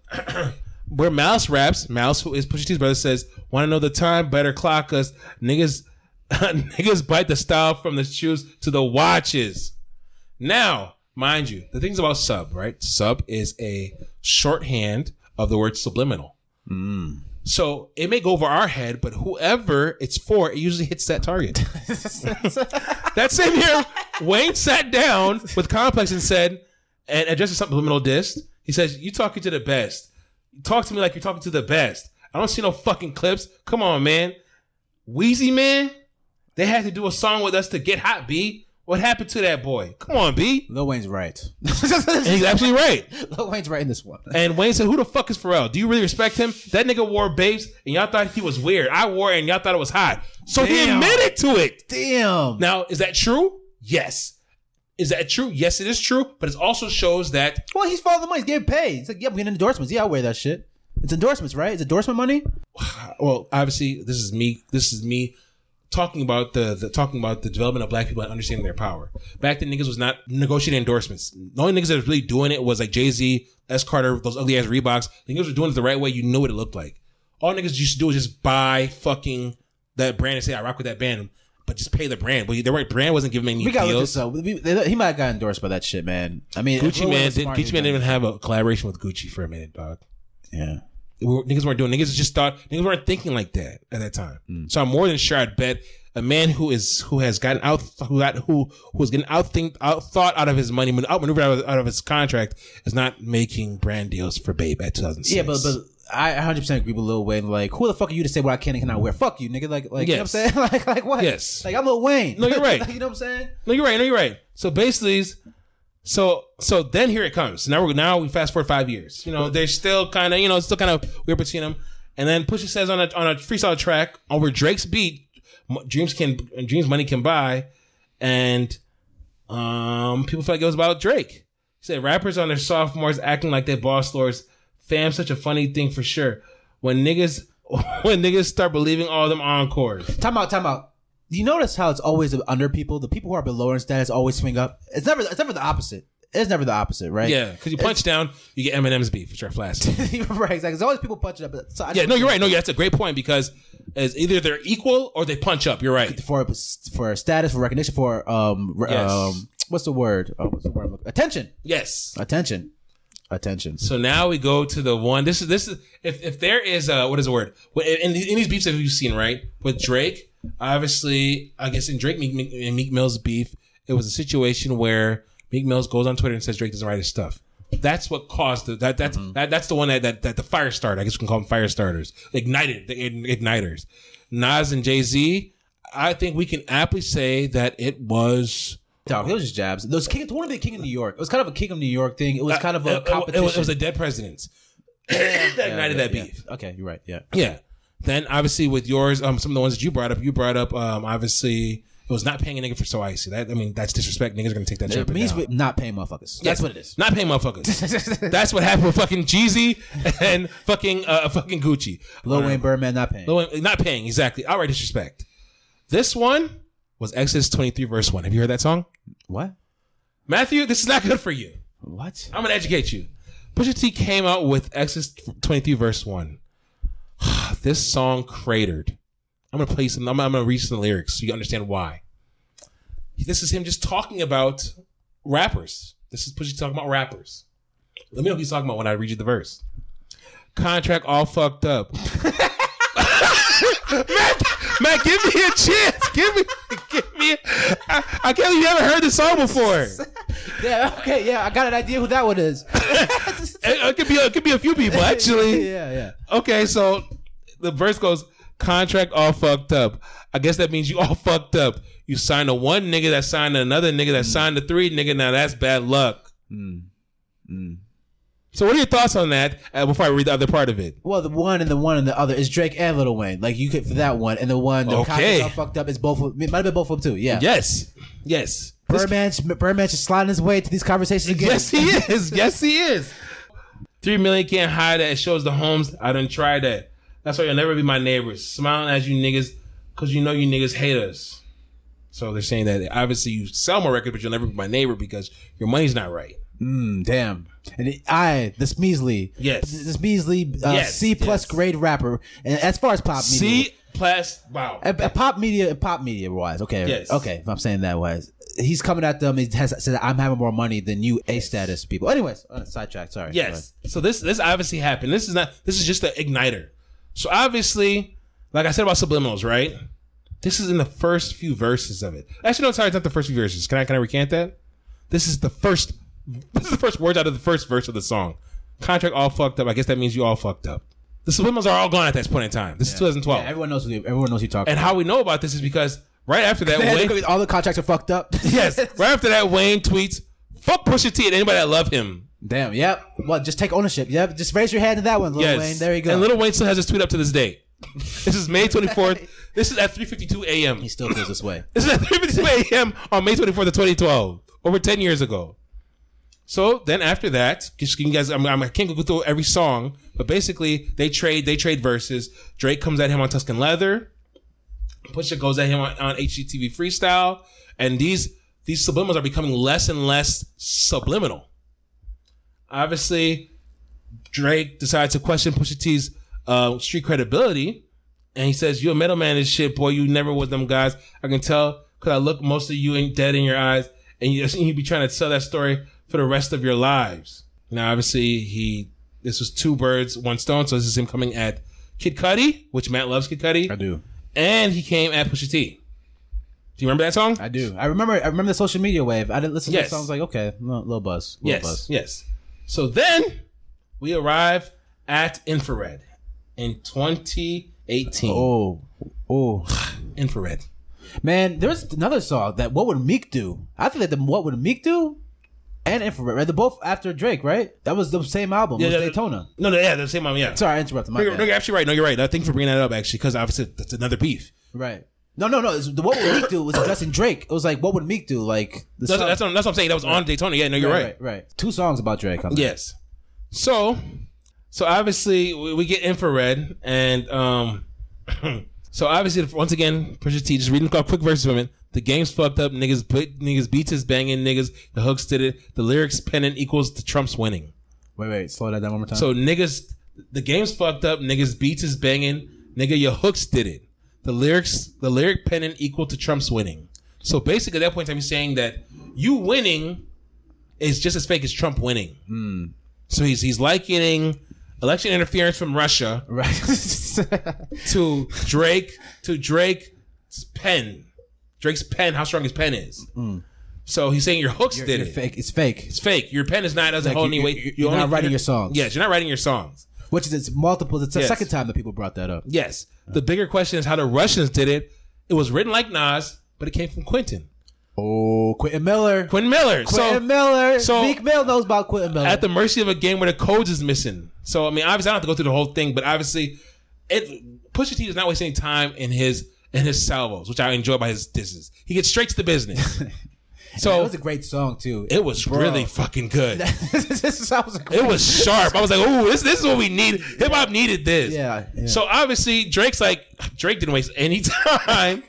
where Mouse raps, Mouse, who is Pusha T's brother, says, want to know the time? Better clock us. Niggas... Niggas bite the style from the shoes to the watches. Now, mind you, the things about sub, right? Sub is a shorthand of the word subliminal. Mm. So it may go over our head, but whoever it's for, it usually hits that target. That same year, Wayne sat down with Complex and said, and addressed a subliminal diss. He says, you talking to the best. Talk to me like you're talking to the best. I don't see no fucking clips. Come on, man. Wheezy, man. They had to do a song with us to get hot, B. What happened to that boy? Come on, B. Lil Wayne's right. He's actually right. Lil Wayne's right in this one. And Wayne said, who the fuck is Pharrell? Do you really respect him? That nigga wore Bapes, and y'all thought he was weird. I wore it, and y'all thought it was hot. So Damn. he admitted to it. Damn. Now, is that true? Yes. Is that true? Yes, it is true. But it also shows that... Well, he's following the money. He's getting paid. He's like, yeah, we're getting endorsements. Yeah, I'll wear that shit. It's endorsements, right? It's endorsement money? Well, obviously, this is me. This is me. Talking about the, the talking about the development of black people and understanding their power. Back then, niggas was not negotiating endorsements. The only niggas that was really doing it was like Jay-Z, S. Carter, those ugly ass Reeboks. The niggas were doing it the right way. You knew what it looked like. All niggas used to do was just buy fucking that brand and say, I rock with that band, but just pay the brand. But the brand wasn't giving any we gotta deals. Look this up. He might have got endorsed by that shit, man. I mean, Gucci Mane did, Gucci Mane didn't even have a collaboration with Gucci for a minute, dog. Yeah. Niggas weren't doing Niggas just thought Niggas weren't thinking like that at that time. mm. So I'm more than sure I'd bet a man who is Who has gotten out Who got Who was getting out think out thought out of his money, outmaneuvered out of, out of his contract, is not making brand deals for Bape at two thousand six. Yeah, but, but I one hundred percent agree with Lil Wayne. Like, who the fuck are you to say what I can and cannot wear? Fuck you, nigga. Like, like yes. You know what I'm saying? Like, like what? Yes. Like, I'm Lil Wayne. No, you're right. Like, you know what I'm saying? No, you're right. No, you're right. So basically, So so then here it comes. Now we now we fast forward five years. You know, they're still kind of, you know, it's still kind of weird between them. And then Pusha says on a on a freestyle track over Drake's beat, dreams can dreams money can buy, and um people feel like it was about Drake. He said rappers on their sophomores acting like they boss lords. Fam, such a funny thing for sure. When niggas when niggas start believing all them encores. Time out. Time out. You notice how it's always under people? The people who are below in status always swing up. It's never it's never the opposite. It's never the opposite, right? Yeah, because you punch it's, down, you get Eminem's beef, which are flash. Right, exactly. There's always people punching up. So I yeah, no, you're right. No, yeah, that's a great point because as either they're equal or they punch up. You're right. For for status, for recognition, for um, yes. um what's the word? Oh, what's the word? Attention. Yes. Attention. Attention. So now we go to the one. This is this is if if there is uh what is the word in, in these beefs that you've seen, right, with Drake. Obviously, I guess in Drake Meek, Meek, in Meek Mill's beef, it was a situation where Meek Mills goes on Twitter and says Drake doesn't write his stuff. That's what caused the, that. That's mm-hmm. that, that's the one that, that that the fire started. I guess we can call them fire starters, ignited the igniters. Nas and Jay-Z. I think we can aptly say that it was. Dog, it was just jabs. Those king, it wanted to be king of New York. It was kind of a king of New York thing. It was kind of a competition. It was, it was a dead president that yeah, ignited yeah, that yeah. beef. Okay, you're right. Yeah, yeah. Then, obviously, with yours, um, some of the ones that you brought up, you brought up, um, obviously, it was not paying a nigga for so icy. That I mean, that's disrespect. Niggas are gonna take that shit. It means down. Not paying motherfuckers. That's, that's what it is. Not paying motherfuckers. That's what happened with fucking Jeezy and fucking uh, fucking Gucci. Lil Wayne, Birdman, not paying. Lil Wayne, not paying, exactly. Outright disrespect. This one, was Exodus twenty-three, verse one. Have you heard that song? What? Matthew, this is not good for you. What? I'm going to educate you. Pusha T came out with Exodus twenty-three, verse one. This song cratered. I'm going to play some. I'm, I'm going to read some lyrics so you understand why. This is him just talking about rappers. This is Pusha T talking about rappers. Let me know what he's talking about when I read you the verse. Contract all fucked up. Matt, Matt, give me a chance. Give me, give me. A, I, I can't believe you haven't heard this song before. Yeah, okay, yeah, I got an idea who that one is. it, it could be, it could be a few people actually. Yeah, yeah. Okay, so the verse goes: contract all fucked up. I guess that means you all fucked up. You signed a one nigga that signed another nigga that mm. signed a three nigga. Now that's bad luck. Mm. Mm. So what are your thoughts on that uh, before I read the other part of it? Well, the one and the one and the other is Drake and Lil Wayne. Like, you could, for that one, and the one, the okay. all fucked up, is both, it might have been both of them too, yeah. Yes, yes. Birdman, Birdman is sliding his way to these conversations again. Yes, he is. Yes, he is. Three million can't hide that. It shows the homes. I done tried that. That's why you'll never be my neighbors. Smiling at you niggas, because you know you niggas hate us. So they're saying that obviously you sell my record, but you'll never be my neighbor because your money's not right. Mm, damn. And it, I, this measly, yes, this measly uh, yes, C plus yes. grade rapper, and as far as pop media, C plus wow, and, and pop media, and pop media wise, okay, yes. okay, if I'm saying that wise, he's coming at them. He has said, "I'm having more money than you, A status people." Anyways, uh, sidetracked. Sorry. Yes. So this this obviously happened. This is not. This is just the igniter. So obviously, like I said about subliminals, right? This is in the first few verses of it. Actually, no, sorry, it's not the first few verses. Can I can I recant that? This is the first. This is the first words out of the first verse of the song. Contract all fucked up. I guess that means you all fucked up. The subliminals are all gone at this point in time. This yeah. is twenty twelve. Yeah, everyone knows who everyone knows who talking. And about. How we know about this is because right after that, Wayne, all the contracts are fucked up. Yes. Right after that, Wayne tweets, "Fuck Pusha T and anybody that love him." Damn. Yep. Well, just take ownership. Yep. Just raise your hand to that one, Lil yes. Wayne. There you go. And Lil Wayne still has his tweet up to this day. This is May twenty-fourth. This is at three fifty-two a.m. He still feels this way. This is at three fifty-two a.m. on May twenty-fourth of twenty twelve, over ten years ago. So then after that, just you guys, I'm, I'm, I can't go through every song, but basically they trade, they trade verses. Drake comes at him on Tuscan Leather. Pusha goes at him on, on H G T V Freestyle. And these, these subliminals are becoming less and less subliminal. Obviously, Drake decides to question Pusha T's uh, street credibility. And he says, "You're a middleman and shit, boy. You never was them guys. I can tell because I look most of you in, dead in your eyes. And you, you be trying to sell that story for the rest of your lives." Now, obviously, he this was two birds, one stone. So this is him coming at Kid Cudi, which Matt loves Kid Cudi. I do. And he came at Pusha T. Do you remember that song? I do. I remember. I remember the social media wave. I didn't listen yes. to the songs like, okay, no, little buzz. Little yes. Buzz. Yes. So then we arrive at Infrared in twenty eighteen. Oh, oh, Infrared. Man, there's another song that What Would Meek Do? I think that the What Would Meek Do? And Infrared, right? They're both after Drake, right? That was the same album. Yeah, it was yeah, Daytona. No, no, yeah, the same album, yeah. Sorry, I interrupted. My no, you're, you're actually right. No, you're right. I think for bringing that up, actually, because obviously that's another beef. Right. No, no, no. The What Would Meek Do was addressing Drake. It was like, what would Meek do? Like, the that's, that's, what, that's what I'm saying. That was right. on Daytona. Yeah, no, you're right. Right, right. right. Two songs about Drake. On yes. So, so obviously, we, we get Infrared, and um, so obviously, once again, Pusha T, just reading a quick verse from it. The game's fucked up, niggas. Put, niggas beats is banging, niggas. The hooks did it. The lyrics penning equals to Trump's winning. Wait, wait, slow that down one more time. So niggas, the game's fucked up, niggas. Beats is banging, nigga. Your hooks did it. The lyrics, the lyric penning equal to Trump's winning. So basically, at that point in time, he's saying that you winning is just as fake as Trump winning. Mm. So he's he's likening election interference from Russia right. to Drake to Drake's pen. Drake's pen, how strong his pen is. Mm. So he's saying your hooks you're, did you're it. Fake. It's fake. It's fake. Your pen is not, doesn't like hold any weight. You're, you're not writing your songs. Yes, you're not writing your songs. Which is it's multiple. It's the yes. second time that people brought that up. Yes. Uh. The bigger question is how the Russians did it. It was written like Nas, but it came from Quentin. Oh, Quentin Miller. Quentin Miller. Quentin so, Miller. So Meek Mill knows about Quentin Miller. At the mercy of a game where the codes is missing. So, I mean, obviously, I don't have to go through the whole thing, but obviously, it Pusha T does not waste any time in his. And his salvos, which I enjoy by his disses. He gets straight to the business. So yeah, it was a great song too. It was Bro. really fucking good. this was a great it was sharp. I was like, "Ooh, this this is what we need. Hip hop needed this." Yeah, yeah. So obviously Drake's like Drake didn't waste any time.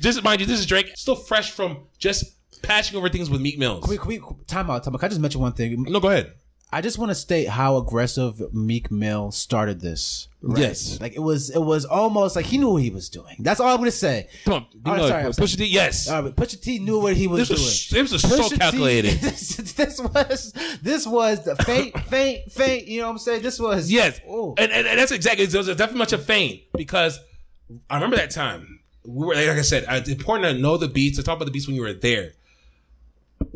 just mind you, this is Drake, still fresh from just patching over things with Meek Mill. Can we, can we time out? Time out. Can I just mention one thing? No, go ahead. I just want to state how aggressive Meek Mill started this. Right? Yes, like it was, it was almost like he knew what he was doing. That's all I'm gonna say. Come on, you right, know, sorry, Pusha T. Yes, all right, but Pusha T knew what he was this was, doing. It was so calculated. T, this, this was, this was the feint, feint, feint. You know what I'm saying? This was yes, and, and and that's exactly. It was definitely much a feint because I remember that time we were like I said, it's important to know the beats, to talk about the beats when you were there.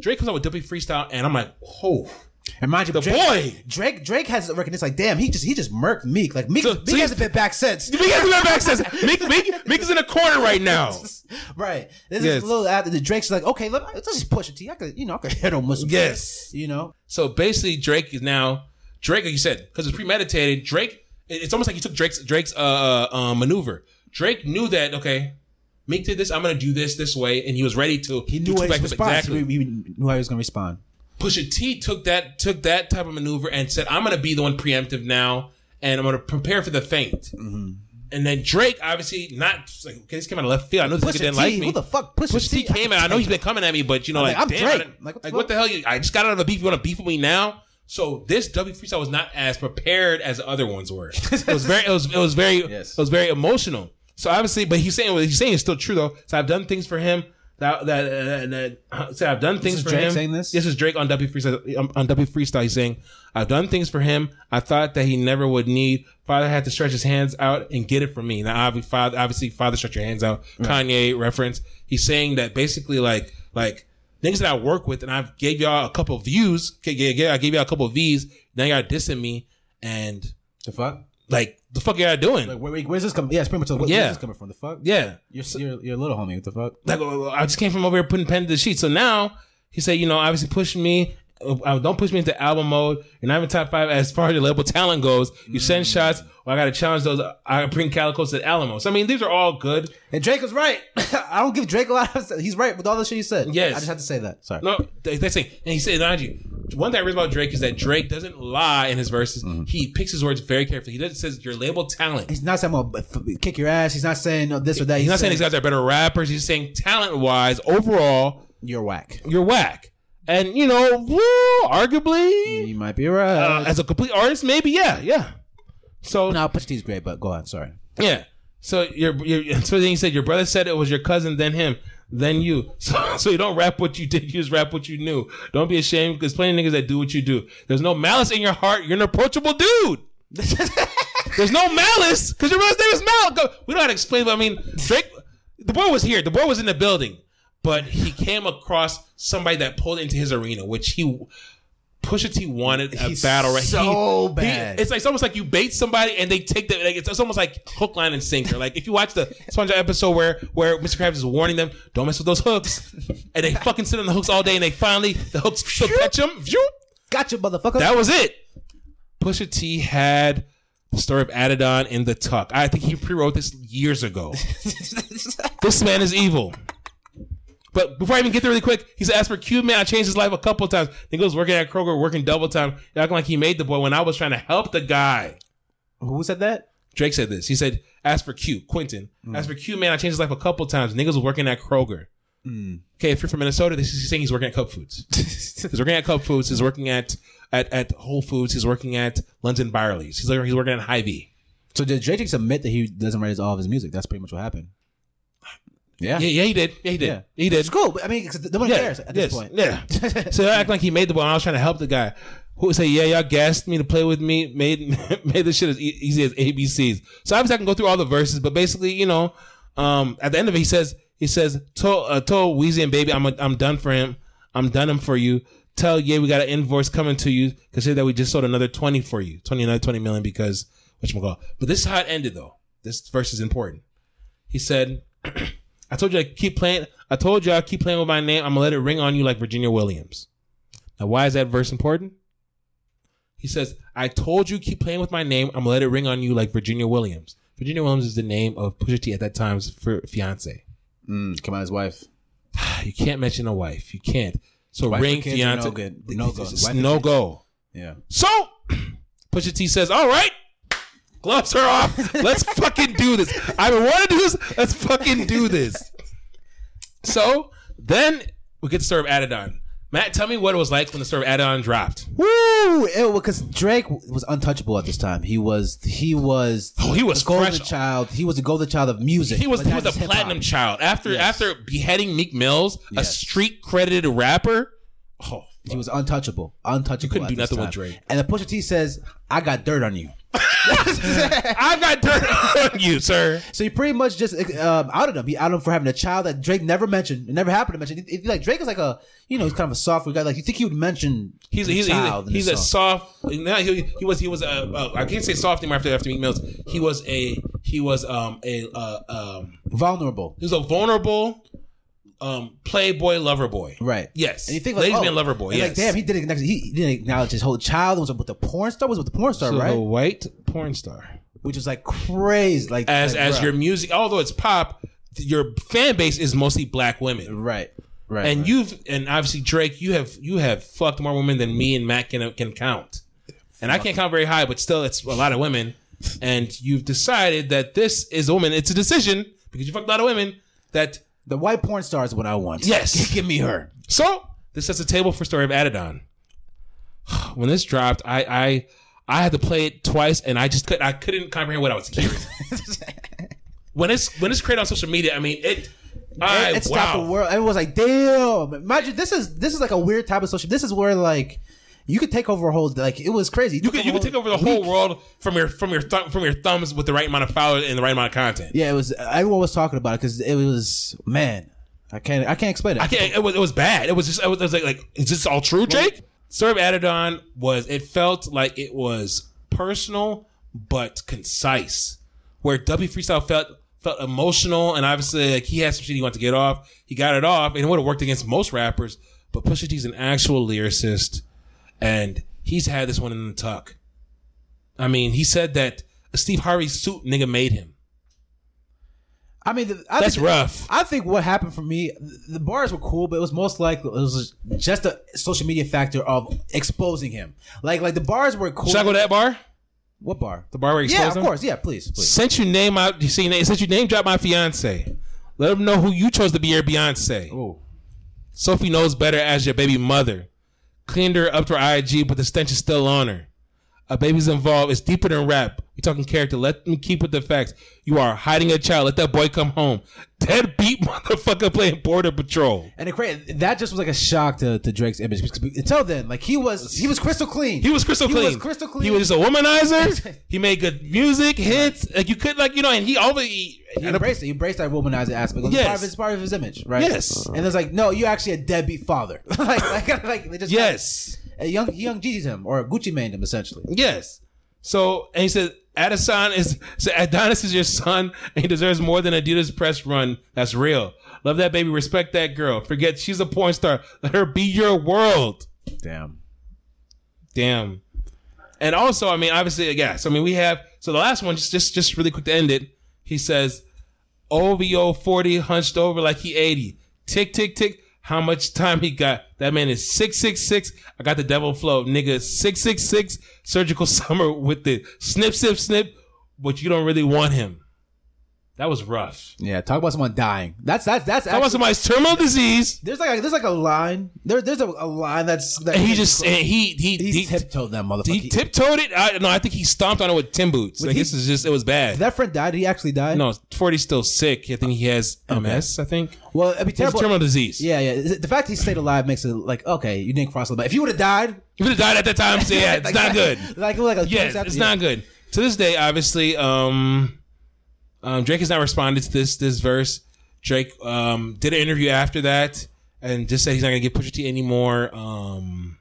Drake comes out with W Freestyle, and I'm like, oh. And mind you, the Drake, boy Drake Drake has a record. It's like, damn, he just he just murked Meek. Like Meek, so, Meek so hasn't been back since. Meek hasn't been back since. Meek Meek Meek is in a corner right now. Right. This yes. is a little after the Drake's like, okay, let me, let's just push it to you. I could, you know, I could hit on muscle. Yes. You know. So basically, Drake is now Drake, like you said, because it's premeditated. Drake, it's almost like he took Drake's Drake's uh, uh maneuver. Drake knew that. Okay. Meek did this. I'm gonna do this this way, and he was ready to. He knew his response. Exactly. He, he knew how he was gonna respond. Pusha T took that took that type of maneuver and said, I'm going to be the one preemptive now, and I'm going to prepare for the feint. Mm-hmm. And then Drake, obviously, not like, okay, this came out of left field. I know this nigga didn't like me. Who the fuck? Pusha, Pusha T, T came out. I know he's been coming at me, but you know, I'm like, like, I'm damn, Drake. Like, what the, like what the hell? You, I just got out of a beef. You want to beef with me now? So this W Freestyle was not as prepared as the other ones were. It was very, it was, it was very, yes. it was very emotional. So obviously, but he's saying what he's saying is still true though. So I've done things for him. That that, that, that so I've done things this is for Drake him. Saying this? This is Drake on W Freestyle. On W Freestyle, he's saying, "I've done things for him. I thought that he never would need. Father had to stretch his hands out and get it from me." Now, obviously, Father stretch your hands out. Right. Kanye reference. He's saying that basically, like, like things that I work with, and I've gave y'all a couple of views. I gave y'all a couple of V's. Now y'all dissing me, and the fuck, like the fuck y'all doing? Like, where, where's this coming? Yeah, it's pretty much. Where, yeah. Where's this coming from? The fuck? Yeah, you're you're, you're a little homie. What the fuck? Like, I just came from over here putting pen to the sheet. So now he said, you know, obviously push me. Uh, don't push me into album mode. You're not even top five as far as your label talent goes. You send shots. Well, I got to challenge those. I bring Calicos to the Alamo. So I mean, these are all good. And Drake was right. I don't give Drake a lot of. He's right with all the shit he said. Yes, I just had to say that. Sorry. No, that's it. And he said, mind you. One thing I read about Drake is that Drake doesn't lie in his verses. Mm-hmm. He picks his words very carefully. He doesn't say your label talent. He's not saying, well, kick your ass. He's not saying no, this or that. He's, he's not saying, saying these guys are better rappers. He's saying talent-wise, overall, you're whack. You're whack. And, you know, woo, arguably. You might be right. Uh, as a complete artist, maybe, yeah, yeah. So no, Pusha T's great, but go on, sorry. Yeah. So, your, your, so then he said, your brother said it was your cousin, then him. Then you. So, so you don't rap what you did. You just rap what you knew. Don't be ashamed because plenty of niggas that do what you do. There's no malice in your heart. You're an approachable dude. There's no malice because your brother's name is Mal. We don't have to explain, but I mean, Drake, the boy was here. The boy was in the building, but he came across somebody that pulled into his arena, which he... Pusha T wanted a He's battle, right? So he, bad. He, it's like it's almost like you bait somebody and they take the. Like, it's, it's almost like hook, line, and sinker. Like if you watch the SpongeBob episode where where Mister Krabs is warning them, don't mess with those hooks, and they fucking sit on the hooks all day, and they finally the hooks still catch them. Gotcha, motherfucker. That was it. Pusha T had the story of Adidon in the tuck. I think he pre-wrote this years ago. This man is evil. But before I even get there really quick, he said, as for Cube Man, I changed his life a couple times. He goes working at Kroger, working double time, acting like he made the boy when I was trying to help the guy. Who said that? Drake said this. He said, as for Q, Quentin, mm. as for Q Man, I changed his life a couple times. Niggas was working at Kroger. Mm. Okay, if you're from Minnesota, this is, he's saying he's working at Cub Foods. He's working at Cub Foods. He's working at, at, at Whole Foods. He's working at London Byerly's. He's, like, he's working at Hy-Vee. So did Drake admit that he doesn't write all of his music? That's pretty much what happened. Yeah. yeah, yeah, he did. Yeah, he did. Yeah. He did. It's cool. But, I mean, no one yeah. cares at this yes. point. Yeah. So they act like he made the ball. And I was trying to help the guy who would say, "Yeah, y'all gassed me to play with me. Made made this shit as e- easy as A B Cs." So obviously I can go through all the verses, but basically, you know, um, at the end of it, he says, he says, "Told uh, told Weezy and Baby, I'm a, I'm done for him. I'm done him for you. Tell yeah, we got an invoice coming to you. Consider that we just sold another twenty for you, twenty another twenty million because whatchamacallit." But this is how it ended though. This verse is important. He said. I told you I keep playing. I told you I keep playing with my name. I'm gonna let it ring on you like Virginia Williams. Now, why is that verse important? He says, "I told you keep playing with my name. I'm gonna let it ring on you like Virginia Williams." Virginia Williams is the name of Pusha T at that time's fiance. Mm, come on, his wife. You can't mention a wife. You can't. So wife ring fiance. No good. No go. No go. Yeah. So Pusha T says, "All right. Gloves are off. Let's fucking do this. I've been wanting to do this. Let's fucking do this." So then we get to serve Adidon. Matt, tell me what it was like when the serve Adidon dropped. Woo! Because Drake was untouchable at this time. He was he was oh, he was a golden fresh. child. He was a golden child of music. He was he was a platinum child. After yes. after beheading Meek Mills, yes. a street credited rapper. Oh, he was untouchable. Untouchable. You couldn't do nothing time. with Drake. And the Pusha T says, "I got dirt on you." I've got dirt on you, sir. So he pretty much just um, outed him. He outed him for having a child that Drake never mentioned. It never happened to mention. It, it, like Drake is like a, you know, he's kind of a soft guy. Like you think he would mention? He's a, he's child a, he's, a, he's a soft. No, he, he was he was a. Uh, I can't say soft anymore after after Meek Mills. He was a he was um a uh, um vulnerable. He was a vulnerable. Um, playboy, lover boy, right? Yes. And you think, like, ladies oh, man, lover boy. Yes. Like, damn, he didn't acknowledge, he didn't acknowledge his whole child. Was with the porn star. Was with the porn star, so right? The white porn star, which is like crazy. Like as like, as bro. your music, although it's pop, your fan base is mostly black women, right? Right. And right. you've and obviously Drake, you have you have fucked more women than me and Matt can can count, and I can't count very high, but still, it's a lot of women. And you've decided that this is a woman. It's a decision because you fucked a lot of women that. The white porn star is what I want. Yes. Give me her. So this sets the table for Story of Adidon. When this dropped, I I I had to play it twice and I just could I couldn't comprehend what I was hearing. When it's when it's created on social media, I mean it I it, it stopped wow. the world. Everyone's like, damn. Imagine this is this is like a weird type of social. This is where like you could take over a whole like it was crazy. You, you could you could take over the week. whole world from your from your th- from your thumbs with the right amount of followers and the right amount of content. Yeah, it was everyone was talking about it because it was man, I can't I can't explain it. I can't. It was it was bad. It was just it was, it was like like is this all true, Jake? Well, Serve Adidon was it felt like it was personal but concise. Where W Freestyle felt felt emotional and obviously like he had some shit he wanted to get off. He got it off and it would have worked against most rappers. But Pusha T's an actual lyricist. And he's had this one in the tuck. I mean, he said that Steve Harvey's suit nigga made him. I mean, the, I that's think, rough. I think what happened for me, the bars were cool, but it was most likely it was just a social media factor of exposing him. Like, like the bars were cool. Should I go to that bar? What bar? The bar where he exposed him? Yeah, of course. Yeah, please, please. Since you name out, you see, since you name drop my fiance, let him know who you chose to be your Beyonce. Ooh. Sophie knows better as your baby mother. Cleaned her up to her I G, but the stench is still on her. A baby's involved. It's deeper than rap. We're talking character. Let me keep with the facts. You are hiding a child. Let that boy come home. Deadbeat motherfucker playing Border Patrol. And it, that just was like a shock to, to Drake's image. Because until then, like he was he was crystal clean. He was crystal clean. He was crystal clean. He was just a womanizer. He made good music, hits. Like you could, like, you know, and he always he, he embraced it. He embraced that womanizer aspect. It's yes. part, of his, part of his image, right? Yes. And it's like, no, you're actually a deadbeat father. like, like, like they just yes. Like, young Young Jeezy's him or Gucci Mane him essentially. Yes. So and he said, Adonis is so Adonis is your son, and he deserves more than Adidas press run. That's real. Love that baby. Respect that girl. Forget she's a porn star. Let her be your world. Damn. Damn. And also, I mean, obviously, yeah. So I mean, we have so the last one, just just just really quick to end it. He says, O V O forty hunched over like he eighty. Tick tick tick. How much time he got? That man is six six six. I got the devil flow, nigga. six six six surgical summer with the snip, snip, snip. But you don't really want him. That was rough. Yeah, talk about someone dying. That's that's that's. Talk actually, about somebody's terminal disease. There's like a, there's like a line. There there's a, a line that's. That and he just and he he he, he tiptoed that motherfucker. He tiptoed it. I, no, I think he stomped on it with tin boots. Like he, this is just it was bad. That friend died. He actually died. No, forty's still sick. I think he has M S. Okay. I think. Well, it'd be terrible. It's terminal disease. Yeah, yeah. The fact he stayed alive makes it like okay, you didn't cross the line. If you would have died, you would have died at that time. So yeah, it's like, not good. Like like a yeah, it's yeah. not good. To this day, obviously, um. Um, Drake has not responded to this this verse. Drake um, did an interview after that and just said he's not going to give Pusha T any more um,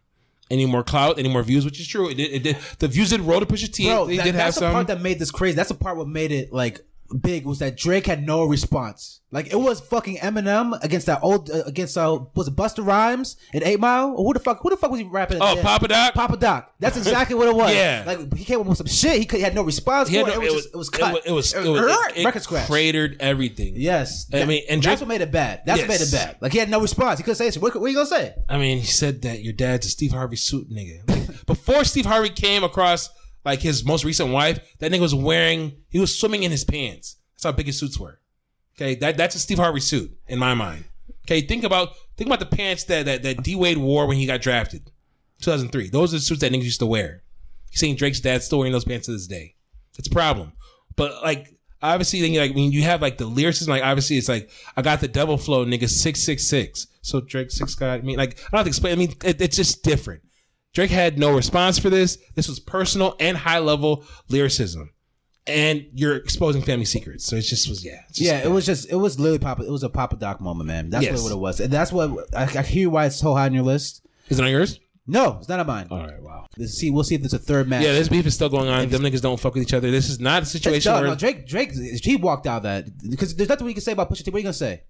any more clout, any more views, which is true. It did, it did the views did roll to Pusha T. Bro, they that, did that's have the some. part that made this crazy. That's the part what made it like big was that Drake had no response. Like it was fucking Eminem against that old uh, against uh, was it Busta Rhymes and Eight Mile? Or who the fuck who the fuck was he rapping? Oh, yeah. Papa Doc. Papa Doc. That's exactly what it was. Yeah, like he came up with some shit. He, could, he had no response. He had no, it, was it, was, just, it was cut. It was it, was, it, was, it, it, it, it scratch. cratered everything. Yes, I mean, and Drake, that's what made it bad. That's yes. what made it bad. Like he had no response. He couldn't say shit. What, what are you gonna say? I mean, he said that your dad's a Steve Harvey suit nigga. Like, before Steve Harvey came across. Like his most recent wife, that nigga was wearing, he was swimming in his pants. That's how big his suits were. Okay, that that's a Steve Harvey suit in my mind. Okay, think about think about the pants that that, that D Wade wore when he got drafted, two thousand three. Those are the suits that niggas used to wear. You're seeing Drake's dad still wearing those pants to this day. It's a problem. But like, obviously, then you like when you have like the lyricism. Like obviously, it's like I got the double flow, nigga, six six six. So Drake six guy. I mean, like I don't have to explain. I mean, it, it's just different. Drake had no response for this. This was personal and high level lyricism. And you're exposing family secrets. So it just was, yeah. Just yeah, bad. It was just, it was literally Papa. It was a Papa Doc moment, man. That's yes. what it was. And that's what, I, I hear why it's so high on your list. Is it on yours? No, it's not on mine. All right, wow. Let's see, we'll see if there's a third match. Yeah, this beef is still going on. Them niggas don't fuck with each other. This is not a situation no, where. No, Drake, Drake, he walked out of that. Because there's nothing we can say about Pusha T. What are you going to say?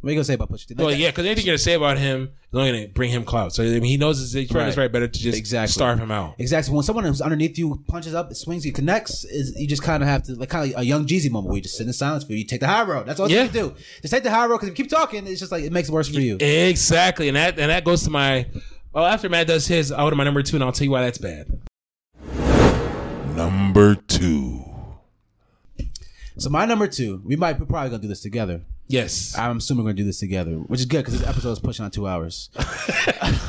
What are you going to say about Pusha T? Like, well, yeah, because anything you're going to say about him is only going to bring him clout. So I mean, he knows his he's right. right better to just exactly. starve him out. Exactly. When someone who's underneath you punches up, swings, you connects, is you just kind of have to, like kind of like a Young Jeezy moment where you just sit in silence for you. You take the high road. That's all yeah. you can do. Just take the high road because if you keep talking, it's just like it makes it worse for you. Exactly. And that and that goes to my, well, after Matt does his, I'll go to my number two and I'll tell you why that's bad. Number two. So my number two, we might, we're probably going to do this together. Yes, I'm assuming we're gonna do this together, which is good because this episode is pushing on two hours.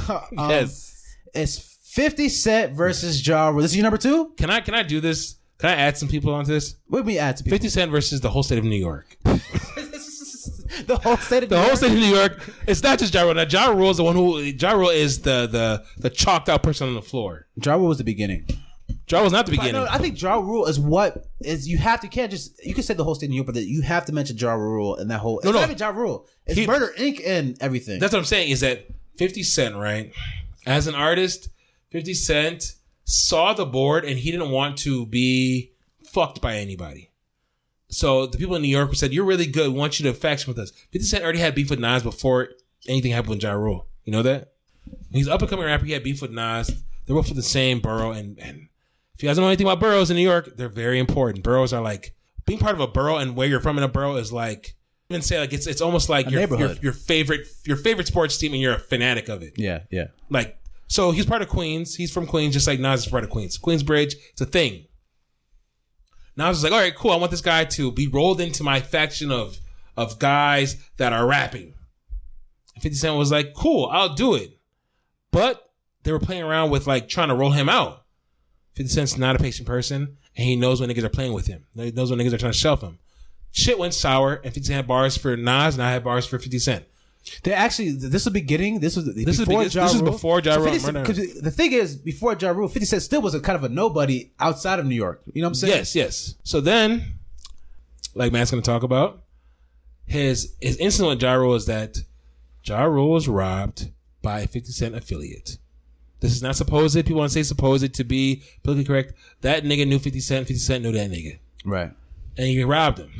um, yes, it's fifty Cent versus Ja Rule. This is your number two. Can I can I do this? Can I add some people onto this? What do we add to people? fifty Cent versus the whole state of New York. the whole state of the New whole York? state of New York. It's not just Ja Rule. Now Ja Rule is the one who Ja Rule is the the the chalked out person on the floor. Ja Rule was the beginning. Ja Rule's not the beginning. No, I think Ja Rule is what is you have to can't just you can say the whole state of New York, but you have to mention Ja Rule and that whole. No, it's no. not even Ja Rule. It's he, Murder Incorporated and everything. That's what I'm saying is that fifty Cent, right? As an artist, fifty Cent saw the board and he didn't want to be fucked by anybody. So the people in New York said, "You're really good. We want you to faction with us." fifty Cent already had beef with Nas before anything happened with Ja Rule. You know that? He's an up and coming rapper. He had beef with Nas. They're both from the same borough and. and If you guys don't know anything about boroughs in New York, they're very important. Boroughs are like being part of a borough and where you're from in a borough is like even say like it's it's almost like your, your your favorite your favorite sports team and you're a fanatic of it. Yeah, yeah. Like so, he's part of Queens. He's from Queens, just like Nas is part of Queens. Queensbridge, it's a thing. Nas is like, all right, cool. I want this guy to be rolled into my faction of of guys that are rapping. And fifty Cent was like, cool, I'll do it. But they were playing around with like trying to roll him out. fifty Cent's not a patient person, and he knows when niggas are playing with him. He knows when niggas are trying to shelf him. Shit went sour, and fifty Cent had bars for Nas, and I had bars for fifty Cent. They actually, this was beginning. This was this before is, Ja Rule. This is before Ja Rule. So the thing is, before Ja Rule, fifty Cent still was a kind of a nobody outside of New York. You know what I'm saying? Yes, yes. So then, like Matt's going to talk about, his his incident with Ja Rule is that Ja Rule was robbed by a fifty Cent affiliate. This is not supposed. People want to say supposed to be politically correct. That nigga knew fifty Cent. fifty Cent knew that nigga. Right. And he robbed him.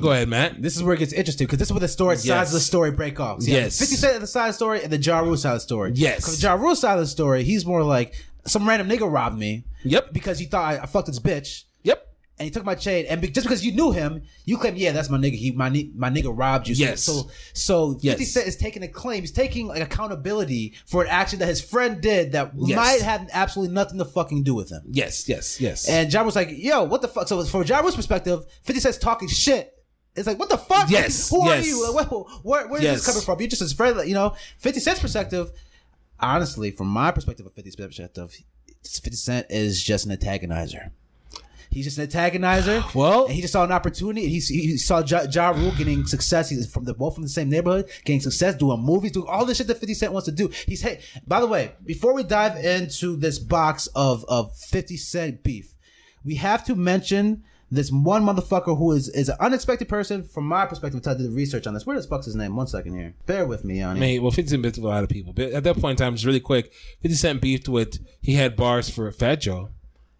Go ahead, Matt. This is where it gets interesting because this is where the story yes. sides of the story break off. So yes. fifty Cent the side of the story and the Ja Rule side of the story. Yes. Because Ja Rule side of the story, he's more like some random nigga robbed me. Yep. Because he thought I, I fucked his bitch. Yep. And he took my chain, and just because you knew him, you claim, yeah, that's my nigga. He, my, my nigga robbed you. Yes. So, so fifty yes. Cent is taking a claim. He's taking like accountability for an action that his friend did that yes. might have absolutely nothing to fucking do with him. Yes, yes, yes. And Ja Rule's like, yo, what the fuck? So, from Ja Rule's perspective, fifty Cent's talking shit. It's like, what the fuck? Yes. Who yes. are you? Where, where, where yes. is this coming from? You're just his friend, you know. fifty Cent's perspective, honestly, from my perspective of fifty Cent's perspective, fifty Cent is just an antagonizer. He's just an antagonizer. Well, and he just saw an opportunity. He, he saw Ja, Ja Rule getting success. He's from the both from the same neighborhood, getting success, doing movies, doing all this shit that fifty Cent wants to do. He's hey. By the way, before we dive into this box of of fifty Cent beef, we have to mention this one motherfucker who is is an unexpected person from my perspective. Until I did the research on this. Where the fuck's his name? One second here. Bear with me, Yanni. Mate, well, fifty Cent beefed with a lot of people. But at that point in time, just really quick, fifty Cent beefed with. He had bars for Fat Joe.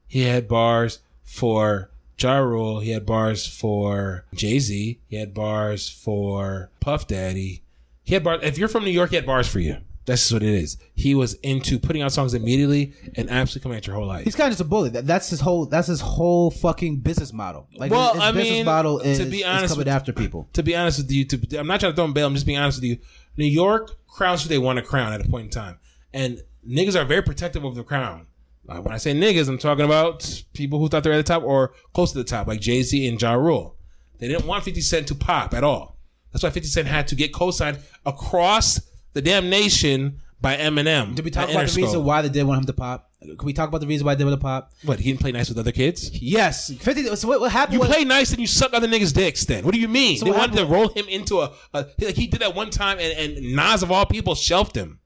He had bars. For Ja Rule, he had bars for Jay-Z. He had bars for Puff Daddy. He had bars. If you're from New York, he had bars for you. That's just what it is. He was into putting out songs immediately and absolutely coming at your whole life. He's kind of just a bully. That, that's his whole. That's his whole fucking business model. Like well, his, his I business mean, model is, to be honest is coming with, after people. To be honest with you, to, I'm not trying to throw him bail. I'm just being honest with you. New York crowns who they want to crown at a point in time, and niggas are very protective of the crown. Like when I say niggas, I'm talking about people who thought they were at the top or close to the top, like Jay-Z and Ja Rule. They didn't want fifty Cent to pop at all. That's why fifty Cent had to get co-signed across the damn nation by Eminem. Did we talk about Interscope. The reason why they didn't want him to pop? Can we talk about the reason why they didn't want him to pop? What, he didn't play nice with other kids? Yes. fifty, so what, what happened? You when, play nice and you suck other niggas' dicks then. What do you mean? So they wanted happened? to roll him into a... a like he did that one time and, and Nas, of all people, shelved him.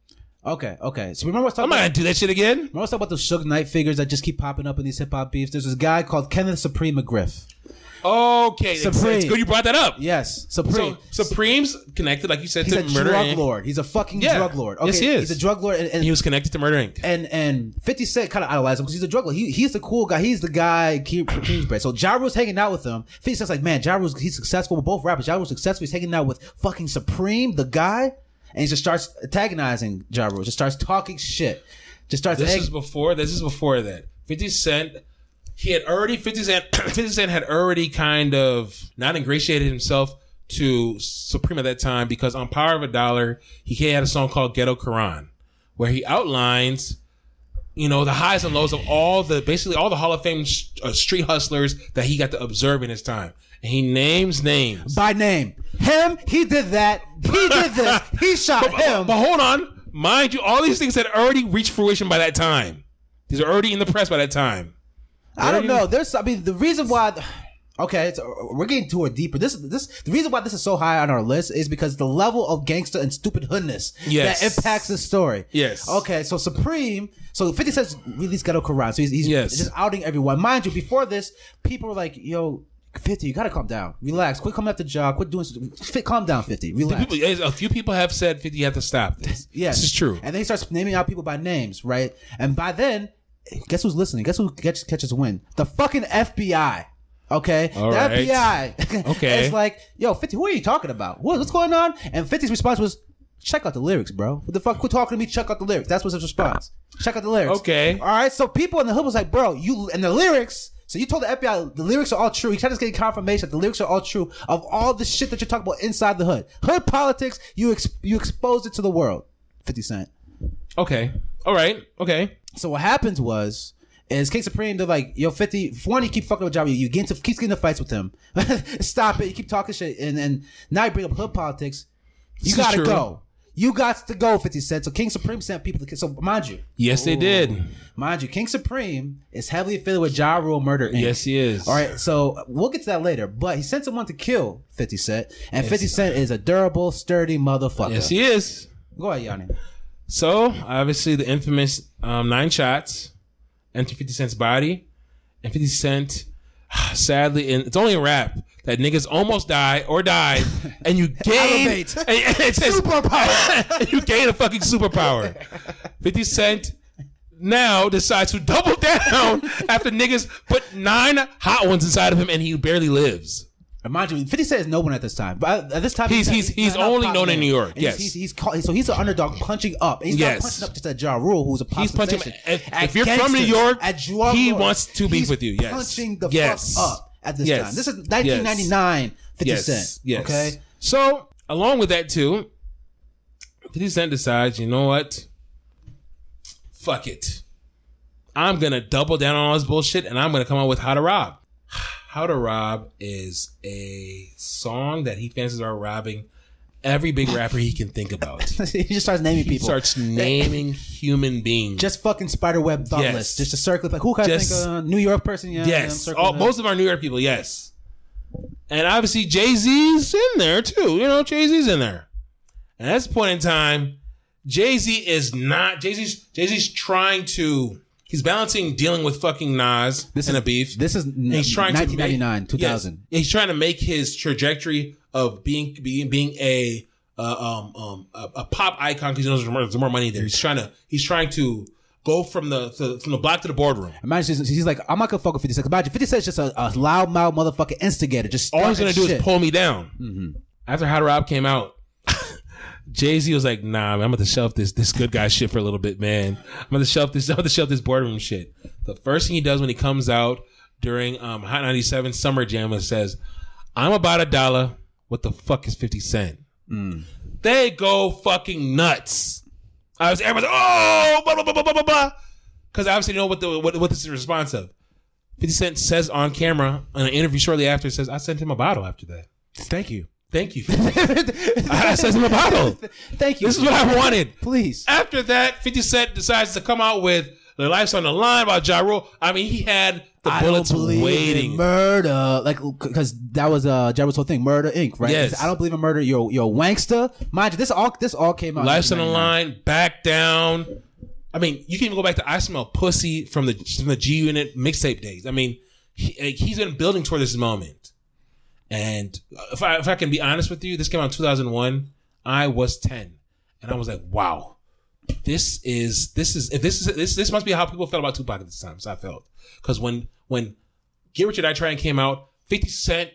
Okay, okay. So remember what's talking I'm about, not going to do that shit again. Remember what's talking about those Suge Knight figures that just keep popping up in these hip-hop beefs? There's this guy called Kenneth Supreme McGriff. Okay, Supreme. It's, it's good you brought that up. Yes, Supreme. So, Supreme's connected, like you said, he's to Murder Incorporated. He's a drug lord. He's a fucking yeah. drug lord. Okay, yes, he is. He's a drug lord. And, and he was connected to Murder Incorporated. And and fifty Cent kind of idolized him because he's a drug lord. He, he's the cool guy. He's the guy Kingsbury. So Ja Rule's hanging out with him. fifty Cent's like, man, Ja Rule's, he's successful with both rappers. Ja Rule's successful. He's hanging out with fucking Supreme, the guy. And he just starts antagonizing Ja Rule. Just starts talking shit. Just starts. This egg- is before. This is before that. fifty Cent... He had already, fifty Cent, fifty Cent had already kind of not ingratiated himself to Supreme at that time because on Power of a Dollar, he had a song called Ghetto Quran, where he outlines, you know, the highs and lows of all the, basically all the Hall of Fame sh- uh, street hustlers that he got to observe in his time. And he names names. By name. Him, he did that. He did this. He shot but, him. But hold on. Mind you, all these things had already reached fruition by that time. These are already in the press by that time. I don't know. There's, I mean, the reason why. Okay, it's, we're getting to it deeper. This, this, the reason why this is so high on our list is because the level of gangster and stupid hoodness yes. that impacts this story. Yes. Okay, so Supreme. So fifty Cent's released Ghetto Quran. So he's, he's yes. just outing everyone. Mind you, before this, people were like, "Yo, fifty, you gotta calm down, relax, quit coming after Ja, quit doing, calm down, fifty, relax." People, a few people have said fifty, you have to stop this. Yes, this is true. And then he starts naming out people by names, right? And by then. Guess who's listening? Guess who catches, catches wind? The fucking F B I. Okay? All the right. F B I. Okay. It's like, yo, fifty, who are you talking about? What, what's going on? And fifty's response was, check out the lyrics, bro. What the fuck? Quit talking to me. Check out the lyrics. That's what's his response. Check out the lyrics. Okay. All right. So people in the hood was like, bro, you, and the lyrics, so you told the F B I the lyrics are all true. You tried to get confirmation that the lyrics are all true of all the shit that you're talking about inside the hood. Hood politics, you, ex- you exposed it to the world. fifty Cent. Okay. All right. Okay. So what happens was, is King Supreme, they're like, yo, fifty, for one, you keep fucking with Ja Rule. You get into, keeps getting into fights with him. Stop it. You keep talking shit. And then now you bring up hood politics. You this gotta go. You got to go, fifty Cent. So King Supreme sent people to, so mind you. Yes, they ooh, did. Mind you, King Supreme is heavily affiliated with Ja Rule Murder Incorporated. Yes, he is. All right. So we'll get to that later. But he sent someone to kill fifty Cent. And yes, fifty Cent is a durable, sturdy motherfucker. Yes, he is. Go ahead, Yanni. So, obviously, the infamous um, nine shots entered fifty Cent's body. And fifty Cent, sadly, and it's only a rap that niggas almost die or died. And you gain... Elevate. And, and it says, superpower. And you gain a fucking superpower. fifty Cent now decides to double down after niggas put nine hot ones inside of him and he barely lives. Mind you, fifty Cent is no one at this time. But at this time, he's he's he's, he's only known in New York. And yes, he's, he's, he's call, so he's an underdog punching up. And he's yes. not punching up just at Ja Rule, who's a pop sensation. He's punching. If, if you're from New York, at Ja Rule, he wants to beef with you. Yes, punching the yes. fuck up at this yes. time. This is nineteen ninety-nine. fifty yes. Cent. Yes. Okay. So along with that too, fifty Cent decides, you know what? Fuck it. I'm gonna double down on all this bullshit, and I'm gonna come out with How to Rob. How to Rob is a song that he fancies are robbing every big rapper he can think about. He just starts naming people. He starts naming human beings. Just fucking spiderweb thought yes. list. Just a circle. Like, who can just, I think of? Uh, New York person? Yeah, yes. Yeah, all, most of our New York people, yes. And obviously Jay-Z's in there too. You know, Jay-Z's in there. And at this point in time, Jay-Z is not... Jay-Z's, Jay-Z's trying to... He's balancing dealing with fucking Nas this and is, a beef. This is he's trying nineteen ninety-nine, make, two thousand. Yes, he's trying to make his trajectory of being being being a uh, um um a, a pop icon because he knows there's more, there's more money there. He's trying to he's trying to go from the to, from the block to the boardroom. Imagine he's, he's like, I'm not gonna fuck with fifty Cent. Imagine fifty Cent's just a, a loud mouth motherfucking instigator. Just all he's gonna do shit. Is pull me down. Mm-hmm. After How to Rob came out. Jay-Z was like, nah, man, I'm about to shelf this this good guy shit for a little bit, man. I'm about to shelf this, I'm about to shelf this boardroom shit. The first thing he does when he comes out during um, Hot ninety-seven Summer Jam is says, I'm about a dollar. What the fuck is fifty Cent? Mm. They go fucking nuts. I was everybody's oh blah blah blah blah blah blah. Because obviously you know what the what, what this is in response of. fifty Cent says on camera in an interview shortly after says, I sent him a bottle after that. Thank you. Thank you. I says in the bottle. Thank you. This is what I wanted. Please. After that, fifty Cent decides to come out with "The Life's on the Line" by Ja Rule. I mean, he had the I bullets don't believe waiting. In murder, like, because that was uh, Ja Rule's whole thing, Murder Incorporated. Right? Yes. I don't believe in murder. You're you're a wankster. Mind you, this all this all came out. Life's on the Line, Back Down. I mean, you can even go back to "I Smell Pussy" from the from the G Unit mixtape days. I mean, he, he's been building toward this moment. And if I if I can be honest with you, this came out in two thousand one. I was ten, and I was like, "Wow, this is this is if this is this this must be how people felt about Tupac at this time." So I felt because when when Get Rich or Die Trying came out, fifty Cent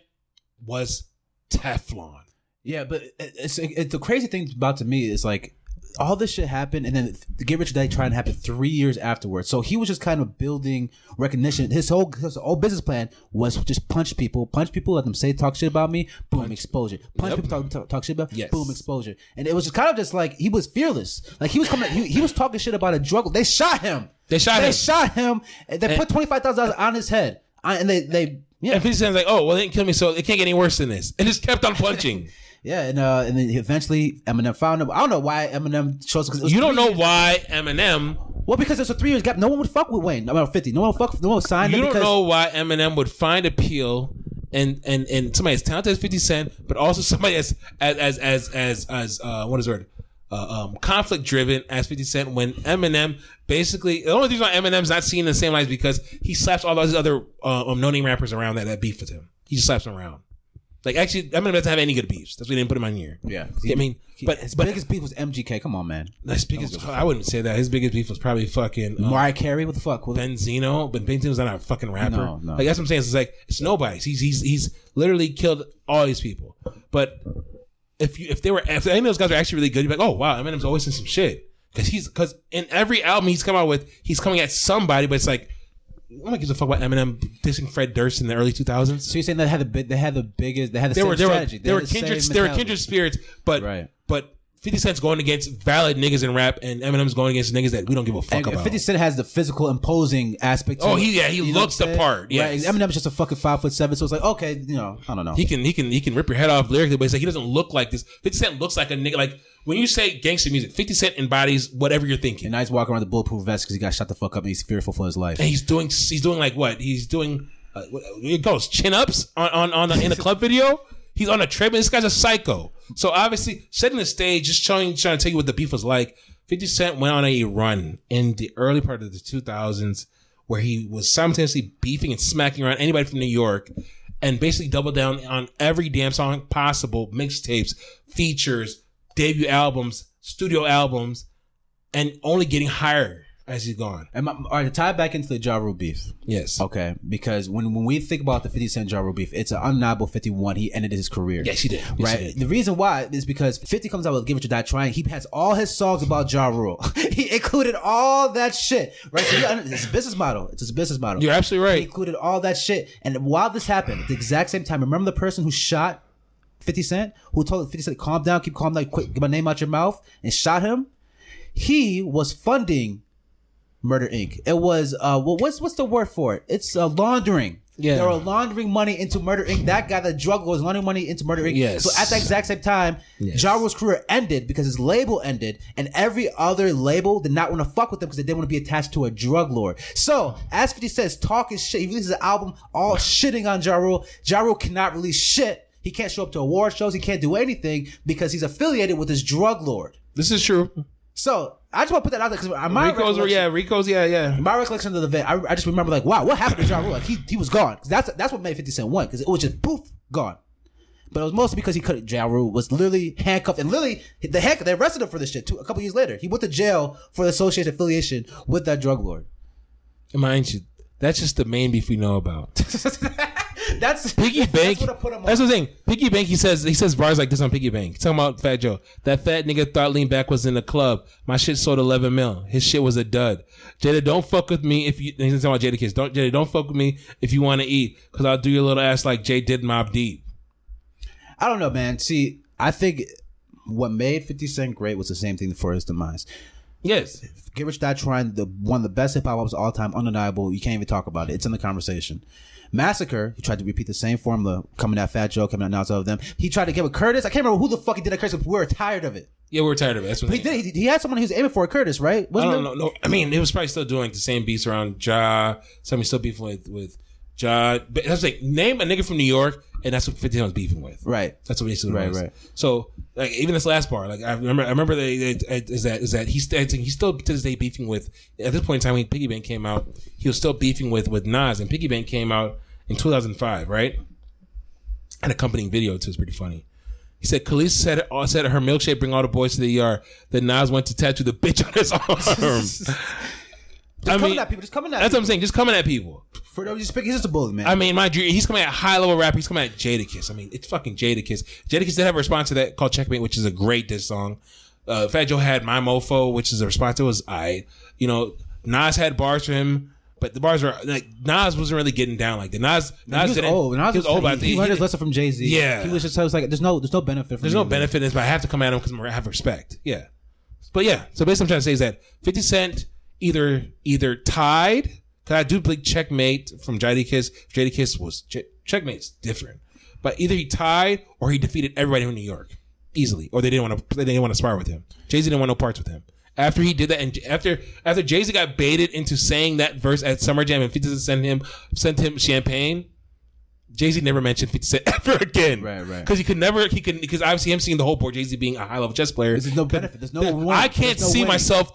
was Teflon. Yeah, but it's, it's the crazy thing about to me is like all this shit happened, and then the Get Rich or Die Trying happened three years afterwards. So he was just kind of building recognition. His whole his whole business plan was just punch people, punch people, let them say talk shit about me, boom, punch. Exposure. Punch yep. people, talk, talk, talk shit about, yes. boom, exposure. And it was just kind of just like he was fearless. Like he was coming, he, he was talking shit about a drug. They shot him. They shot they him. They shot him. And they and, put twenty five thousand dollars on his head. And they they yeah. And fifty Cent's like, oh well, they didn't kill me, so it can't get any worse than this. And just kept on punching. Yeah, and uh, and then eventually Eminem found him. I don't know why Eminem chose. You don't know why Eminem. Well, because it's a three years gap. No one would fuck with Wayne. I mean, fifty. No one would fuck. No one would sign. You don't because... know why Eminem would find appeal, and and and somebody as talented as fifty Cent, but also somebody as as as as as, as uh, what is the word? Uh, um, conflict driven as fifty Cent. When Eminem basically the only reason why Eminem's not seen in the same light is because he slaps all those other uh, no name rappers around that that beef with him. He just slaps them around. Like, actually, Eminem doesn't have any good beefs. That's why they didn't put him on here. Yeah. He, I mean, he, but his but, biggest beef was M G K. Come on, man. His biggest, I wouldn't say that. His biggest beef was probably fucking. Um, Mariah Carey? What the fuck? What Benzino. But Benzino's not a fucking rapper. No, no. Like, that's what I'm saying. It's like, it's nobody's. He's he's he's literally killed all these people. But if you if they were, if any of those guys were actually really good, you'd be like, oh, wow, Eminem's always in some shit. Because he's, because in every album he's come out with, he's coming at somebody, but it's like, nobody gives a fuck about Eminem dissing Fred Durst in the early two thousands. So you're saying they had the big, they had the biggest, they had the they same were, they strategy. Were, they, they were the kindred, they were kindred spirits, but right. but fifty Cent's going against valid niggas in rap, and Eminem's going against niggas that we don't give a fuck and about. fifty Cent has the physical imposing aspect. To oh, he yeah, he you looks the part. Yes. Right. Eminem's just a fucking five foot seven, so it's like okay, you know, I don't know. He can he can he can rip your head off lyrically, but it's like he doesn't look like this. fifty Cent looks like a nigga like. When you say gangster music, fifty Cent embodies whatever you're thinking. And now he's walking around the bulletproof vest because he got shot the fuck up and he's fearful for his life. And he's doing, he's doing like what? He's doing, uh, it goes chin ups on on, on the, in the club video. He's on a treadmill. This guy's a psycho. So obviously, setting the stage, just showing, trying to tell you what the beef was like. fifty Cent went on a run in the early part of the two thousands where he was simultaneously beefing and smacking around anybody from New York. And basically doubled down on every damn song possible, mixtapes, features, debut albums, studio albums, and only getting higher as he's gone. And my, all right, to tie back into the Ja Rule beef. Yes. Okay, because when, when we think about the fifty Cent Ja Rule beef, it's an undeniable fifty-one. He ended his career. Yes, he did. Yes, right? He did. The reason why is because fifty comes out with Give It Your Die Trying. He has all his songs about Ja Rule. He included all that shit. Right? So he, it's a business model. It's a business model. You're absolutely right. He included all that shit. And while this happened, at the exact same time, remember the person who shot fifty Cent, who told fifty Cent, calm down, keep calm down, quick, get my name out your mouth, and shot him. He was funding Murder Incorporated. It was, uh, well, what's what's the word for it? It's uh, laundering. Yeah. They were laundering money into Murder Incorporated. That guy, that drug was laundering money into Murder Incorporated. Yes. So at the exact same time, yes. Ja Rule's career ended because his label ended, and every other label did not want to fuck with him because they didn't want to be attached to a drug lord. So, as fifty says, talking shit, he releases an album all shitting on Ja Rule. Ja Rule cannot release shit. He can't show up to award shows. He can't do anything because he's affiliated with this drug lord. This is true. So I just want to put that out there because my Rico's, yeah, Rico's, yeah, yeah. My recollection of the event, I, I just remember like, wow, what happened to Ja Rule? Like he he was gone. Because that's that's what made fifty Cent won because it was just poof gone. But it was mostly because he couldn't. Ja Rule was literally handcuffed and literally the heck they arrested him for this shit too. A couple years later, he went to jail for association affiliation with that drug lord. Mind you, that's just the main beef we know about. That's Piggy Bank. That's, what that's the thing. Piggy Bank. He says he says bars like this on Piggy Bank. Talking about Fat Joe. That fat nigga thought lean back was in the club. My shit sold eleven mil. His shit was a dud. Jada, don't fuck with me if you. He's talking about Jadakiss. Don't Jada, don't fuck with me if you want to eat, cause I'll do your little ass like Jay did Mobb Deep. I don't know, man. See, I think what made fifty Cent great was the same thing for his demise. Yes. Get Rich Die Trying, the one of the best hip hop albums of all time, undeniable. You can't even talk about it. It's in the conversation. Massacre, he tried to repeat the same formula, coming at Fat Joe, coming at Nas, all of them. He tried to give a Curtis. I can't remember who the fuck he did at Curtis, but we were tired of it. Yeah, we were tired of it. That's what he did. He, he had someone who was aiming for a Curtis, right? Wasn't I don't know. No, I mean, it was probably still doing like the same beats around Ja. Somebody still beefing with, with Ja. But that's like, name a nigga from New York, and that's what fifty Cent was beefing with. Right. That's what he used to do. Right, right. So, like, even this last bar, like, I remember, I remember they, they, is that, is that he's, he's still to this day beefing with, at this point in time when Piggy Bank came out, he was still beefing with, with Nas, and Piggy Bank came out in two thousand five, right? An accompanying video, too, is pretty funny. He said, Khalees said, said her milkshake, bring all the boys to the E R. Then Nas went to tattoo the bitch on his arm. Just I coming mean, at people. Just coming at that's people. That's what I'm saying. Just coming at people. For those just pick, he's just a bully, man. I mean, my dream. He's coming at high level rap. He's coming at Jadakiss. I mean, it's fucking Jadakiss. Jadakiss did have a response to that called Checkmate, which is a great diss song. Uh, Fat Joe had My Mofo, which is a response to his I. You know, Nas had bars for him, but the bars were like Nas wasn't really getting down like that. Nas, Nas he was didn't, old. Nas he was old. He, he, he learned his lesson from Jay-Z. Yeah, he was just I was like, there's no, there's no benefit. From there's no benefit in this, but I have to come at him because I have respect. Yeah, but yeah. So basically, I'm trying to say is that fifty Cent. Either either tied, because I do believe Checkmate from Jadakiss. Jadakiss was, che- Checkmate's different. But either he tied or he defeated everybody in New York easily. Or they didn't want to They didn't want to spar with him. Jay-Z didn't want no parts with him. After he did that, and after after Jay-Z got baited into saying that verse at Summer Jam and fifty Cent sent him, sent him champagne, Jay-Z never mentioned fifty Cent ever again. Right, right. Because he could never, he could, because obviously him seeing the whole board, Jay-Z being a high-level chess player. There's no benefit. There's no one. I can't no see way. myself...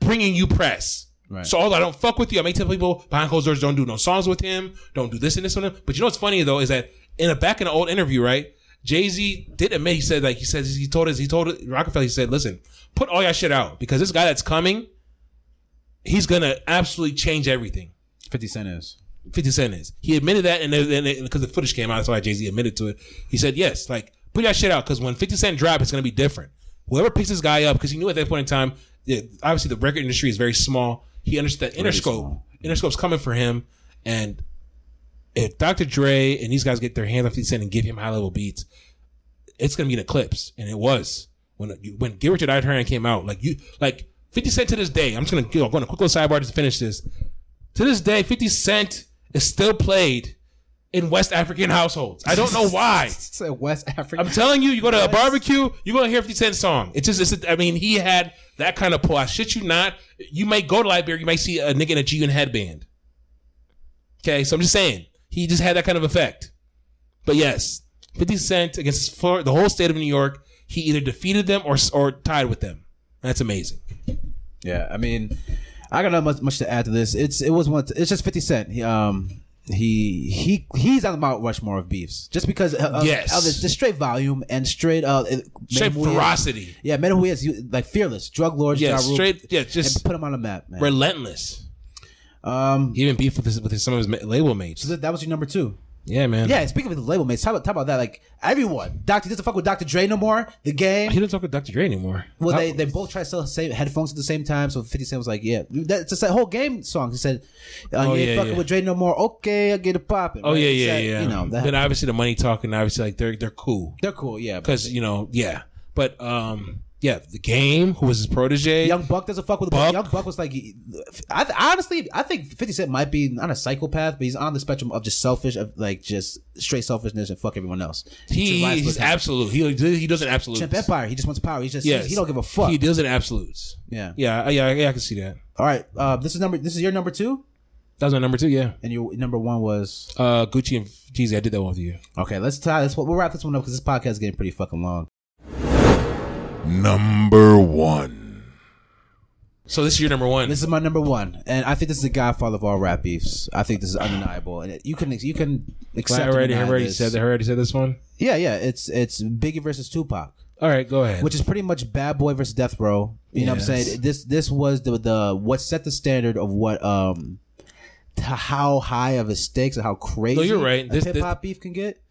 bringing you press. Right. So although I don't fuck with you, I may tell people behind closed doors, don't do no songs with him, don't do this and this with him. But you know what's funny though is that in a back in the old interview, right? Jay-Z did admit, he said like he says he told us he told Rockefeller, he said, listen, put all your shit out because this guy that's coming, he's gonna absolutely change everything. fifty Cent is. fifty Cent is. He admitted that, and then because the footage came out, that's why Jay-Z admitted to it. He said, yes, like put your shit out because when fifty Cent drop, it's gonna be different. Whoever picks this guy up, because he knew at that point in time. Yeah, obviously, the record industry is very small. He understood that Interscope. Interscope's coming for him. And if Doctor Dre and these guys get their hands on fifty Cent and give him high-level beats, it's going to be an eclipse. And it was. When when Get Rich or Die Trying came out, like you, like fifty Cent to this day, I'm just going to go on a quick little sidebar to finish this. To this day, fifty Cent is still played in West African households. I don't know why. It's a West African. I'm telling you, you go to a barbecue, you're going to hear fifty Cent song. It's just, it's a, I mean, he had that kind of pull. I shit you not. You might go to Liberia, you might see a nigga in a G-Unit headband. Okay, so I'm just saying, he just had that kind of effect. But yes, fifty Cent against Florida, the whole state of New York, he either defeated them or or tied with them. That's amazing. Yeah, I mean, I got not much, much to add to this. It's it was one. It's just fifty Cent. He, um. He he he's on the Mount Rushmore of beefs just because of, yes. of this, this straight volume and straight uh straight ferocity is, yeah man who he is like fearless drug lords yeah Ja Rule, straight yeah just put him on the map, man. Relentless. Um, he even beef with his, with some of his label mates. So that was your number two. Yeah, man. Yeah, speaking of the label mates, talk about, talk about that. Like, everyone. Doctor doesn't fuck with Doctor Dre no more. The Game. He doesn't talk with Doctor Dre anymore. Well, they, they both try to sell the same headphones at the same time. So fifty Cent was like, yeah. That's a whole Game song. He said, uh, oh, you ain't yeah, fucking yeah. with Dre no more. Okay, I'll get it popping. Oh, right? yeah, yeah, said, yeah. You know, that then obviously the money talking, obviously, like, they're, they're cool. They're cool, yeah. Because, you know, yeah. But, um... yeah, The Game, who was his protege. Young Buck doesn't fuck with Buck. Young Buck was like, I th- honestly, I think fifty Cent might be not a psychopath, but he's on the spectrum of just selfish, of like just straight selfishness and fuck everyone else. He, he's absolute. He he doesn't absolutes. Champ Empire. He just wants power. He just yes. he, he don't give a fuck. He doesn't absolutes. Yeah, yeah, yeah. yeah I can see that. All right, uh, this is number. This is your number two. That was my number two, yeah. And your number one was uh, Gucci and Jeezy. I did that one for you. Okay, let's tie. Let's, we'll wrap this one up because this podcast is getting pretty fucking long. Number one. So this is your number one. This is my number one, and I think this is the godfather of all rap beefs. I think this is undeniable, and you can you can accept. I already, I already said that. I already said this one. Yeah, yeah. It's it's Biggie versus Tupac. All right, go ahead. Which is pretty much Bad Boy versus Death Row. You yes. know what I'm saying? This this was the the what set the standard of what um how high of a stakes and how crazy no, you're right. this, a hip hop beef can get.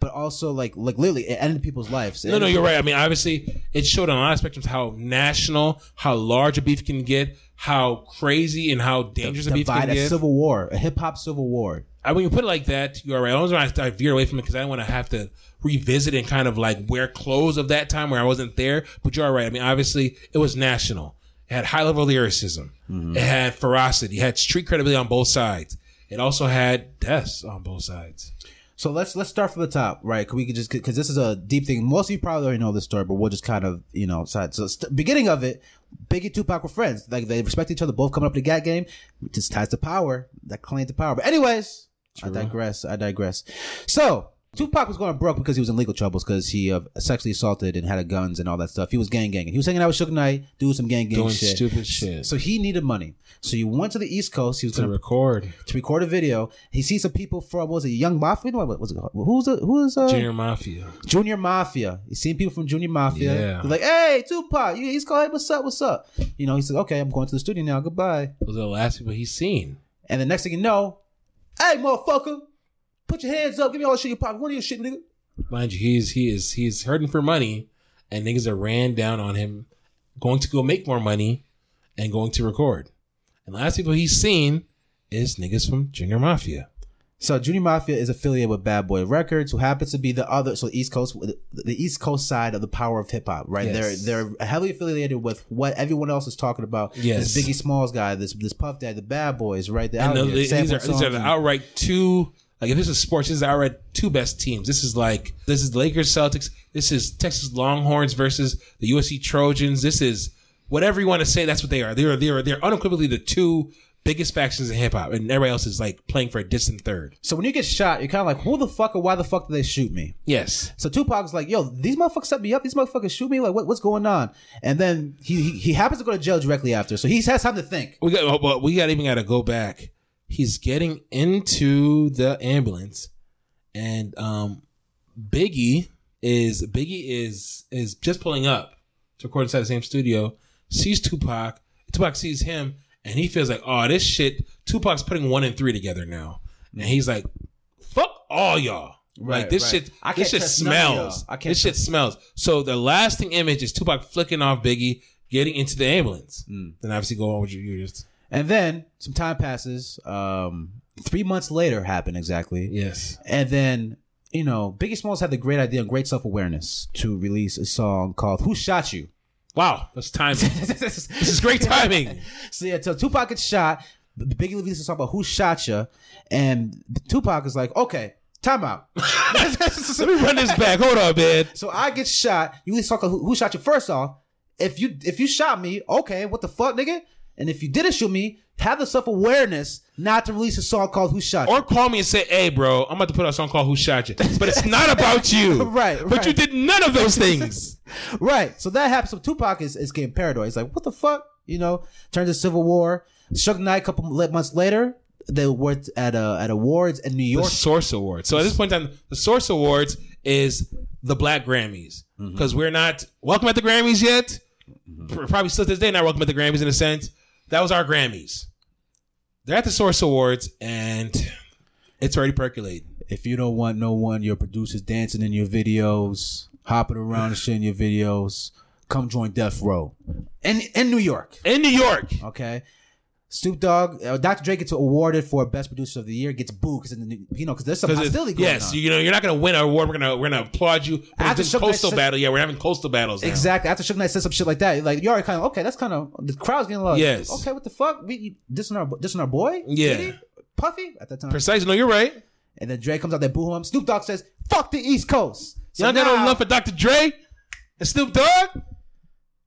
But also, like, like literally, it ended people's lives. It no, no, you're right. I mean, obviously, it showed on a lot of spectrums how national, how large a beef can get, how crazy and how dangerous the, a beef can a get. Civil war, a hip hop civil war. I, when you put it like that, you're right. I always want to veer away from it because I don't want to have to revisit and kind of like wear clothes of that time where I wasn't there. But you're right. I mean, obviously, it was national. It had high-level lyricism. Mm-hmm. It had ferocity. It had street credibility on both sides. It also had deaths on both sides. So let's let's start from the top, right? Cause we could just because this is a deep thing. Most of you probably already know this story, but we'll just kind of you know side. So st- beginning of it, Biggie and Tupac were friends. Like they respect each other, both coming up to the Gat game. Just ties to power, that claim to power. But anyways, True. I digress. I digress. So Tupac was going broke because he was in legal troubles because he uh, sexually assaulted and had a guns and all that stuff. He was gang ganging. He was hanging out with Suge Knight, doing some gang gang doing shit, doing stupid shit. So he needed money. So he went to the East Coast. He was going to record to record a video. He sees some people from what was it Young Mafia? What was it? Who's the, who's uh, Junior Mafia? Junior Mafia. He's seen people from Junior Mafia. Yeah. They're like, hey, Tupac, you East Coast, hey, what's up? What's up? You know, he said, okay, I'm going to the studio now. Goodbye. Those are the last people he's seen. And the next thing you know, hey, motherfucker. Put your hands up. Give me all the shit in your pocket. What are your shit, nigga? Mind you, he's he is he's hurting for money, and niggas are ran down on him, going to go make more money, and going to record. And the last people he's seen is niggas from Junior Mafia. So Junior Mafia is affiliated with Bad Boy Records, who happens to be the other so East Coast, the East Coast side of the power of hip hop, right? Yes. They're they're heavily affiliated with what everyone else is talking about. Yes. This Biggie Smalls guy, this this Puff Daddy, the Bad Boys, right? The and the, these are these are the outright two. Like, if this is sports, this is our two best teams. This is like, this is Lakers, Celtics. This is Texas Longhorns versus the U S C Trojans. This is whatever you want to say. That's what they are. They are, they are, they're unequivocally the two biggest factions in hip hop. And everybody else is like playing for a distant third. So when you get shot, you're kind of like, who the fuck or why the fuck did they shoot me? Yes. So Tupac's like, yo, these motherfuckers set me up. These motherfuckers shoot me. Like, what, what's going on? And then he, he, he happens to go to jail directly after. So he has time to think. We got, well, we got even got to go back. He's getting into the ambulance, and um, Biggie is Biggie is is just pulling up to record inside the same studio. Sees Tupac, Tupac sees him, and he feels like, oh, this shit. Tupac's putting one and three together now, and he's like, fuck all y'all. Right, like this right. shit, I this shit smells. I can't this shit smells. So the lasting image is Tupac flicking off Biggie, getting into the ambulance, mm. then obviously go on with your users. And then some time passes. Um, three months later happened exactly. Yes. And then, you know, Biggie Smalls had the great idea and great self-awareness to release a song called Who Shot You? Wow. That's timing. This is great timing. So yeah, so Tupac gets shot. Biggie releases a song about Who Shot Ya? And Tupac is like, okay, time out. Let me run this back. Hold on, man. So I get shot. You release a song called Who Shot You? First off, if you, if you shot me, okay, what the fuck, nigga? And if you didn't shoot me, have the self-awareness not to release a song called Who Shot You? Or call me and say, hey, bro, I'm about to put out a song called Who Shot You? But it's not about you. Right, right. But you did none of those things. Right. So that happens. So Tupac is, is getting paranoid. He's like, what the fuck? You know, turns to Civil War. Suge Knight, a couple months later, they worked at a, at awards in New York. The Source Awards. So at this point in time, the Source Awards is the Black Grammys. Because mm-hmm. we're not welcome at the Grammys yet. Mm-hmm. Probably still to this day not welcome at the Grammys in a sense. That was our Grammys. They're at the Source Awards, and it's already percolating. If you don't want no one, your producers dancing in your videos, hopping around and shit in your videos, come join Death Row. In in New York. In New York. Okay. Snoop Dogg, uh, Doctor Drake gets awarded for Best Producer of the Year, gets booed because you know because there's some hostility going yes, on. Yes, you know you're not going to win an award. We're gonna we're gonna applaud you. After coastal Knight, battle, yeah, we're having coastal battles. Exactly. Now. After Suge Knight says some shit like that, like you already kind of okay. That's kind of the crowd's getting like yes. Okay, what the fuck? We dissing our dissing our boy? Yeah, Diddy? Puffy at that time. Precise. No, you're right. And then Dre comes out there boo him. Snoop Dogg says, "Fuck the East Coast." So y'all got no love for Doctor Dre and Snoop Dogg.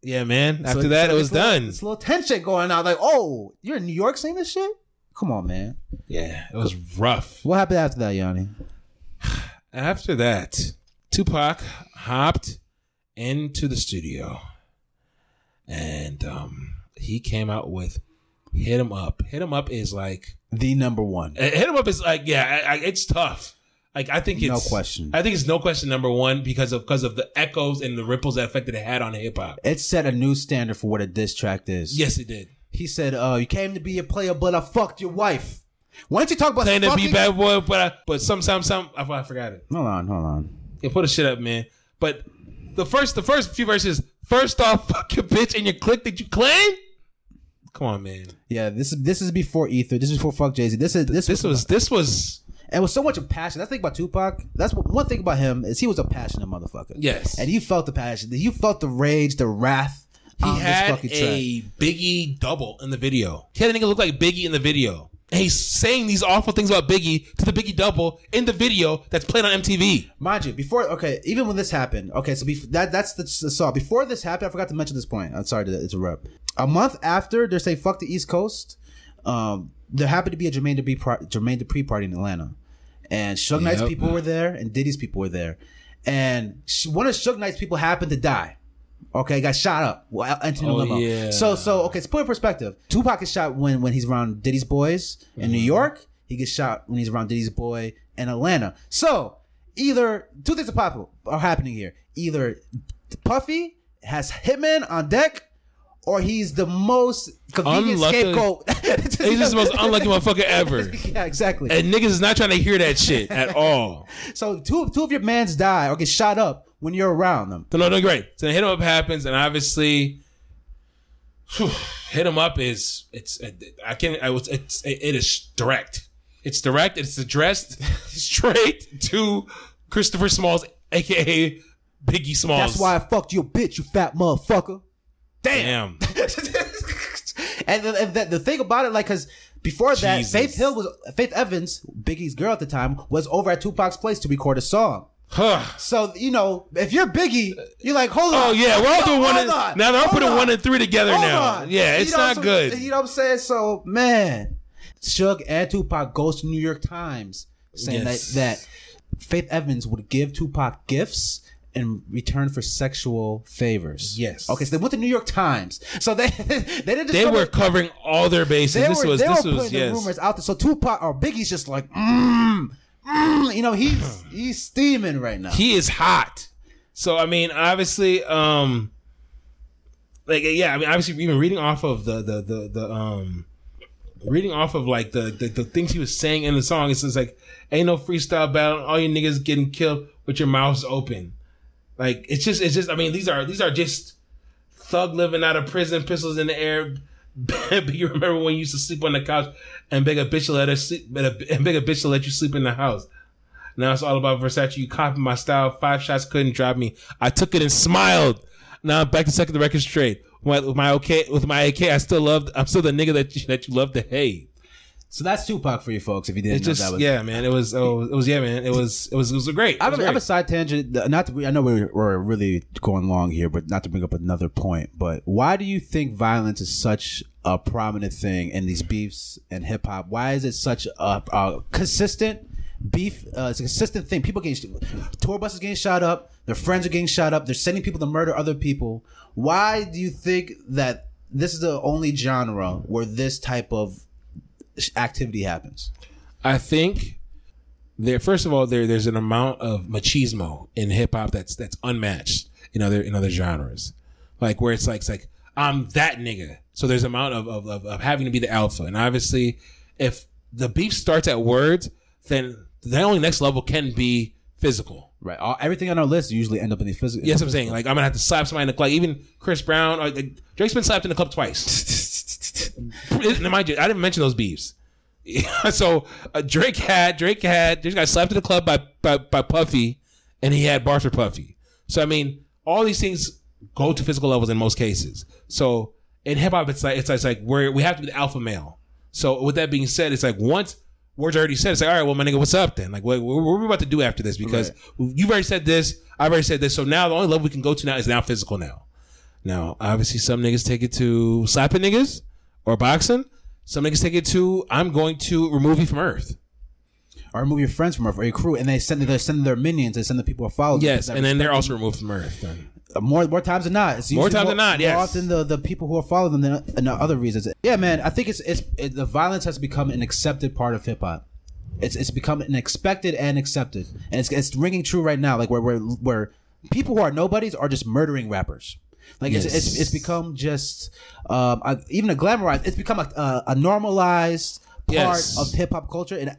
Yeah, man. After so, that, so it was little, done. This little tension going on. Like, oh, you're in New York saying this shit? Come on, man. Yeah, it was rough. What happened after that, Yanni? After that, Tupac hopped into the studio. And um, he came out with Hit 'Em Up. Hit 'Em Up is like... the number one. Uh, Hit 'Em Up is like, yeah, I, I, it's tough. Like I think it's no question. I think it's no question number one because of because of the echoes and the ripples that effect that it had on hip hop. It set a new standard for what a diss track is. Yes, it did. He said, "Uh, you came to be a player, but I fucked your wife." Why don't you talk about playing to be bad boy? But I, but some some some I, I forgot it. Hold on, hold on. Yeah, put the shit up, man. But the first the first few verses. First off, fuck your bitch and your clique that you claim. Come on, man. Yeah, this is this is before Ether. This is before fuck Jay-Z. This is this this was this was. This was And with so much of passion, that's the thing about Tupac. That's what, one thing about him is he was a passionate motherfucker. Yes, and you felt the passion, you felt the rage, the wrath He um, had a track. Biggie double in the video. He had a nigga look like Biggie in the video. And he's saying these awful things about Biggie to the Biggie double in the video that's played on M T V. Mind you, before, okay, even when this happened, okay, so bef- that that's the, the song. Before this happened, I forgot to mention this point. I'm sorry to interrupt. A month after, they say fuck the East Coast. Um, there happened to be a Jermaine Dupri, par- Jermaine Dupri party in Atlanta, and Suge Knight's yep. people were there, and Diddy's people were there, and one of Suge Knight's people happened to die. Okay, got shot up. Well, entering oh, the limo. Yeah. So, so okay. To put in perspective, Tupac is shot when, when he's around Diddy's boys in mm-hmm. New York. He gets shot when he's around Diddy's boy in Atlanta. So, either two things are pop- are happening here. Either Puffy has Hitman on deck, or he's the most convenient unlucky. scapegoat. He's just the most unlucky motherfucker ever. Yeah, exactly. And niggas is not trying to hear that shit at all. So, two two of your mans die or get shot up when you're around them. So no, no, great. So the hit 'em up happens, and obviously, whew, hit 'em up is it's I can't I was it's it, it is direct. It's direct. It's addressed straight to Christopher Smalls, aka Biggie Smalls. That's why I fucked your bitch, you fat motherfucker. Damn. Damn. and the, and the, the thing about it, like, cause. Before that, Jesus. Faith Hill was Faith Evans, Biggie's girl at the time, was over at Tupac's place to record a song. Huh. So, you know, if you're Biggie, you're like, hold on. Oh, yeah. We're all doing one and, on. Now they're all putting on. one and three together hold now. On. Yeah, it's you know, not so, good. You know what I'm saying? So, man, Suge and Tupac goes to New York Times saying yes. that, that Faith Evans would give Tupac gifts in return for sexual favors. Yes. Okay, so they went to New York Times. So they they didn't. They were covering all their bases. They this were, was they this were was putting yes. the rumors out there. So Tupac or Biggie's just like, mmm, mmm. You know, he's he's steaming right now. He is hot. So I mean, obviously, um, like yeah, I mean, obviously, we've been reading off of the the the the um, reading off of like the the, the things he was saying in the song. It's just like, ain't no freestyle battle. All you niggas getting killed with your mouths open. Like, it's just, it's just, I mean, these are, these are just thug living out of prison, pistols in the air. You remember when you used to sleep on the couch and beg a bitch to let her sleep, and beg a bitch to let you sleep in the house. Now it's all about Versace. You copied my style. Five shots couldn't drop me. I took it and smiled. Now I'm back to second the record straight. With my okay, with my A K, I still loved, I'm still the nigga that you, that you love to hate. So that's Tupac for you folks. If you didn't, it know just, that was yeah, man. It was oh, it was yeah, man. It was it was it was great. It was I, have, great. I have a side tangent. Not to, I know we're, we're really going long here, but not to bring up another point. But why do you think violence is such a prominent thing in these beefs and hip hop? Why is it such a, a consistent beef? Uh, it's a consistent thing. People getting tour buses getting shot up. Their friends are getting shot up. They're sending people to murder other people. Why do you think that this is the only genre where this type of activity happens? I think there. First of all, there there's an amount of machismo in hip hop that's that's unmatched in other in other genres, like where it's like it's like I'm that nigga. So there's an amount of of, of of having to be the alpha, and obviously, if the beef starts at words, then the only next level can be physical. Right. All, everything on our list usually end up in the physical. Yes, I'm saying like I'm gonna have to slap somebody in the club. Even Chris Brown, or, like, Drake's been slapped in the club twice. Mind you, I didn't mention those beefs. So uh, Drake had Drake had Drake got slapped in the club by, by by Puffy, and he had bars for Puffy. So I mean, all these things go to physical levels in most cases. So in hip hop, it's like it's like, it's like we're, we have to be the alpha male. So with that being said, it's like once words are already said, it's like all right, well my nigga, what's up then? Like what, what, what are we about to do after this? Because right. you've already said this, I've already said this. So now the only level we can go to now is now physical. Now, now obviously some niggas take it to slapping niggas. Or boxing, some niggas take it to I'm going to remove you from Earth, or remove your friends from Earth, or your crew, and they send they're sending their minions, they send the people who follow. Yes, and then they're also removed from Earth. Then. More more times than not, it's more times more, than not. Yes, more often the, the people who are following them than, than other reasons. Yeah, man, I think it's it's it, the violence has become an accepted part of hip hop. It's it's become an expected and accepted, and it's it's ringing true right now. Like where where where people who are nobodies are just murdering rappers. Like yes. it's, it's it's become just um, a, even a glamorized. It's become a, a, a normalized part yes. of hip hop culture, and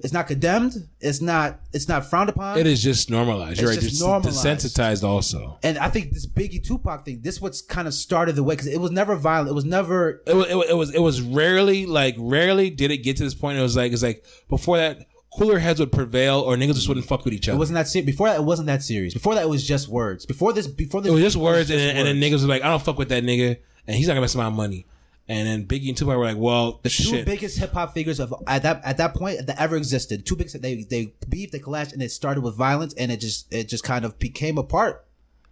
it's not condemned. It's not it's not frowned upon. It is just normalized. You're right. Just normalized. Desensitized also. And I think this Biggie Tupac thing. This what's kind of started the way because it was never violent. It was never. It was, it was it was it was rarely like rarely did it get to this point. It was like it's like before that cooler heads would prevail, or niggas just wouldn't fuck with each other. It wasn't that serious. Before that, it wasn't that serious. Before that, it was just words. Before this, before this, it was just words, was just and, words. And then niggas were like, I don't fuck with that nigga, and he's not gonna mess with my money. And then Biggie and Tupac were like, well, the shit. Two biggest hip hop figures of at that at that point that ever existed. Two biggest they they beefed, they clashed, and it started with violence, and it just it just kind of became a part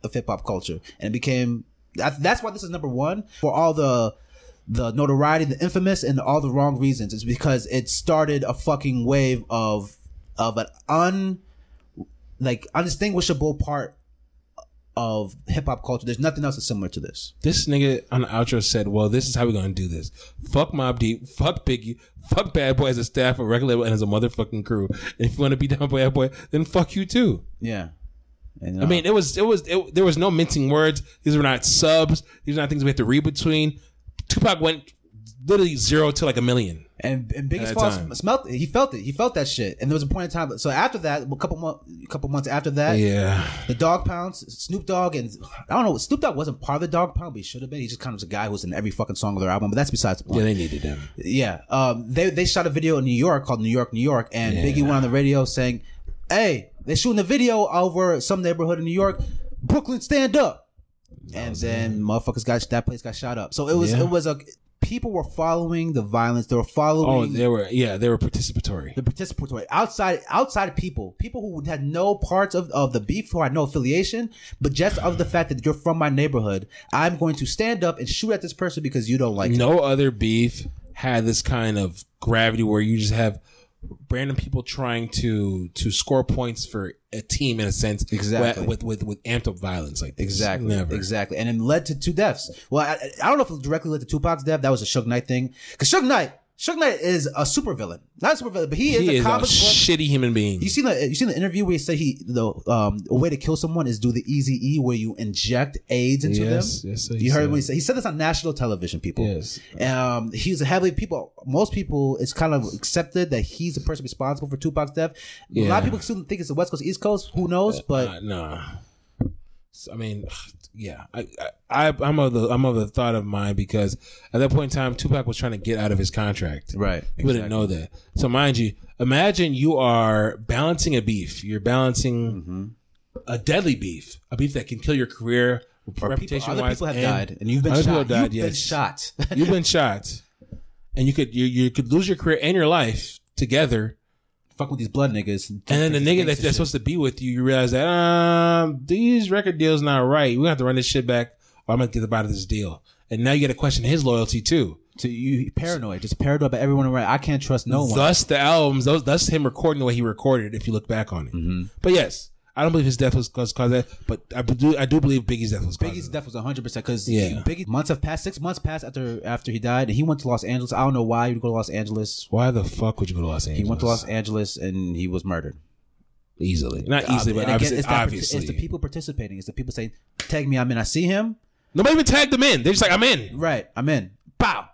of hip hop culture, and it became that's why this is number one for all the the notoriety, the infamous, and all the wrong reasons. It's because it started a fucking wave of of an un like undistinguishable part of hip hop culture. There's nothing else that's similar to this. This nigga on the outro said, well, this is how we're gonna do this. Fuck Mobb Deep, fuck Biggie, fuck Bad Boy as a staff, a record label, and as a motherfucking crew. And if you wanna be down Bad Boy, then fuck you too. Yeah. And, uh, I mean, it was, it was, it, there was no mincing words. These were not subs. These are not things we had to read between. Tupac went literally zero to like a million. And, and Biggie's fault smelt it. He felt it. He felt that shit. And there was a point in time. So after that, a couple months, a couple months after that, yeah, the Dog Pounds, Snoop Dogg, and I don't know. Snoop Dogg wasn't part of the Dog Pound, but he should have been. He just kind of was a guy who was in every fucking song of their album. But that's besides the point. Yeah, they needed him. Yeah, um, they they shot a video in New York called New York, New York, and yeah. Biggie went on the radio saying, "Hey, they're shooting a video over some neighborhood in New York, Brooklyn, stand up." And then motherfuckers got that place got shot up. So it was yeah. it was a. People were following the violence. They were following. Oh, they were yeah. They were participatory. The participatory outside outside people, people who had no parts of, of the beef, who had no affiliation, but just of the fact that you're from my neighborhood, I'm going to stand up and shoot at this person because you don't like. No it. Other beef had this kind of gravity where you just have random people trying to to score points for a team in a sense, exactly with with, with amped up violence like this. Exactly, never, exactly, and it led to two deaths. Well, I, I don't know if it directly led to Tupac's death. That was a Suge Knight thing, because Suge Knight, Suge Knight is a supervillain, not a supervillain, but he is, he a, is comic a book. Shitty human being. You seen the you seen the interview where he said he the um a way to kill someone is do the easy E, where you inject AIDS into yes, them. Yes, so you heard said. What he said. He said this on national television, people. Yes, um, he's a heavily people. Most people, it's kind of accepted that he's the person responsible for Tupac's death. Yeah. A lot of people still think it's the West Coast, East Coast. Who knows? But uh, nah, I mean, yeah, I, I, I'm of the I'm of the thought of mine because at that point in time, Tupac was trying to get out of his contract. Right, he exactly. wouldn't know that. So, mind you, imagine you are balancing a beef. You're balancing mm-hmm. a deadly beef, a beef that can kill your career, reputation. Other people have and died, and you've been shot. You've died, been yes. shot. You've been shot, and you could you you could lose your career and your life together. Fuck with these blood niggas. And then the nigga that's, that's supposed to be with you, you realize that, um, these record deals not right. We're going to have to run this shit back or I'm going to get the bottom of this deal. And now you got to question his loyalty too. So you paranoid, just paranoid about everyone around. I can't trust no one. Thus the albums, those, thus him recording the way he recorded if you look back on it. Mm-hmm. But yes, I don't believe his death was caused by that, but I do I do believe Biggie's death was caused. Biggie's death was one hundred percent because yeah. Biggie, months have passed, six months passed after after he died, and he went to Los Angeles. I don't know why he would go to Los Angeles. Why the fuck would you go to Los Angeles? He went to Los Angeles, and he was murdered. Easily. Not easily, but and obviously. Again, it's, that, obviously. It's the people participating. It's the people saying, tag me, I'm in. I see him. Nobody even tagged him in. They're just like, I'm in. Right, I'm in. Pow.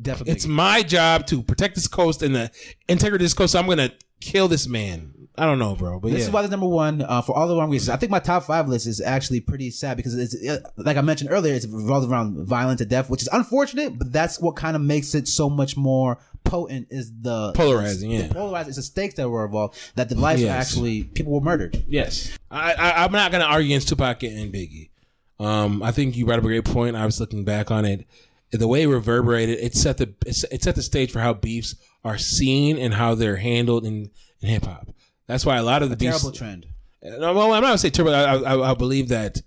Definitely. It's my job to protect this coast and the integrity of this coast, so I'm going to kill this man. I don't know, bro. But this yeah. is why this number one uh, for all the wrong reasons. I think my top five list is actually pretty sad because it's it, like I mentioned earlier, it's revolved around violence and death, which is unfortunate. But that's what kind of makes it so much more potent is the polarizing. It's, yeah, the polarizing. It's the stakes that were involved that the lives yes. actually people were murdered. Yes, I, I, I'm not gonna argue against Tupac and Biggie. Um, I think you brought up a great point. I was looking back on it, the way it reverberated, it set the it set the stage for how beefs are seen and how they're handled in, in hip hop. That's why a lot of the a beefs, terrible trend. No, well, I'm not gonna say terrible. I, I, I believe that.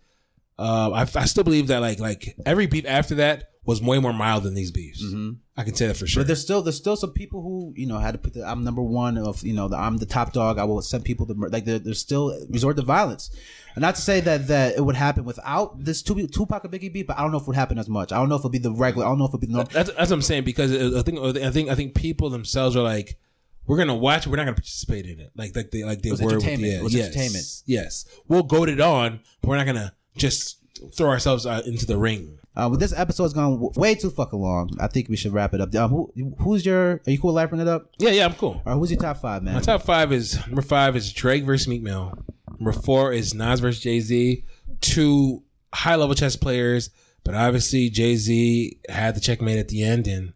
Uh, I, I still believe that like like every beef after that was way more mild than these beefs. Mm-hmm. I can say that for sure. But there's still there's still some people who you know had to put the I'm number one of you know the, I'm the top dog. I will send people to like they're, they're still resort to violence. And not to say that, that it would happen without this Tupac and Biggie beef, but I don't know if it would happen as much. I don't know if it'll be the regular. I don't know if it'll be the. That's, that's what I'm saying because I think I think I think people themselves are like. We're gonna watch. We're not gonna participate in it. Like like they like they it was were. Entertainment. With the, yeah, it was yes, entertainment. Yes, we'll goad it on, but we're not gonna just throw ourselves uh, into the ring. Uh, well, this episode's gone way too fucking long. I think we should wrap it up. Um, who who's your? Are you cool wrapping it up? Yeah, yeah, I'm cool. All right, who's your top five, man? My top five is number five is Drake versus Meek Mill. Number four is Nas versus Jay-Z. Two high level chess players, but obviously Jay-Z had the checkmate at the end, and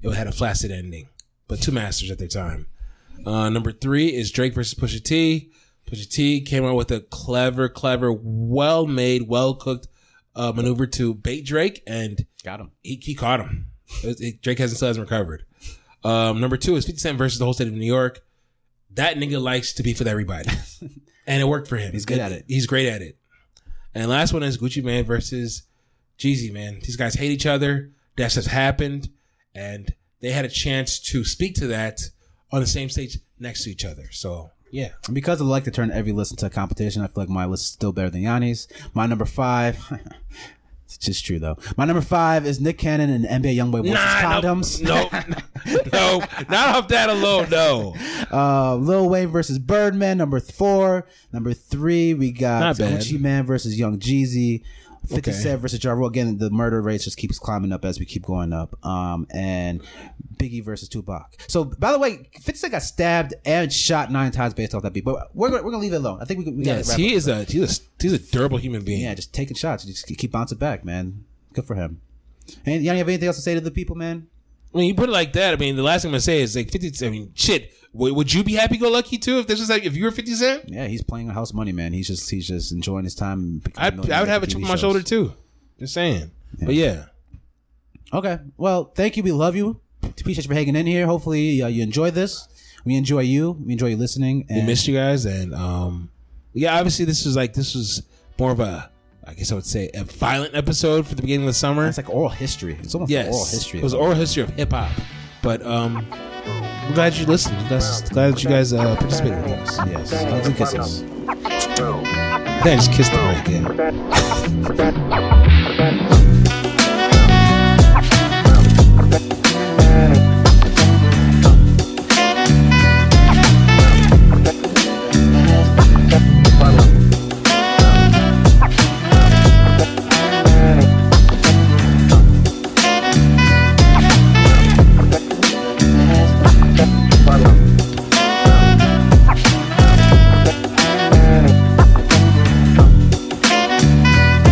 it had a flaccid ending. But two masters at their time. Uh, number three is Drake versus Pusha T. Pusha T came out with a clever, clever, well-made, well-cooked uh, maneuver to bait Drake, and got him. He, he caught him. It, it, Drake hasn't still hasn't recovered. Um, number two is fifty Cent versus the whole state of New York. That nigga likes to beef with everybody, and it worked for him. He's good it, at it. He's great at it. And last one is Gucci Mane versus Jeezy. Man, these guys hate each other. That stuff happened, and they had a chance to speak to that on the same stage next to each other. So, yeah. And because I like to turn every list into a competition, I feel like my list is still better than Yanni's. My number five, it's just true though. My number five is Nick Cannon and N B A Youngboy versus nah, Condoms. No, no, no, not off that alone, no. Uh, Lil Wayne versus Birdman, number four. Number three, we got Gucci Mane versus Young Jeezy. fifty okay. Cent versus Ja Rule. Again, the murder rate just keeps climbing up as we keep going up. Um, and Biggie versus Tupac. So, by the way, fifty Cent got stabbed and shot nine times based off that beat. But we're we're gonna leave it alone. I think we we got. Yes, he is a he's a he's a durable human being. Yeah, just taking shots, just keep bouncing back, man. Good for him. And you don't have anything else to say to the people, man? I mean, you put it like that. I mean, the last thing I'm gonna say is like fifty. I mean, shit. Would you be happy go lucky too if this was like if you were fifty Cent? Yeah, he's playing house money, man. He's just he's just enjoying his time. I I would have a chip on my shoulder too. Just saying. Yeah. But yeah. Okay. Well, thank you. We love you. Appreciate you for hanging in here. Hopefully uh, you enjoy this. We enjoy you. We enjoy you listening. And we missed you guys. And um, yeah, obviously this was like this was more of a. I guess I would say a violent episode for the beginning of the summer. It's like oral history. It's almost yes. like oral history. It was oral history of hip hop. But um, we're glad you listened. We're glad that you guys uh, participated with us. Yes. Hugs and kisses. I think I just kissed the mic, yeah.